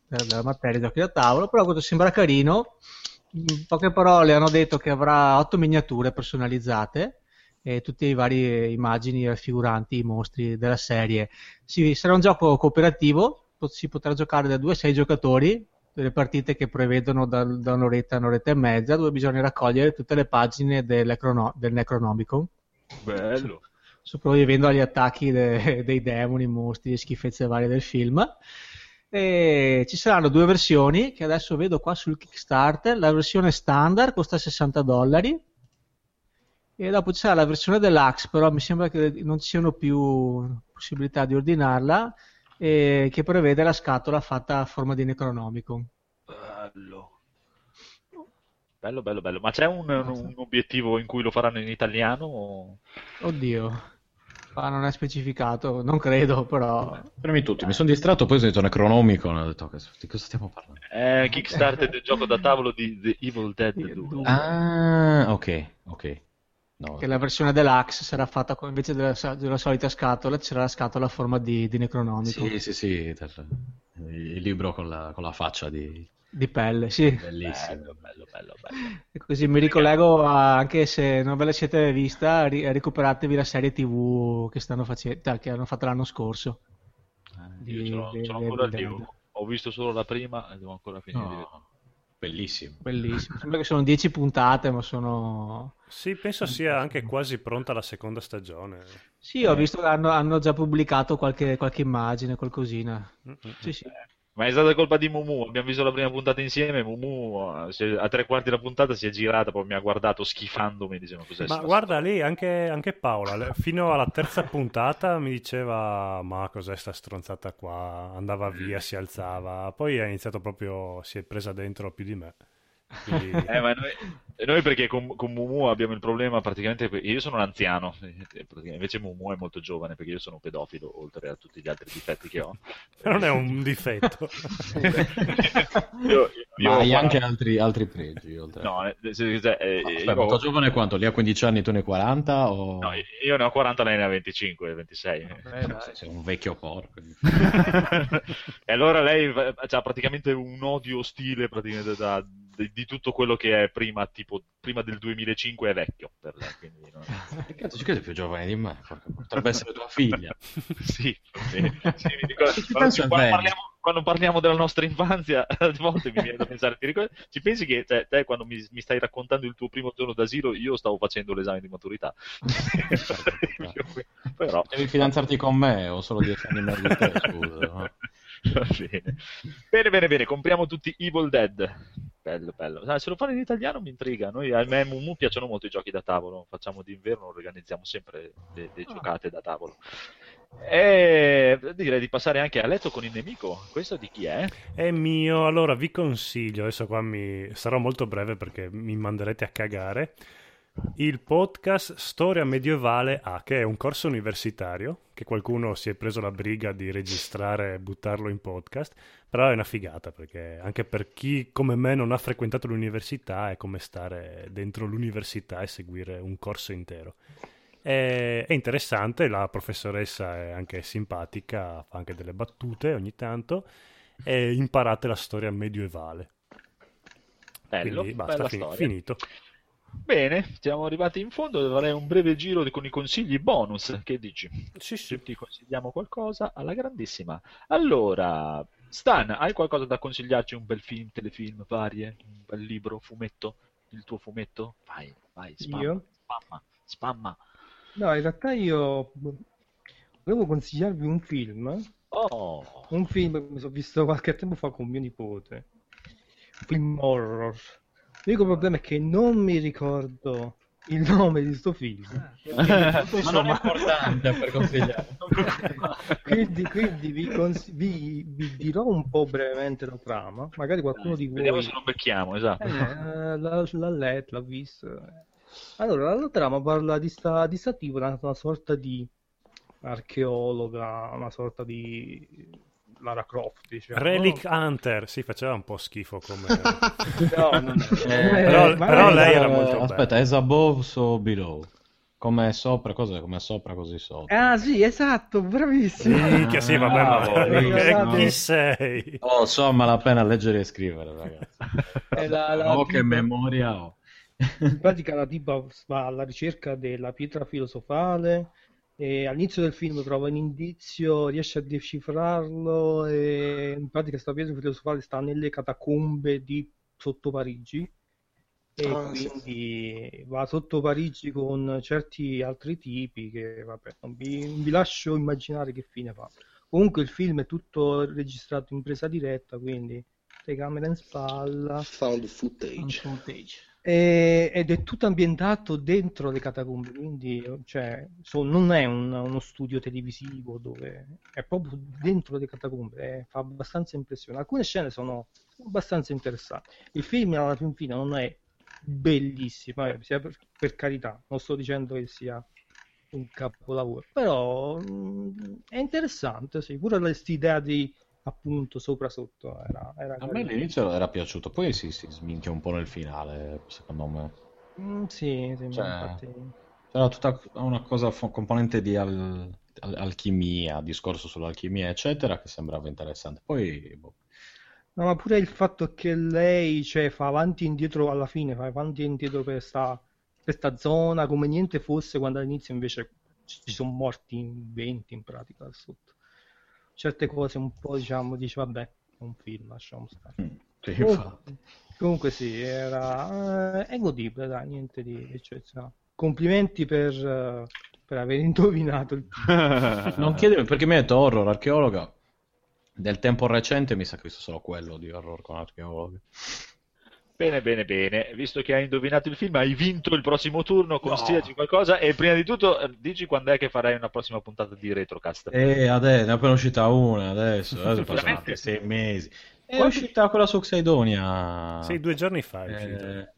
della materia giochi da tavolo, però questo sembra carino. In poche parole hanno detto che avrà otto miniature personalizzate e tutte le varie immagini raffiguranti i mostri della serie. Sì, sarà un gioco cooperativo, si potrà giocare da due a sei giocatori, delle partite che prevedono da, da un'oretta a un'oretta e mezza, dove bisogna raccogliere tutte le pagine del, crono, del Necronomicon. Bello! Sopravvivendo agli attacchi de, dei demoni, mostri e schifezze varie del film. E ci saranno due versioni, che adesso vedo qua sul Kickstarter. La versione standard costa sessanta dollari, e dopo c'è la versione deluxe, però mi sembra che non ci siano più possibilità di ordinarla, eh, che prevede la scatola fatta a forma di Necronomicon. Bello, bello, bello, bello. Ma c'è un, un obiettivo in cui lo faranno in italiano? O... Oddio, ah, non è specificato, non credo, però... Premi tutti, mi sono distratto, poi ho detto Necronomicon, ho detto di cosa stiamo parlando? Eh, Kickstarter del gioco da tavolo di The Evil Dead due. Ah, ok, ok. No. Che la versione deluxe sarà fatta con, invece della, della solita scatola, c'era la scatola a forma di, di Necronomicon. Sì, sì, sì, il libro con la, con la faccia di... di pelle, sì. Bellissimo, bello, bello, bello, bello. E così mi ricollego a, anche se non ve la siete vista, ri- recuperatevi la serie tivù che stanno facendo, che hanno fatto l'anno scorso. Eh, io di, ce l'ho, de, ce l'ho de, ancora de, de, ho visto solo la prima e devo ancora finire. No. Bellissimo. Bellissimo. Sembra che sono dieci puntate, ma sono... Sì, penso sia anche quasi pronta la seconda stagione. Sì, ho visto che hanno, hanno già pubblicato qualche, qualche immagine, qualcosina. Mm-hmm. Sì, sì. Ma è stata colpa di Mumu, abbiamo visto la prima puntata insieme, Mumu a tre quarti della puntata si è girata, poi mi ha guardato schifandomi, diceva cos'è. Ma guarda lì, anche, anche Paola, fino alla terza puntata mi diceva ma cos'è sta stronzata qua, andava via, si alzava, poi ha iniziato proprio, si è presa dentro più di me. Quindi... eh, ma noi, noi perché con, con Mumu abbiamo il problema praticamente, io sono un anziano, invece Mumu è molto giovane perché io sono un pedofilo, oltre a tutti gli altri difetti che ho. Non è un difetto. io, io ma hai guarda... anche altri, altri pregi oltre. No, se, cioè, eh, ah, aspetta, io... giovane quanto? Lei ha quindici anni, tu ne hai quaranta? O... No, io ne ho quaranta, lei ne ha venticinque, ventisei. Vabbè, dai. Sei un vecchio porco. E allora lei ha praticamente un odio ostile praticamente da... di tutto quello che è prima, tipo prima del duemilacinque è vecchio per lei, quindi non... Che cazzo, è più giovane di me, potrebbe essere tua figlia. Sì, sì, sì, mi ricordo, quando, quando, parliamo, quando parliamo della nostra infanzia a volte mi viene da pensare, ti ricordi, ci pensi che cioè, te quando mi, mi stai raccontando il tuo primo giorno d'asilo io stavo facendo l'esame di maturità. Però... devi fidanzarti con me o solo dieci anni in mezzo a te, scusa, no? Va bene. bene bene bene compriamo tutti Evil Dead, bello bello, ah, se lo fanno in italiano mi intriga. Noi, a me e Mumu piacciono molto i giochi da tavolo, facciamo d'inverno, organizziamo sempre le, le giocate da tavolo. E direi di passare anche a Letto con il nemico. Questo di chi è? È mio. Allora vi consiglio, adesso qua mi sarò molto breve perché mi manderete a cagare, il podcast Storia Medievale A, che è un corso universitario che qualcuno si è preso la briga di registrare e buttarlo in podcast, però è una figata perché anche per chi come me non ha frequentato l'università è come stare dentro l'università e seguire un corso intero. È, è interessante, la professoressa è anche simpatica, fa anche delle battute ogni tanto, e imparate la storia medievale. Bello, quindi basta, bella fin- storia. Finito. Bene, siamo arrivati in fondo, farei un breve giro con i consigli bonus, che dici? Sì, sì. Ti consigliamo qualcosa alla grandissima. Allora, Stan, hai qualcosa da consigliarci? Un bel film, telefilm, varie? Un bel libro, fumetto? Il tuo fumetto? Vai, vai, spamma, io? spamma, spamma. No, in realtà io volevo consigliarvi un film, oh. un film che mi sono visto qualche tempo fa con mio nipote, un film horror. L'unico problema è che non mi ricordo il nome di sto film. Ah, ma non è importante per consigliare. quindi quindi vi, cons- vi, vi dirò un po' brevemente la trama. Magari qualcuno Dai, di voi... Vediamo se lo becchiamo, esatto. Eh, l'ha, l'ha letto, l'ha visto. Allora, la trama parla di sta, di sta tipo, una, una sorta di archeologa, una sorta di... Lara Croft, diciamo. Relic Hunter, sì, faceva un po' schifo come no, no, no. Eh, però, però lei era molto bella. Aspetta, as above so below, come sopra, cosa come sopra così sopra. Ah sì, esatto, bravissimo. Ah, che sì, vabbè, ah, ma... esatto. Chi sei? Oh, so, malapena leggere e scrivere, ragazzi. È la, la oh, tipa... che memoria ho. In pratica la tipa va alla ricerca della pietra filosofale. E all'inizio del film trova un indizio, riesce a decifrarlo e in pratica sta pietra filosofale sta nelle catacombe di sotto Parigi e ah, quindi sì. va sotto Parigi con certi altri tipi che vabbè non vi, non vi lascio immaginare che fine fa. Comunque il film è tutto registrato in presa diretta, quindi telecamera in spalla, found footage, found footage. Ed è tutto ambientato dentro le catacombe, quindi cioè, so, non è un, uno studio televisivo, dove è proprio dentro le catacombe, eh, fa abbastanza impressione. Alcune scene sono abbastanza interessanti. Il film alla fin fine non è bellissimo, eh, per, per carità, non sto dicendo che sia un capolavoro, però mh, è interessante, sì, pure l'idea di... appunto sopra sotto era, era a me all'inizio era piaciuto, poi si sì, sì, sminchia un po' nel finale secondo me. Mm, sì, sì, cioè, infatti... c'era tutta una cosa componente di al, al, alchimia, discorso sull'alchimia eccetera, che sembrava interessante, poi boh. No, ma pure il fatto che lei cioè, fa avanti e indietro, alla fine fa avanti e indietro per sta, questa zona come niente fosse, quando all'inizio invece ci sono morti in venti in pratica là sotto. Certe cose un po' diciamo dice vabbè è un film, lasciamo stare. Sì, oh, comunque sì, era eh, è godibile, dai, niente di eccezionale. Complimenti per, per aver indovinato il film. Non chiedere perché mi hai detto horror archeologa del tempo recente, mi sa che questo solo quello di horror con archeologa. Bene, bene, bene. Visto che hai indovinato il film, hai vinto il prossimo turno, consigliaci no. qualcosa e prima di tutto dici quando è che farai una prossima puntata di Retrocast. Eh, adesso, ne è appena uscita una adesso, adesso passano altri sei mesi. È Quanti... uscita quella su Xaidonia. Sì, due giorni fa è uscita. Eh...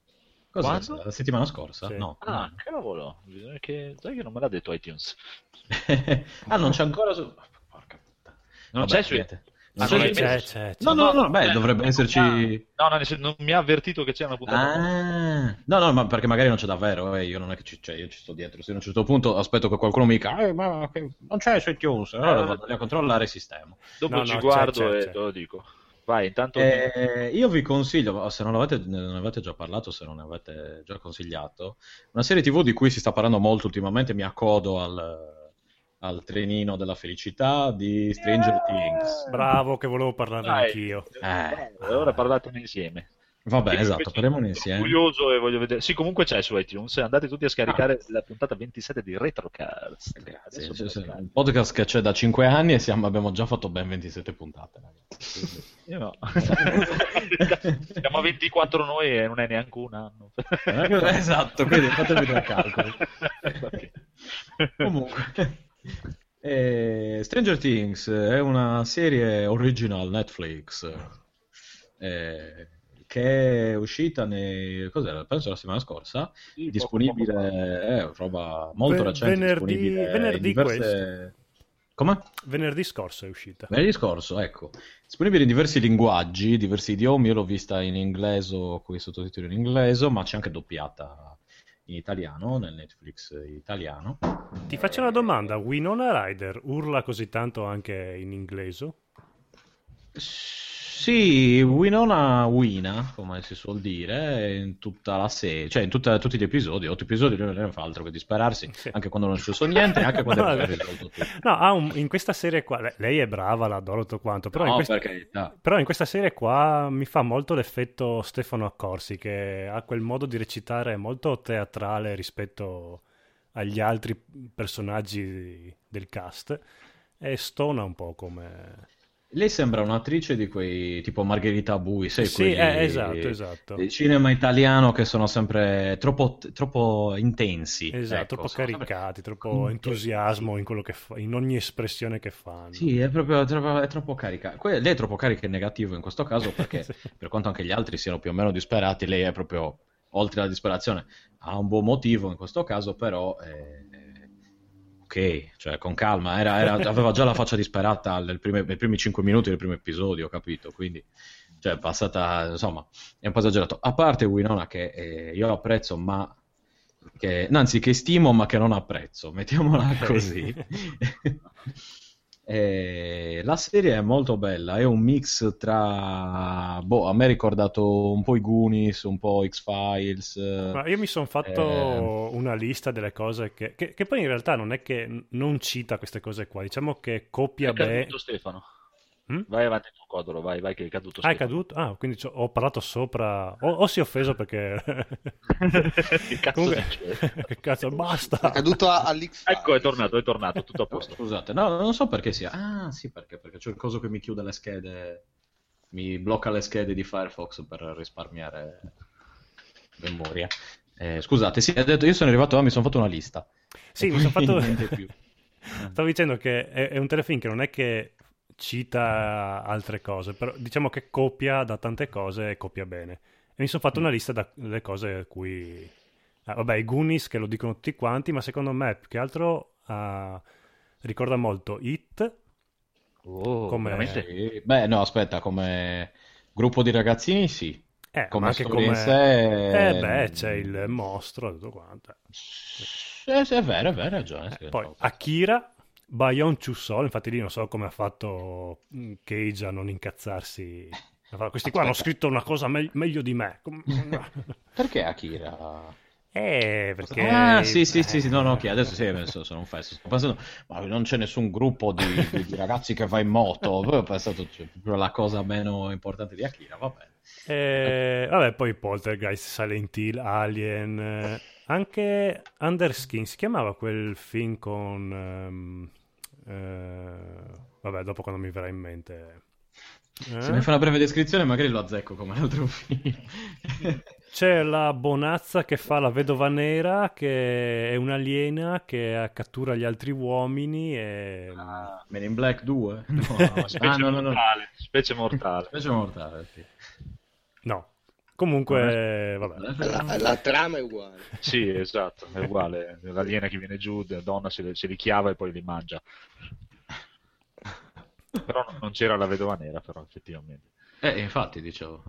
Cos'è? La settimana scorsa? Sì. No. Ah, cavolo. Bisogna che... Sai che non me l'ha detto iTunes. Ah, non c'è ancora su... Porca puttana. Non Vabbè, c'è su niente. Ah, c'è, c'è, c'è. No, no, no, beh, eh, dovrebbe non, esserci... No, no, non mi ha avvertito che c'è una puntata. Ah, no, no, ma perché magari non c'è davvero, eh, io non è che ci, cioè, io ci sto dietro, se a un certo punto aspetto che qualcuno mi dica eh, ma non c'è su iTunes, allora vado a controllare il sistema. Dopo no, ci no, guardo c'è, c'è, e c'è. Te lo dico. Vai, intanto... Eh, io vi consiglio, se non avete, ne avete già parlato, se non ne avete già consigliato, una serie tivù di cui si sta parlando molto ultimamente, mi accodo al... al trenino della felicità di Stranger Things. Bravo, che volevo parlare Dai, anch'io. Eh, allora parlatene insieme. Vabbè, perché esatto, parliamone insieme. Sono curioso e voglio vedere. Sì, comunque c'è su iTunes, andate tutti a scaricare ah. la puntata ventisette di Retrocast. Grazie. Sì, sì, un podcast che c'è da cinque anni e siamo, abbiamo già fatto ben ventisette puntate, ragazzi. Io no. Siamo a ventiquattro noi e non è neanche un anno. Esatto, quindi fatevi due calcoli. Comunque Eh, Stranger Things è una serie original Netflix eh, che è uscita nei, cos'era? penso la settimana scorsa, sì, disponibile, poco, poco. Eh, roba molto recente, venerdì, disponibile venerdì diverse... Come? Venerdì scorso è uscita. Venerdì scorso, ecco. Disponibile in diversi linguaggi, diversi idiomi. Io l'ho vista in inglese con i sottotitoli in inglese, ma c'è anche doppiata in italiano, nel Netflix italiano. Ti faccio una domanda, Winona Ryder urla così tanto anche in inglese? Sì, Winona Wina, come si suol dire, in tutta la serie, cioè in tutta, tutti gli episodi, otto episodi, lui non fa altro che disperarsi, sì. anche quando non è successo niente, anche quando no, è risolto tutto. No, ha un, in questa serie qua, lei è brava, l'adoro tutto quanto, però, no, in questa, perché, no. però in questa serie qua mi fa molto l'effetto Stefano Accorsi, che ha quel modo di recitare molto teatrale rispetto agli altri personaggi del cast, e stona un po' come... Lei sembra un'attrice di quei tipo Margherita Bui, sai, sì, quelli eh, esatto, esatto. del cinema italiano che sono sempre troppo, troppo intensi, esatto, ecco, troppo caricati, sempre... troppo entusiasmo in quello che fa, in ogni espressione che fanno. Sì, è proprio troppo, è troppo carica. Que- lei è troppo carica e negativo in questo caso perché sì. per quanto anche gli altri siano più o meno disperati, lei è proprio oltre alla disperazione. Ha un buon motivo in questo caso, però. È... Ok, cioè con calma, era, era, aveva già la faccia disperata nel prime, nei primi cinque minuti del primo episodio, ho capito, quindi cioè, è passata, insomma, è un po' esagerato. A parte Winona che eh, io apprezzo, ma che, anzi che stimo ma che non apprezzo, mettiamola così. Eh, la serie è molto bella, è un mix tra, boh, a me ha ricordato un po' i Goonies, un po' X-Files. Ma io mi sono fatto eh... una lista delle cose che, che, che poi in realtà non è che non cita queste cose qua, diciamo che copia bene. Stefano. Hm? Vai avanti tu, Codolo, vai, vai che è caduto. Ah, è caduto? Ah, quindi ho parlato sopra, o, o si è offeso perché... che cazzo Comunque... Che cazzo, basta! È caduto all'X. Ecco, è tornato, è tornato, tutto a posto. Scusate, no, non so perché sia. Ah, sì, perché, perché c'è il coso che mi chiude le schede, mi blocca le schede di Firefox per risparmiare memoria. Eh, scusate, sì, detto, io sono arrivato, ah, mi sono fatto una lista. Sì, mi sono fatto... Niente più. Stavo dicendo che è, è un telefilm che non è che... cita altre cose, però diciamo che copia da tante cose e copia bene. E mi sono fatto una lista delle cose a cui... Ah, vabbè, i Goonies che lo dicono tutti quanti, ma secondo me più che altro uh, ricorda molto It. Oh, come... veramente? Beh, no, aspetta, come gruppo di ragazzini sì. Eh, come anche come... Sé... Eh beh, c'è il mostro e tutto quanto. Eh, sì, è vero, è vero, hai ragione. Eh, poi Akira... Beyond Sol, infatti lì non so come ha fatto Cage a non incazzarsi. Questi qua Aspetta. hanno scritto una cosa me- meglio di me. Perché Akira? Eh, perché... Ah, sì, sì, eh. sì, sì, no, no, ok, adesso sì, adesso sono un fesso. Sto pensando, ma non c'è nessun gruppo di, di, di ragazzi che va in moto. Ho pensato, cioè, proprio la cosa meno importante di Akira, va bene. Eh, vabbè, poi Poltergeist, Silent Hill, Alien... Anche Underskin, si chiamava quel film con... Um, eh, vabbè, dopo quando mi verrà in mente... Eh? Se mi fa una breve descrizione magari lo azzecco come l'altro film. C'è la bonazza che fa la vedova nera, che è un'aliena che cattura gli altri uomini e... Ah, Men in Black due? No, no, specie, ah, no, mortale, no, no. specie mortale. Specie mortale, sì. No. Comunque, vabbè. La, la trama è uguale. Sì, esatto, è uguale. L'aliena che viene giù, la donna se, se li chiava e poi li mangia. Però non c'era la vedova nera, però, effettivamente. Eh, infatti, dicevo.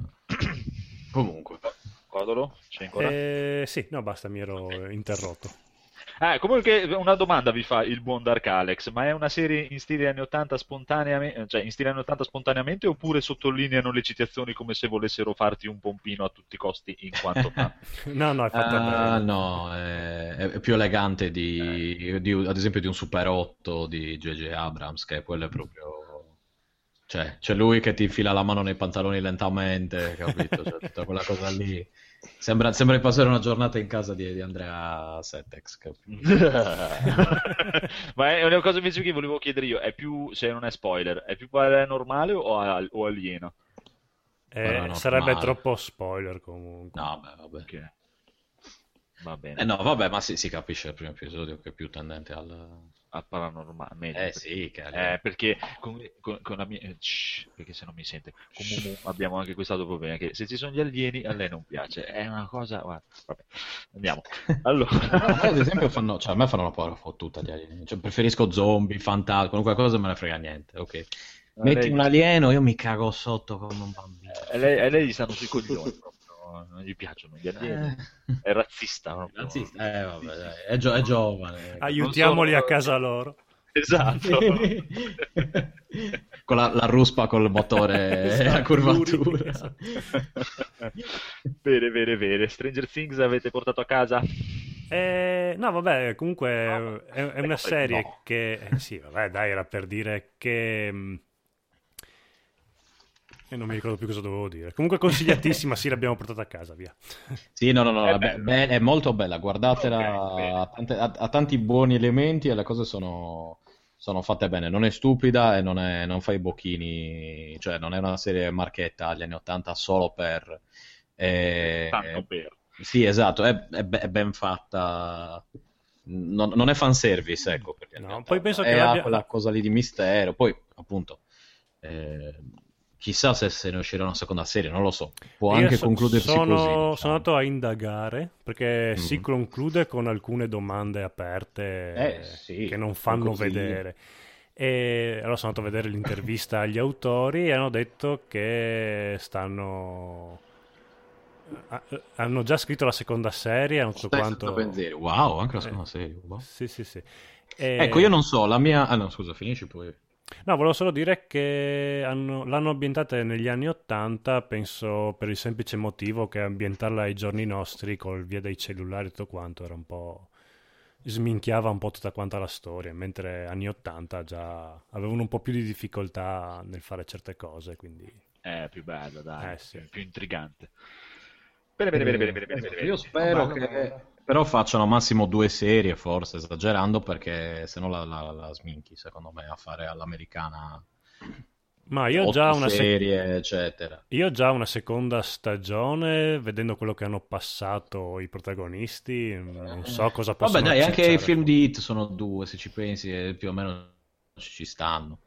Comunque. Codolo? C'è ancora? Eh, sì, no, basta, mi ero okay. interrotto. Ah, comunque una domanda vi fa il buon Dark Alex, ma è una serie in stile anni ottanta spontaneamente, cioè in stile anni ottanta spontaneamente, oppure sottolineano le citazioni come se volessero farti un pompino a tutti i costi in quanto fa? No, no, è fatta uh, no, è, è più elegante di, eh. di, ad esempio, di un Super Hot di J J Abrams, che quello è proprio... Cioè, c'è lui che ti infila la mano nei pantaloni lentamente, capito? Cioè, tutta quella cosa lì. Sembra, sembra di passare una giornata in casa di, di Andrea Settex, capito? Ma è una cosa invece che volevo chiedere io. È più, se non è spoiler, è più paranormale o, al, o alieno? Eh, sarebbe troppo spoiler comunque. No, beh, vabbè. Okay. Va bene. Eh no, vabbè, ma si, si capisce al primo episodio che è più tendente al... a paranormale, eh sì, eh, perché con, con, con la mia eh, shh, perché se non mi sente con Mumu abbiamo anche quest'altro problema, che se ci sono gli alieni a lei non piace, è una cosa, guarda, vabbè, andiamo. Allora, ad esempio fanno, cioè, a me fanno una paura fottuta gli alieni, cioè, preferisco zombie, fantasma, qualunque cosa me ne frega niente, ok. Metti lei... un alieno, io mi cago sotto come un bambino, e lei, e lei gli stanno sui coglioni proprio. Non gli piacciono gli alieni, è razzista, no? razzista. Eh, vabbè, dai. È, gio- è giovane, aiutiamoli sono... a casa loro, esatto. Con la, la ruspa col motore, esatto, la curvatura, esatto. Bene, bene, bene. Stranger Things avete portato a casa? Eh, no, vabbè, comunque no, è, è una serie no. che eh, sì, vabbè, dai, era per dire che... E non mi ricordo più cosa dovevo dire. Comunque consigliatissima, sì, l'abbiamo portata a casa, via. Sì, no, no, no, è, be- be- è molto bella, guardatela, okay, ha, tante, ha, ha tanti buoni elementi e le cose sono, sono fatte bene. Non è stupida e non, è, non fa i bocchini, cioè non è una serie marchetta agli anni ottanta solo per... Eh, Tanto per. Sì, esatto, è, è, è ben fatta... Non, non è fanservice, ecco. Perché no, poi penso che abbia... quella cosa lì di mistero, poi appunto... Eh, chissà se se ne uscirà una seconda serie, non lo so. Può Io anche so, concludersi sono, così. Diciamo. Sono andato a indagare perché mm. si conclude con alcune domande aperte eh, sì, che non fanno così vedere. E allora sono andato a vedere l'intervista agli autori e hanno detto che stanno... hanno già scritto la seconda serie, non so quanto. Pensiero. Wow, anche la seconda eh. serie. Wow. Sì, sì, sì. E... Ecco, io non so, la mia... Ah no, scusa, finisci poi. No, volevo solo dire che hanno, l'hanno ambientata negli anni ottanta, penso per il semplice motivo che ambientarla ai giorni nostri col via dei cellulari e tutto quanto era un po'... sminchiava un po' tutta quanta la storia, mentre anni ottanta già avevano un po' più di difficoltà nel fare certe cose, quindi... È più bello, dai, eh, sì. È più intrigante. Bene, bene, bene, bene, bene, bene, bene. Io spero no, che... che... però facciano massimo due serie, forse esagerando, perché se no la, la, la sminchi secondo me a fare all'americana. Ma io ho già una serie sec- eccetera. Io ho già una seconda stagione, vedendo quello che hanno passato i protagonisti, non so cosa possono. Vabbè, dai, anche i film di Hit sono due, se ci pensi, più o meno ci stanno.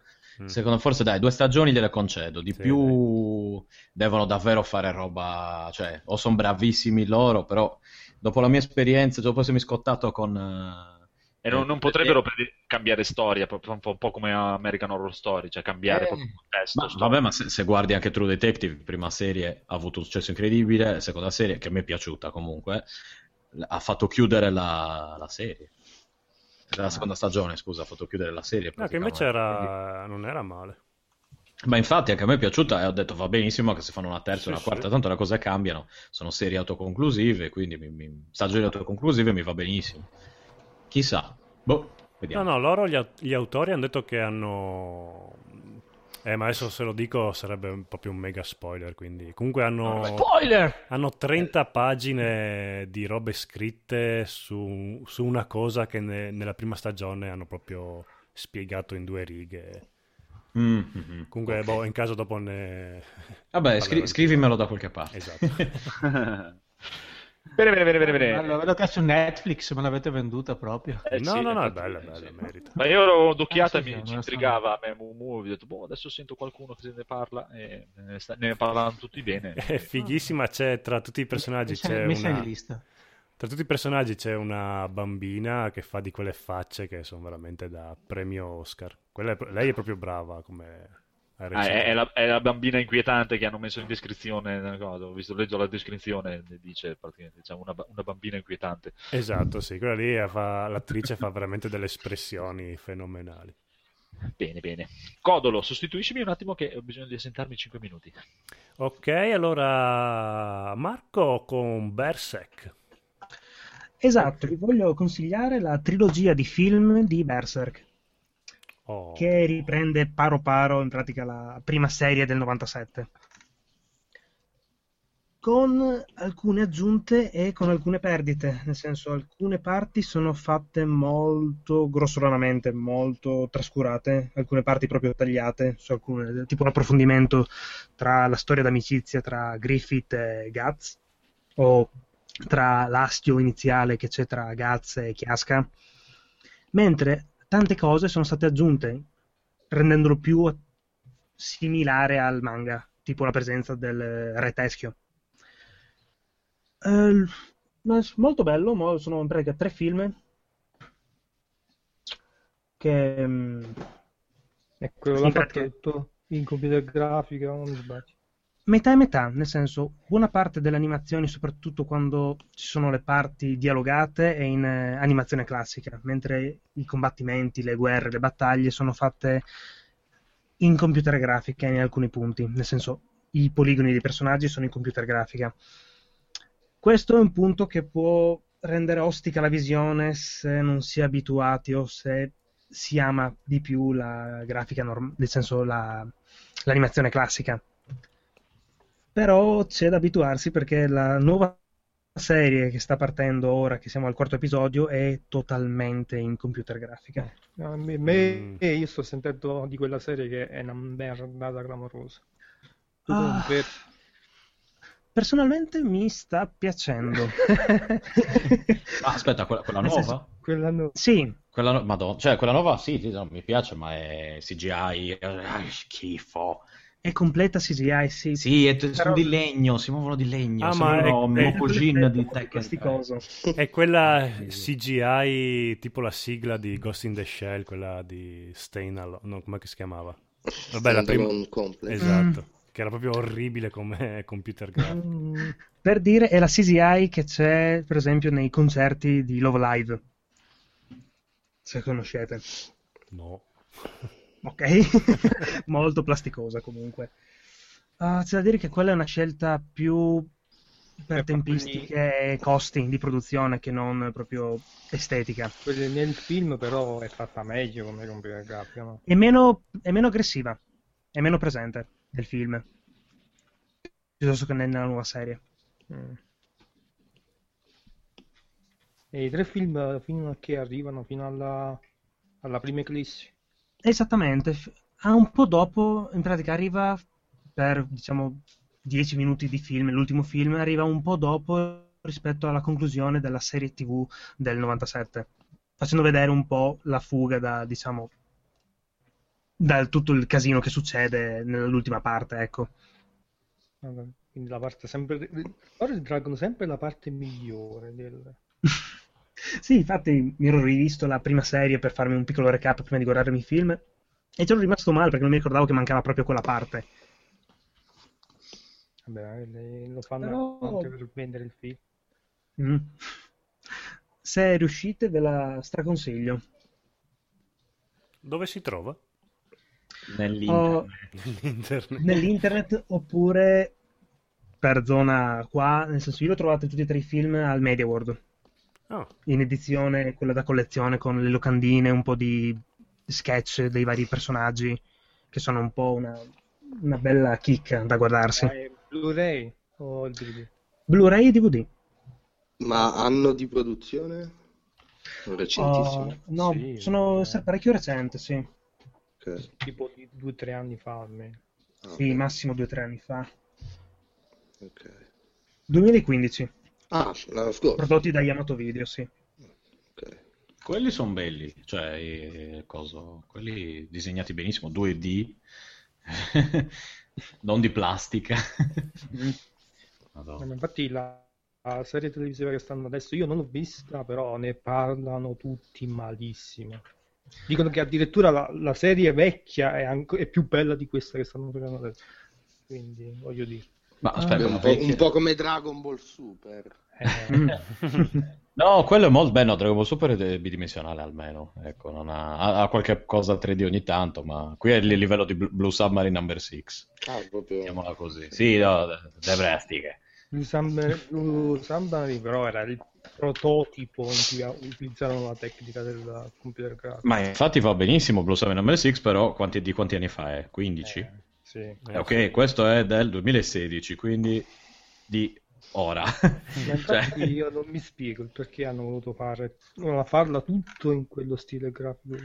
Secondo, forse dai, due stagioni gliele concedo, di sì, più dai. Devono davvero fare roba, cioè o sono bravissimi loro, però dopo la mia esperienza, dopo essermi scottato con eh, e non, non potrebbero eh, pre- cambiare storia, un po', un po' come American Horror Story, cioè cambiare eh, proprio il contesto. Ma, vabbè, ma se, se guardi anche True Detective, prima serie ha avuto un successo incredibile, seconda serie che mi è piaciuta comunque, ha fatto chiudere la, la serie. La seconda stagione, scusa, ha fatto chiudere la serie. Ma no, che invece era... non era male. Ma infatti anche a me è piaciuta e ho detto va benissimo che se fanno una terza e sì, una quarta, sì. Tanto le cose cambiano, sono serie autoconclusive, quindi mi, mi... stagioni autoconclusive mi va benissimo. Chissà, boh, vediamo. No, no, loro gli, gli autori hanno detto che hanno... Eh, ma adesso se lo dico sarebbe proprio un mega spoiler, quindi... Comunque hanno... Spoiler! Hanno trenta pagine di robe scritte su, su una cosa che ne, nella prima stagione hanno proprio spiegato in due righe. Mm-hmm. Comunque, okay. Boh, in caso dopo ne... Vabbè, scri- scrivimelo da qualche parte. Esatto. Bene, bene, bene, bene, bene. Allora, vedo che è su Netflix, me l'avete venduta proprio. Eh, no, sì, no, no, è bella, bella, sì. Merita. Ma io l'ho docchiata, ah, sì, mi sì, intrigava, so. A me Mumu, ho detto, boh, adesso sento qualcuno che se ne parla, e ne, sta, ne parlano tutti bene. È fighissima, c'è tra tutti i personaggi, mi c'è mi una... lista. Tra tutti i personaggi c'è una bambina che fa di quelle facce che sono veramente da premio Oscar. Quella è... Lei è proprio brava come... Ah, è, la, è la bambina inquietante che hanno messo in descrizione. No, ho visto, leggo la descrizione, dice praticamente, diciamo, una, una bambina inquietante. Esatto, sì, quella lì fa, l'attrice fa veramente delle espressioni fenomenali. Bene, bene. Codolo, sostituiscimi un attimo che ho bisogno di assentarmi cinque minuti. Ok, allora Marco con Berserk. Esatto, vi voglio consigliare la trilogia di film di Berserk. Oh. Che riprende paro paro in pratica la prima serie del novantasette con alcune aggiunte e con alcune perdite, nel senso alcune parti sono fatte molto grossolanamente, molto trascurate, alcune parti proprio tagliate, su alcune, tipo un approfondimento tra la storia d'amicizia tra Griffith e Guts, o tra l'astio iniziale che c'è tra Guts e Chiasca, mentre tante cose sono state aggiunte, rendendolo più similare al manga, tipo la presenza del re Teschio. Eh, molto bello, sono in pratica tre film che... È quello l'ha fatto tutto in computer grafica, non mi sbaglio. Metà e metà, nel senso, buona parte delle animazioni, soprattutto quando ci sono le parti dialogate, è in eh, animazione classica, mentre i combattimenti, le guerre, le battaglie sono fatte in computer grafica in alcuni punti, nel senso i poligoni dei personaggi sono in computer grafica. Questo è un punto che può rendere ostica la visione se non si è abituati o se si ama di più la grafica, norm- nel senso la- l'animazione classica. Però c'è da abituarsi perché la nuova serie che sta partendo ora, che siamo al quarto episodio, è totalmente in computer grafica. A me, me, mm. Io sto sentendo di quella serie che è una merda clamorosa. Ah, per... Personalmente mi sta piacendo. Ah, aspetta, quella, quella nuova? Quella nuova. Sì. Quella, no... Madonna. Cioè, quella nuova sì, sì no, mi piace, ma è C G I, è schifo. È completa C G I, sì. Sì, è t- però... sono di legno, si muovono di legno. Ah, sono ma è, è, è, di tech. È quella C G I, tipo la sigla di Ghost in the Shell, quella di Staying Alone, no, come si chiamava? Vabbè, la prima... Esatto, mm. Che era proprio orribile come computer grafica. Mm. Per dire, è la C G I che c'è, per esempio, nei concerti di Love Live. Se conoscete. No. Ok, molto plasticosa comunque. Uh, c'è da dire che quella è una scelta più per tempistiche e costi di produzione che non proprio estetica. Nel film però è fatta meglio come computer grafica, no? È meno, è meno aggressiva, è meno presente nel film, piuttosto che nella nuova serie. Mm. E i tre film fino a che arrivano fino alla, alla prima eclissi. Esattamente, a un po' dopo in pratica arriva per diciamo dieci minuti di film, l'ultimo film arriva un po' dopo rispetto alla conclusione della serie tivù del novantasette, facendo vedere un po' la fuga da diciamo da tutto il casino che succede nell'ultima parte, ecco. Quindi la parte sempre ora traggono sempre la parte migliore del Sì, infatti mi ero rivisto la prima serie per farmi un piccolo recap prima di guardarmi i film e ci ero rimasto male perché non mi ricordavo che mancava proprio quella parte. Vabbè, lo fanno però... anche per vendere il film. Mm. Se riuscite ve la straconsiglio. Dove si trova? Nell'internet. Oh, nell'internet. Nell'internet oppure per zona qua, nel senso io lo trovate tutti e tre i film al Media World. Oh. In edizione quella da collezione con le locandine, un po' di sketch dei vari personaggi che sono un po' una, una bella chicca da guardarsi. Eh, Blu-ray o D V D? Blu-ray e D V D. Ma anno di produzione? Recentissimo? Oh, no, sì, sono eh. parecchio recente, sì. Okay. Tipo di due tre anni fa almeno. Ah, sì, okay. Massimo due tre anni fa. Ok. duemilaquindici. Ah, l'anno scorso. Prodotti da Yamato Video, sì. Okay. Quelli sono belli, cioè eh, coso, quelli disegnati benissimo, due D, non di plastica. Madonna. Infatti la... la serie televisiva che stanno adesso io non l'ho vista, però ne parlano tutti malissimo, dicono che addirittura la, la serie vecchia è, anche, è più bella di questa che stanno facendo adesso, quindi voglio dire, ma aspetta, ah, un, po', un po' come Dragon Ball Super, eh. No, quello è molto bello. Dragon Ball Super è bidimensionale almeno, ecco, non ha, ha qualche cosa tre D ogni tanto, ma qui è il livello di Blue Submarine number sei, ah, proprio... diciamola così, sì, no, le brastiche. Blue Submarine però era il prototipo in cui utilizzarono la tecnica del computer grafico. Ma infatti va benissimo Blue Submarine number sei, però quanti, di quanti anni fa è? quindici? Eh, sì, eh, ok, sì. Questo è del duemilasedici, quindi di ora. Cioè... io non mi spiego il perché hanno voluto fare, farla tutto in quello stile grafico.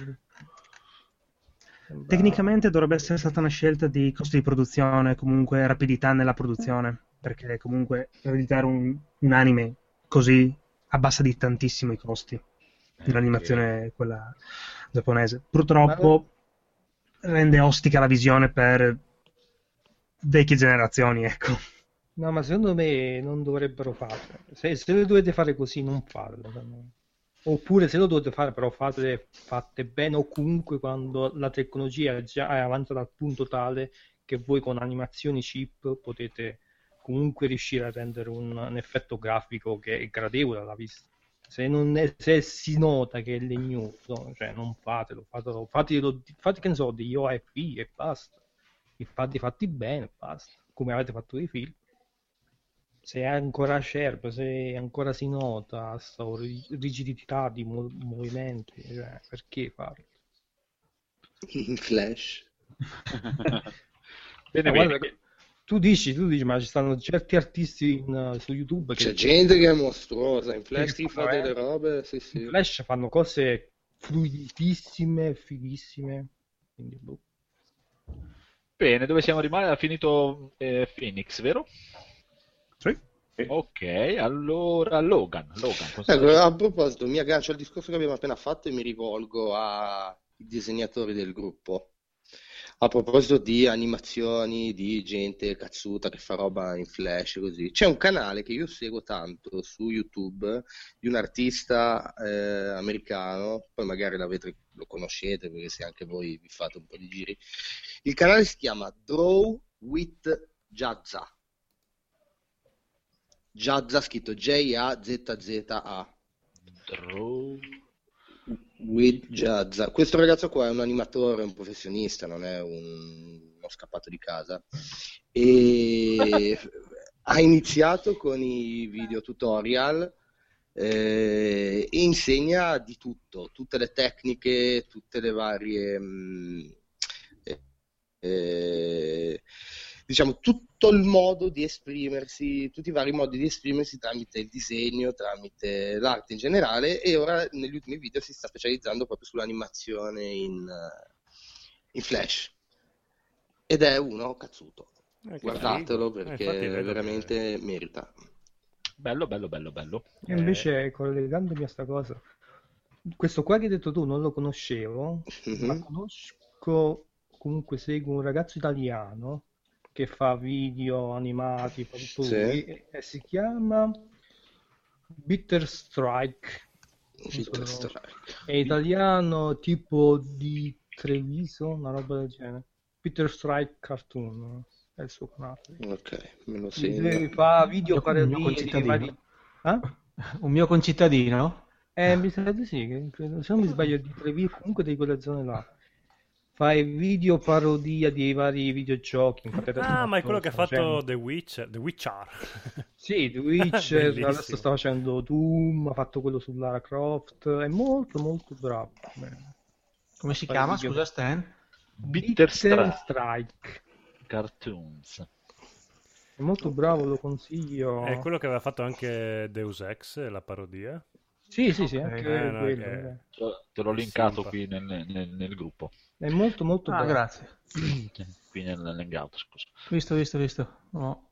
Tecnicamente dovrebbe essere stata una scelta di costi di produzione, comunque rapidità nella produzione, perché comunque per editare un, un anime così abbassa di tantissimo i costi dell'animazione, eh, quella giapponese. Purtroppo ma... rende ostica la visione per vecchie generazioni, ecco. No, ma secondo me non dovrebbero farlo. Se, se lo dovete fare così, non farlo. Oppure se lo dovete fare, però fate, fate bene, o comunque quando la tecnologia già è avanzata al punto tale che voi con animazioni cheap potete comunque riuscire a rendere un, un effetto grafico che è gradevole alla vista. Se, non è, se si nota che è legnoso, cioè non fatelo, fatelo, fatelo, fate, che ne so, di O F I e basta. E fatti, fatti bene e basta, come avete fatto dei film. Se è ancora sharp, se ancora si nota questa rigidità di mo- movimenti, cioè, perché farlo? In flash. Bene, bene. Che... Tu dici, tu dici, ma ci stanno certi artisti in, su YouTube che... C'è gente che è mostruosa, in Flash ti fa delle robe, sì sì. In Flash fanno cose fluidissime, fighissime, quindi boh. Bene, dove siamo rimasti? Ha finito eh, Phoenix, vero? Sì. Ok, allora Logan. Logan eh, allora, a proposito, mi aggancio al discorso che abbiamo appena fatto e mi rivolgo ai disegnatori del gruppo. A proposito di animazioni, di gente cazzuta che fa roba in Flash, così, c'è un canale che io seguo tanto su YouTube di un artista eh, americano, poi magari l'avete, lo conoscete perché se anche voi vi fate un po' di giri. Il canale si chiama Draw with Jazza. Jazza scritto J A Z Z A. Draw with Jazza. Questo ragazzo qua è un animatore, un professionista, non è un... uno scappato di casa, e ha iniziato con i video tutorial eh, e insegna di tutto, tutte le tecniche, tutte le varie mh, eh, eh, diciamo tutto il modo di esprimersi, tutti i vari modi di esprimersi tramite il disegno, tramite l'arte in generale, e ora negli ultimi video si sta specializzando proprio sull'animazione in, in Flash, ed è uno cazzuto, eh, guardatelo bello, perché eh, veramente bello. Merita. Bello, bello, bello, bello. E invece eh... collegandomi a sta cosa, questo qua che hai detto tu non lo conoscevo, mm-hmm. ma conosco, comunque seguo un ragazzo italiano che fa video animati, fa tutto, sì. E, e si chiama Bitter Strike. Bitter Strike. È italiano, tipo di Treviso, una roba del genere. Bitter Strike Cartoon è il suo canale. Ok, me lo segno. Fa video paralleli di vari... eh? Un mio concittadino? Eh, mi sa di sì, credo, se non mi sbaglio di Treviso, comunque di quella zona là. Fai video parodia dei vari videogiochi. Infatti, ah, ma è quello che ha fatto facendo. The Witcher. The Witcher. Sì, The Witcher. Adesso sta facendo Doom, ha fatto quello su Lara Croft. È molto, molto bravo. Beh. Come si Fai chiama? Video. Scusa, Stan? Bitter Strike. Strike. Cartoons. È molto bravo, lo consiglio. È quello che aveva fatto anche Deus Ex, la parodia. Sì, sì, sì, anche eh, no, quello, che... te l'ho linkato qui nel, nel, nel gruppo. È molto, molto ah, bello. Grazie. Qui nel hangout, scusa. Visto, visto, visto. No.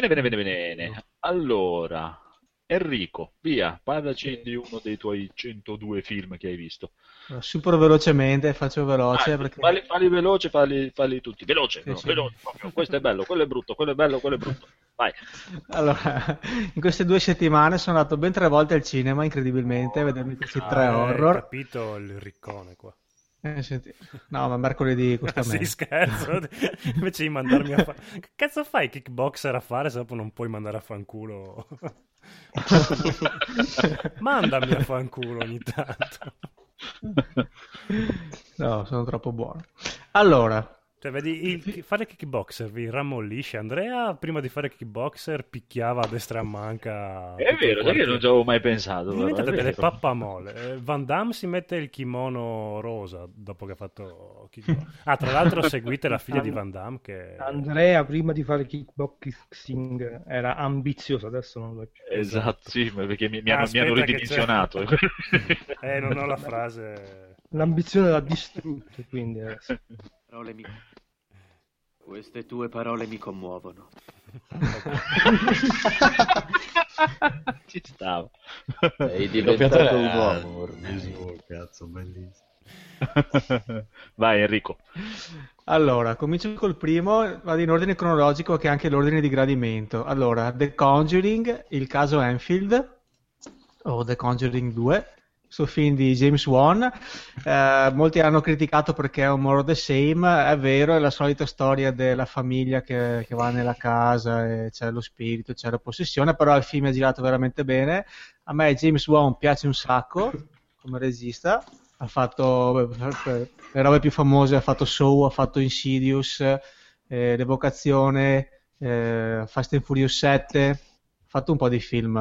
Bene, bene, bene, bene. Allora, Enrico, via, parlaci di uno dei tuoi centodue film che hai visto. Super velocemente, faccio veloce. Ah, perché... falli, falli veloce, falli, falli tutti. Veloce, sì, no, sì. veloce proprio. Questo è bello, quello è brutto, quello è bello, quello è brutto. Vai. Allora, in queste due settimane sono andato ben tre volte al cinema, incredibilmente, oh, a vedermi questi ah, tre horror. Ho capito il riccone qua. Eh, senti... No, ma mercoledì costa no, me. Sì, scherzo. Invece di mandarmi a fare... Che cazzo fai kickboxer a fare se dopo non puoi mandare a fanculo? Mandami a fanculo ogni tanto. No, sono troppo buono. Allora... Cioè, vedi, il... fare kickboxer vi rammollisce. Andrea, prima di fare kickboxer, picchiava a destra a manca. È vero, sai che non ci avevo mai pensato. Diventate delle pappamole. Van Damme si mette il kimono rosa dopo che ha fatto kickboxer. Ah, tra l'altro seguite la figlia di Van Damme che... Andrea, prima di fare kickboxing, era ambizioso, adesso non lo è più. Esatto, sì, perché mi, mi ah, hanno, hanno ridimensionato. Eh, non ho la frase... L'ambizione l'ha distrutto, quindi adesso... Mi... Queste tue parole mi commuovono. Ci stavo. Sei diventato un uomo ormai. Oh, cazzo, bellissimo. Vai Enrico. Allora, comincio col primo, vado in ordine cronologico che è anche l'ordine di gradimento. Allora, The Conjuring, il caso Enfield, o The Conjuring due. Questo film di James Wan, eh, molti l'hanno criticato perché è un more of the same, è vero, è la solita storia della famiglia che, che va nella casa e c'è lo spirito, c'è la possessione, però il film è girato veramente bene. A me James Wan piace un sacco come regista, ha fatto le robe più famose, ha fatto Saw, ha fatto Insidious, eh, L'Evocazione, eh, Fast and Furious sette, ha fatto un po' di film,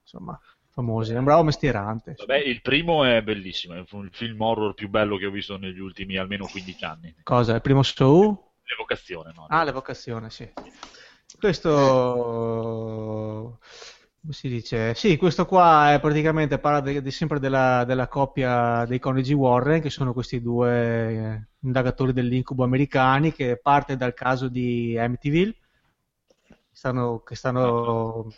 insomma... famosi, è un bravo mestierante. Vabbè, il primo è bellissimo, è il film horror più bello che ho visto negli ultimi almeno quindici anni. Cosa? Il primo show? L'Evocazione, no? Ah, L'Evocazione, sì. Questo... come si dice? Sì, questo qua è praticamente parla de, de, sempre della, della coppia dei coniugi Warren, che sono questi due indagatori dell'incubo americani, che parte dal caso di Amityville, Stanno, che stanno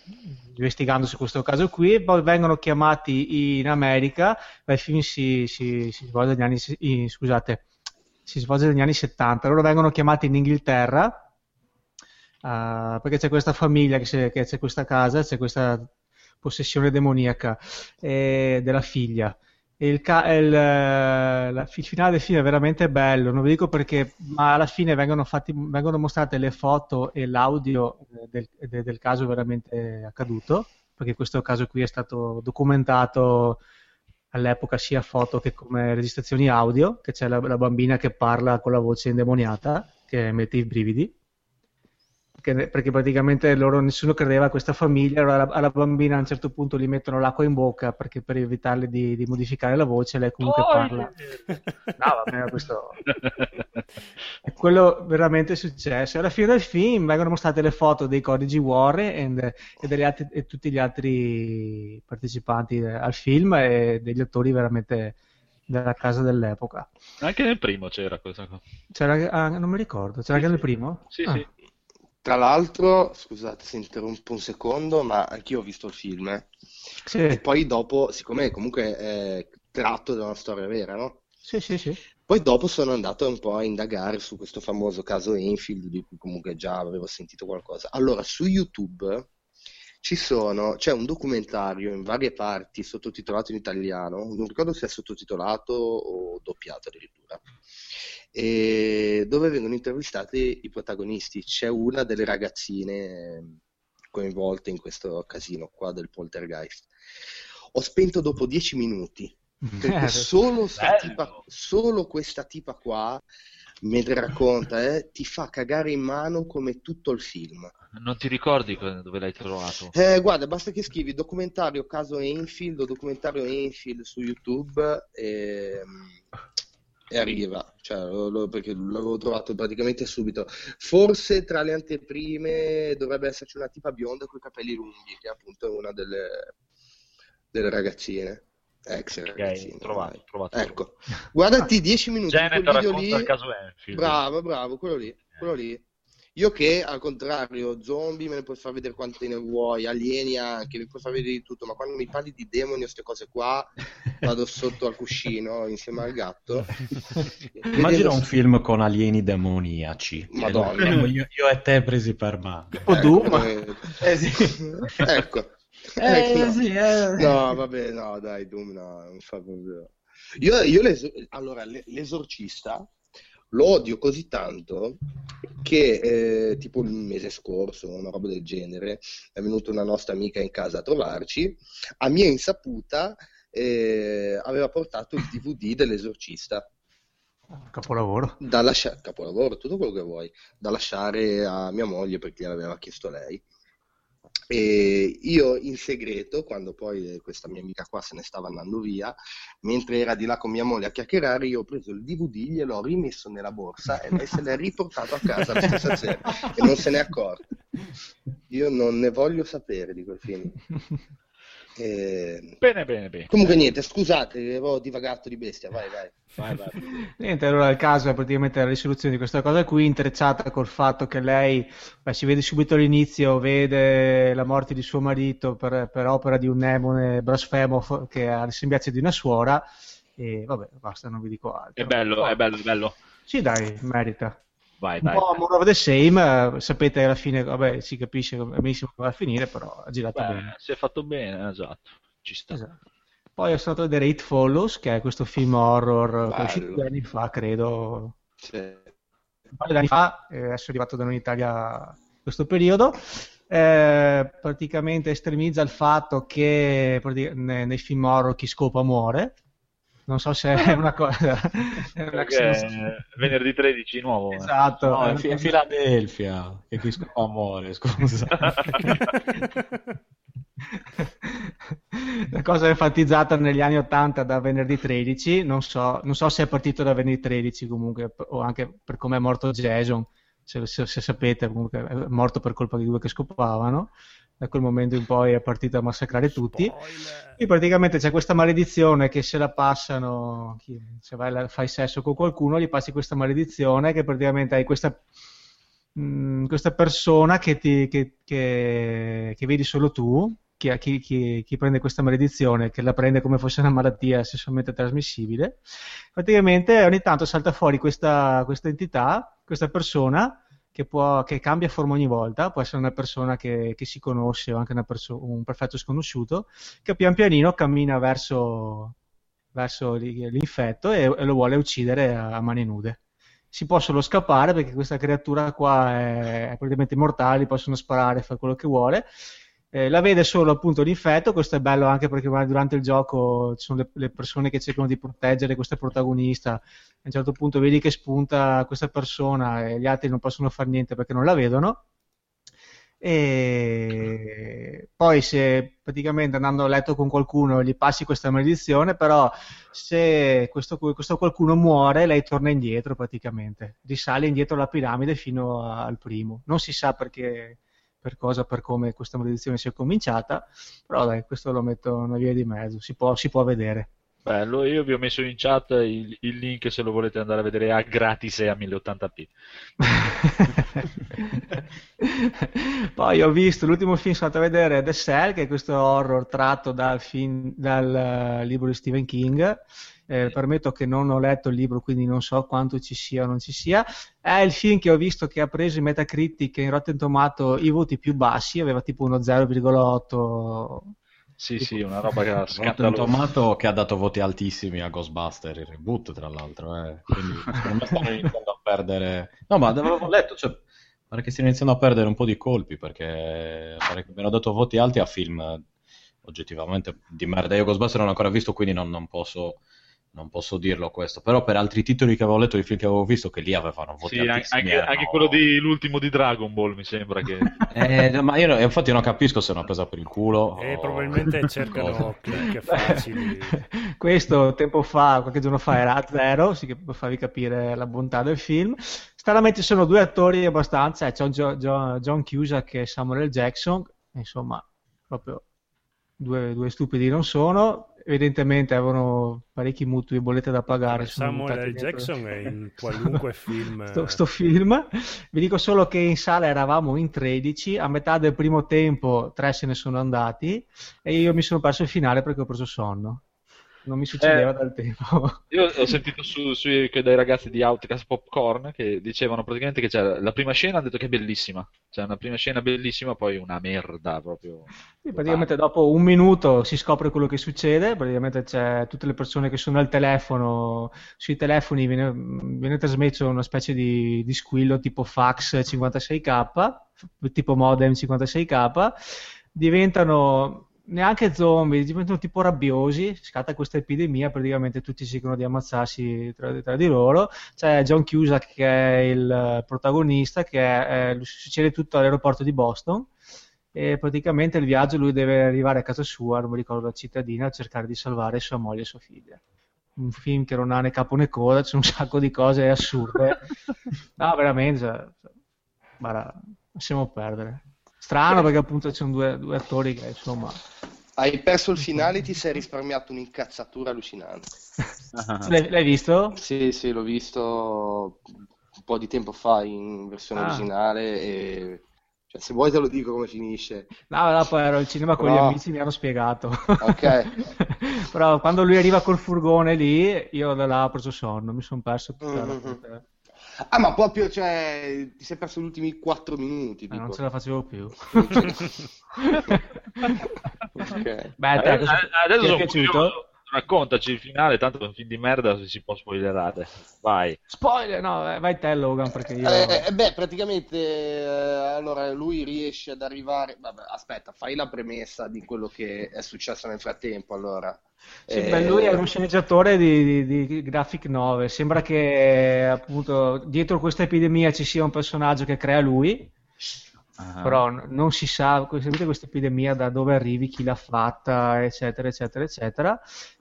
investigando su questo caso qui, e poi vengono chiamati in America. Il film si, si, si svolge negli anni, in, scusate, si svolge negli anni settanta. Loro vengono chiamati in Inghilterra uh, perché c'è questa famiglia, che c'è, che c'è questa casa, c'è questa possessione demoniaca eh, della figlia. Il, ca- il, la, il finale del film è veramente bello, non vi dico perché, ma alla fine vengono, fatti, vengono mostrate le foto e l'audio del, del, del caso veramente accaduto, perché questo caso qui è stato documentato all'epoca sia foto che come registrazioni audio, che c'è la, la bambina che parla con la voce indemoniata, che mette i brividi, perché, perché praticamente loro nessuno credeva a questa famiglia, allora alla, alla bambina a un certo punto gli mettono l'acqua in bocca perché per evitarle di, di modificare la voce, lei comunque oh, parla. No, vabbè, questo è quello veramente successo. Alla fine del film vengono mostrate le foto dei coniugi Warren and, e, degli altri, e tutti gli altri partecipanti al film e degli attori veramente della casa dell'epoca. Anche nel primo c'era questa cosa. C'era, ah, non mi ricordo, c'era sì, anche nel primo? Sì, ah. sì. Tra l'altro, scusate se interrompo un secondo, ma anch'io ho visto il film. Eh. Sì. E poi dopo, siccome comunque è tratto da una storia vera, no? Sì, sì, sì. Poi dopo sono andato un po' a indagare su questo famoso caso Enfield, di cui comunque già avevo sentito qualcosa. Allora, su YouTube ci sono, c'è un documentario in varie parti sottotitolato in italiano, non ricordo se è sottotitolato o doppiato addirittura, e dove vengono intervistati i protagonisti. C'è una delle ragazzine coinvolte in questo casino qua del poltergeist. Ho spento dopo dieci minuti perché solo, sta tipa, solo questa tipa qua mentre racconta eh, ti fa cagare in mano come tutto il film. Non ti ricordi dove l'hai trovato? Eh, guarda, basta che scrivi documentario caso Enfield o documentario Enfield su YouTube e... e arriva, cioè, lo, lo, perché l'avevo trovato praticamente subito. Forse tra le anteprime dovrebbe esserci una tipa bionda con i capelli lunghi, che è appunto una delle, delle ragazzine, ex ragazzine. Okay, trovato, trovato, ecco, trovato. Guardati dieci minuti. Genere, video lì. Il caso Enfield. Bravo, bravo, quello lì, quello lì. Io che, al contrario, zombie me ne puoi far vedere quante ne vuoi, alieni anche, mi puoi far vedere di tutto, ma quando mi parli di demoni o queste cose qua, vado sotto al cuscino insieme al gatto. Immagina un film con alieni demoniaci. Madonna. Cioè, io, io e te presi per mano. O Doom. Ecco. Eh, sì. Ecco. Eh, eh, no. Sì, eh. No, vabbè, no, dai, Doom, no, non fa proprio... Io, io l'esor... allora, l'esorcista... lo odio così tanto che eh, tipo il mese scorso, una roba del genere, è venuta una nostra amica in casa a trovarci, a mia insaputa eh, aveva portato il D V D dell'Esorcista. Capolavoro. Da lascia... Capolavoro, tutto quello che vuoi, da lasciare a mia moglie perché l'aveva chiesto lei. E io in segreto, quando poi questa mia amica qua se ne stava andando via, mentre era di là con mia moglie a chiacchierare, io ho preso il D V D, gliel'ho rimesso nella borsa e lei se l'è riportato a casa la stessa sera e non se n'è accorta. Io non ne voglio sapere di quel film. E... bene, bene, bene. Comunque niente, scusate, avevo divagato di bestia, vai, vai. vai, vai. Niente, allora il caso è praticamente la risoluzione di questa cosa qui, intrecciata col fatto che lei, beh, si vede subito all'inizio, vede la morte di suo marito per, per opera di un demone blasfemo che ha le sembianze di una suora, e vabbè, basta, non vi dico altro. È bello, oh. è bello, è bello. Sì, dai, merita. Vai, vai, un po' more of the same, sapete alla fine, vabbè, si capisce benissimo come va a finire, però ha girato Beh, bene. Si è fatto bene, esatto, ci sta. Esatto. Poi sono andato a vedere It Follows, che è questo film horror che è uscito due anni fa, credo. Sì. Un paio di anni fa, adesso è arrivato da noi in Italia questo periodo. Eh, praticamente estremizza il fatto che nei film horror chi scopa muore. Non so se è una cosa... è una venerdì tredici nuovo. Esatto. No, è, è Filadelfia, che qui scopa muore, scusa. La cosa enfatizzata negli anni ottanta da venerdì tredici, non so, non so se è partito da venerdì tredici comunque, o anche per come è morto Jason, se, se, se sapete, comunque è morto per colpa di due che scopavano. Da quel momento in poi è partito a massacrare tutti. Spoiler. E praticamente c'è questa maledizione che se la passano, se vai, fai sesso con qualcuno, gli passi questa maledizione che praticamente hai questa, mh, questa persona che, ti, che, che, che vedi solo tu, chi, chi, chi, chi prende questa maledizione, che la prende come fosse una malattia sessualmente trasmissibile. Praticamente ogni tanto salta fuori questa, questa entità, questa persona, Che, può, che cambia forma ogni volta, può essere una persona che, che si conosce o anche una perso- un perfetto sconosciuto, che pian pianino cammina verso, verso l'infetto e, e lo vuole uccidere a, a mani nude. Si può solo scappare perché questa creatura qua è, è praticamente immortale, possono sparare, fare quello che vuole. Eh, la vede solo appunto l'infetto, questo è bello anche perché durante il gioco ci sono le, le persone che cercano di proteggere questa protagonista, a un certo punto vedi che spunta questa persona e gli altri non possono fare niente perché non la vedono, e poi se praticamente andando a letto con qualcuno gli passi questa maledizione, però se questo, questo qualcuno muore lei torna indietro praticamente, risale indietro la piramide fino al primo, non si sa perché... per cosa, per come questa maledizione sia cominciata, però dai, questo lo metto una via di mezzo, si può, si può vedere. Bello, io vi ho messo in chat il, il link se lo volete andare a vedere a gratis e a mille ottanta p. Poi ho visto l'ultimo film, sono andato a vedere The Cell, che è questo horror tratto dal, film, dal libro di Stephen King. Eh, permetto che non ho letto il libro, quindi non so quanto ci sia o non ci sia. È il film che ho visto che ha preso in Metacritic e in Rotten Tomato i voti più bassi, aveva tipo uno zero virgola otto. Sì, tipo... sì, una roba che ha scattato. Rotten Tomato che ha dato voti altissimi a Ghostbuster, il reboot tra l'altro, eh. Quindi secondo me stanno iniziando a perdere. No, ma avevo letto, cioè pare che stiano iniziando a perdere un po' di colpi perché pare che abbiano dato voti alti a film oggettivamente di merda. Io Ghostbuster non l'ho ancora visto, quindi non, non posso Non posso dirlo questo, però per altri titoli che avevo letto, i film che avevo visto, che lì avevano voti sì, altissimi. Anche, erano... anche quello di l'ultimo di Dragon Ball, mi sembra che... eh, ma io infatti non capisco se hanno preso per il culo. Eh, o... probabilmente cercano click facili. Questo tempo fa, qualche giorno fa, era a zero, sì, per farvi capire la bontà del film. Stranamente sono due attori abbastanza, c'è John, John, John Cusack e Samuel L. Jackson, insomma, proprio... Due, due stupidi non sono, evidentemente avevano parecchi mutui e bollette da pagare. Samuel L. Jackson è in qualunque film. Sto, sto film, vi dico solo che in sala eravamo in tredici, a metà del primo tempo tre se ne sono andati e io mi sono perso il finale perché ho preso sonno. Non mi succedeva eh, dal tempo. Io ho sentito su, su, dai ragazzi di Outcast Popcorn che dicevano praticamente che c'era la prima scena, hanno detto che è bellissima. C'è una prima scena bellissima, poi una merda proprio. Sì, praticamente dopo un minuto si scopre quello che succede, praticamente c'è tutte le persone che sono al telefono, sui telefoni viene, viene trasmesso una specie di, di squillo tipo fax cinquantasei K, tipo modem cinquantasei K, diventano... neanche zombie, diventano tipo rabbiosi, scatta questa epidemia, praticamente tutti cercano di ammazzarsi tra, tra di loro. C'è John Cusack che è il protagonista, che è, è, succede tutto all'aeroporto di Boston e praticamente il viaggio lui deve arrivare a casa sua, non mi ricordo la cittadina, a cercare di salvare sua moglie e sua figlia. Un film che non ha né capo né coda, c'è un sacco di cose assurde. No, veramente, cioè, guarda, possiamo perdere. Strano perché appunto ci sono due, due attori che insomma... Hai perso il finale e ti sei risparmiato un'incazzatura allucinante. L'hai, l'hai visto? Sì, sì, l'ho visto un po' di tempo fa in versione ah. originale e... Cioè, se vuoi te lo dico come finisce. No, no, poi ero al cinema con Però... gli amici, mi hanno spiegato. Ok. Però quando lui arriva col furgone lì, io da là ho preso sonno, mi sono perso tutta mm-hmm. la... Ah, ma proprio, cioè, ti sei perso gli ultimi quattro minuti. Ah, non ce la facevo più. Okay. Beh, te, adesso, adesso sono piaciuto. Raccontaci il finale, tanto è un film di merda, se si può spoilerare. Vai. Spoiler, no, vai te Logan, perché io... Eh, eh, beh, praticamente, eh, allora, lui riesce ad arrivare... Vabbè, aspetta, fai la premessa di quello che è successo nel frattempo, allora. Sì, eh... beh, lui è un sceneggiatore di, di, di graphic novel. Sembra che, appunto, dietro questa epidemia ci sia un personaggio che crea lui... Uh-huh. Però non si sa, sapete questa epidemia da dove arrivi, chi l'ha fatta, eccetera, eccetera, eccetera.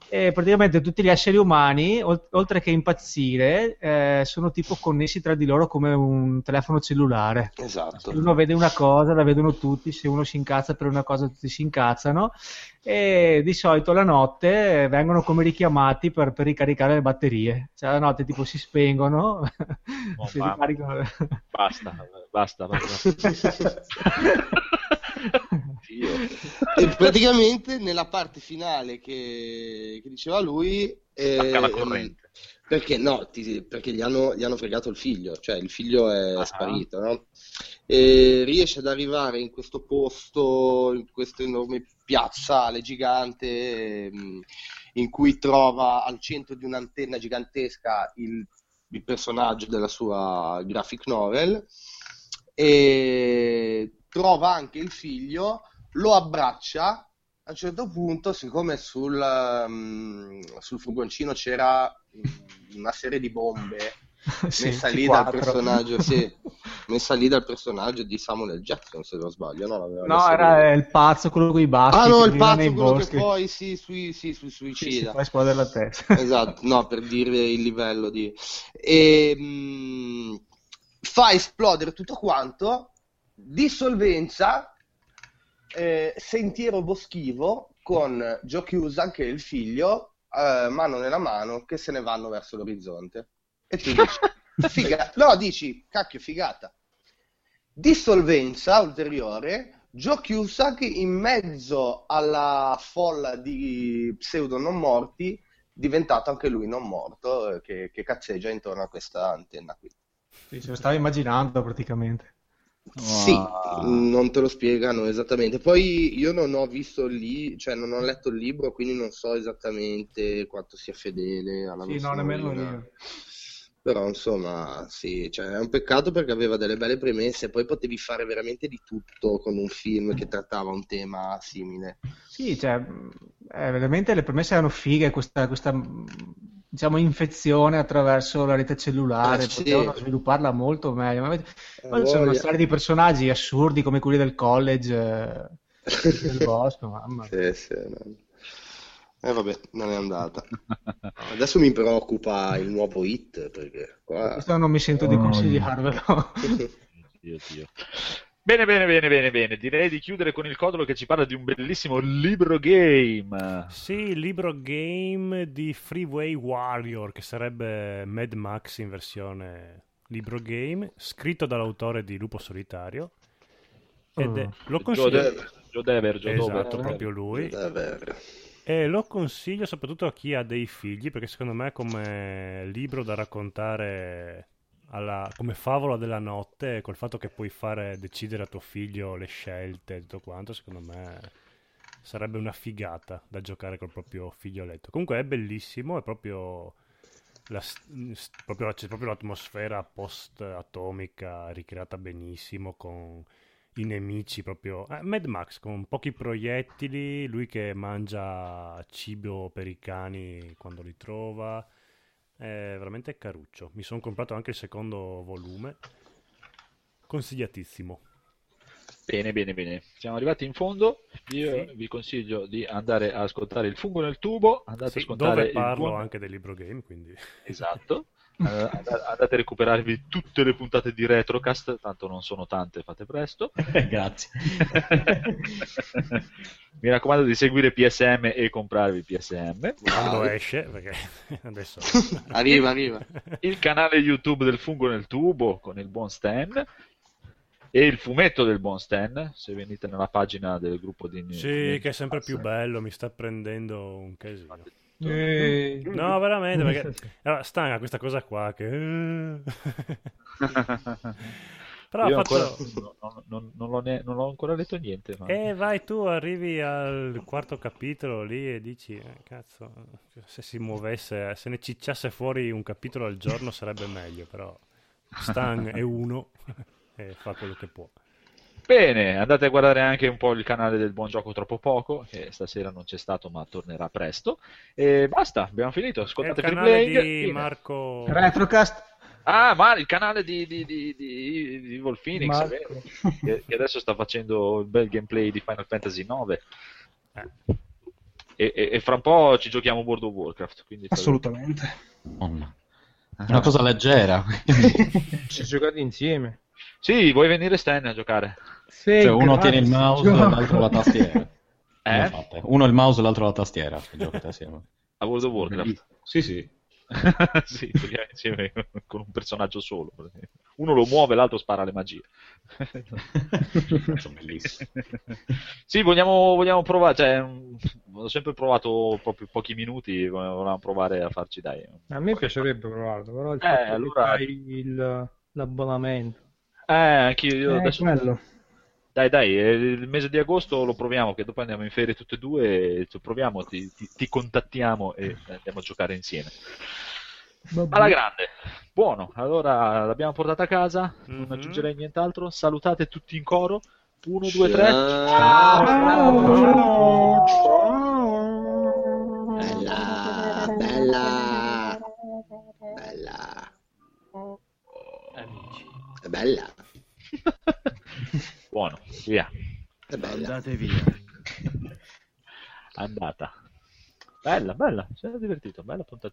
E praticamente tutti gli esseri umani, oltre che impazzire, eh, sono tipo connessi tra di loro come un telefono cellulare. Esatto. Se uno vede una cosa, la vedono tutti, se uno si incazza per una cosa, tutti si incazzano. E di solito la notte vengono come richiamati per, per ricaricare le batterie, cioè la notte tipo si spengono, oh, si ricaricano... basta basta, basta. E praticamente nella parte finale che, che diceva lui eh, la corrente. Perché no ti, perché gli hanno, gli hanno fregato il figlio, cioè il figlio è ah. sparito, no? E riesce ad arrivare in questo posto, in questo enorme piazzale gigante in cui trova al centro di un'antenna gigantesca il, il personaggio della sua graphic novel e trova anche il figlio, lo abbraccia. A un certo punto, siccome sul, sul furgoncino c'era una serie di bombe sì, messa lì dal personaggio sì, messa lì dal personaggio di Samuel Jackson, se non sbaglio, no, no era lì. Il pazzo quello con i baschi, ah no, il pazzo quello boschi. Che poi si sui, si, sui suicida, si, si fa esplodere la testa, esatto, no, per dire il livello di e, mh, fa esplodere tutto quanto, dissolvenza, eh, sentiero boschivo con Joe Cusack e il figlio, eh, mano nella mano, che se ne vanno verso l'orizzonte. E tu dici, figa... no, dici, cacchio, figata. Dissolvenza ulteriore, Joe Cusack in mezzo alla folla di pseudo non morti, diventato anche lui non morto, che, che cazzeggia intorno a questa antenna qui. Sì, ce lo stavi immaginando praticamente. Wow. Sì, non te lo spiegano esattamente. Poi io non ho visto lì, cioè non ho letto il libro, quindi non so esattamente quanto sia fedele alla sì, no, nemmeno io. Però insomma sì, cioè, è un peccato perché aveva delle belle premesse, poi potevi fare veramente di tutto con un film che trattava un tema simile. Sì, cioè eh, veramente le premesse erano fighe, questa, questa diciamo infezione attraverso la rete cellulare, ah, sì. Potevano svilupparla molto meglio, ma eh, poi c'è una serie di personaggi assurdi come quelli del college eh, del bosco, mamma sì, sì, no. E eh vabbè, non è andata. Adesso mi preoccupa il nuovo hit, perché qua... Questo non mi sento oh, di consigliarvelo. Dio, dio. Bene, bene, bene, bene, bene. Direi di chiudere con il Codolo che ci parla di un bellissimo libro game. Sì, libro game di Freeway Warrior, che sarebbe Mad Max in versione libro game, scritto dall'autore di Lupo Solitario. Ed è, lo consiglio... Joe Dever, Joe Dever. Esatto, proprio lui. E lo consiglio soprattutto a chi ha dei figli, perché secondo me come libro da raccontare... Alla, come favola della notte, col fatto che puoi fare decidere a tuo figlio le scelte e tutto quanto, secondo me sarebbe una figata da giocare col proprio figlioletto. Comunque è bellissimo, è proprio, la, proprio c'è proprio l'atmosfera post atomica ricreata benissimo, con i nemici proprio eh, Mad Max, con pochi proiettili, lui che mangia cibo per i cani quando li trova. È veramente caruccio. Mi sono comprato anche il secondo volume. Consigliatissimo. Bene, bene, bene. Siamo arrivati in fondo. Io sì. vi consiglio di andare a ascoltare Il Fungo nel Tubo. Andate sì, a ascoltare dove parlo il anche del libro game, quindi. Esatto. uh, andate a recuperarvi tutte le puntate di Retrocast. Tanto non sono tante, fate presto. Grazie. Mi raccomando di seguire P S M e comprarvi P S M quando wow. esce, perché adesso arriva, arriva il canale YouTube del Fungo nel Tubo con il buon Stan e il fumetto del buon Stan, se venite nella pagina del gruppo di New- sì, New- che è sempre più bello, mi sta prendendo un casino. Ehi. No, veramente, perché allora, Stan ha questa cosa qua che però io fatto... ancora, non, non, non, l'ho ne... non l'ho ancora letto niente, ma... e vai tu, arrivi al quarto capitolo lì e dici eh, cazzo, se si muovesse, se ne cicciasse fuori un capitolo al giorno sarebbe meglio, però Stan è uno e fa quello che può. Bene, andate a guardare anche un po' il canale del Buon Gioco Troppo Poco, che stasera non c'è stato ma tornerà presto, e basta, abbiamo finito. Ascoltate il canale Free Playing, di Marco Retrocast. Ah, ma il canale di, di, di, di, di Evil Phoenix, che, che adesso sta facendo il bel gameplay di Final Fantasy nove. Eh. E, e, e fra un po' ci giochiamo World of Warcraft. Quindi assolutamente. Oh, no. È una cosa leggera. Ci giocate insieme. Sì, vuoi venire Stan a giocare? Sì, cioè, uno tiene il mouse e l'altro la tastiera. Eh? Uno il mouse e l'altro la tastiera. Giocate assieme. A World of Warcraft? Sì, sì. Sì, insieme con un personaggio solo, uno lo muove, l'altro spara le magie. Sono bellissimo. Sì, vogliamo, vogliamo provare, cioè, ho sempre provato proprio pochi minuti, volevamo provare a farci dai. A me piacerebbe provarlo, però il eh, allora... il, l'abbonamento. Eh, anche io eh, adesso. Bello. Dai, dai, il mese di agosto lo proviamo, che dopo andiamo in ferie tutte e due, lo proviamo, ti, ti, ti contattiamo e andiamo a giocare insieme. Vabbè. Alla grande. Buono, allora l'abbiamo portata a casa, mm-hmm. non aggiungerei nient'altro, salutate tutti in coro, uno, ciao. Due, tre. Ciao! Ciao! Ciao! Bella! Bella! Bella! Amici. È bella! Buono, via. Andate via. Andata. Bella, bella, ci è divertito, bella puntata.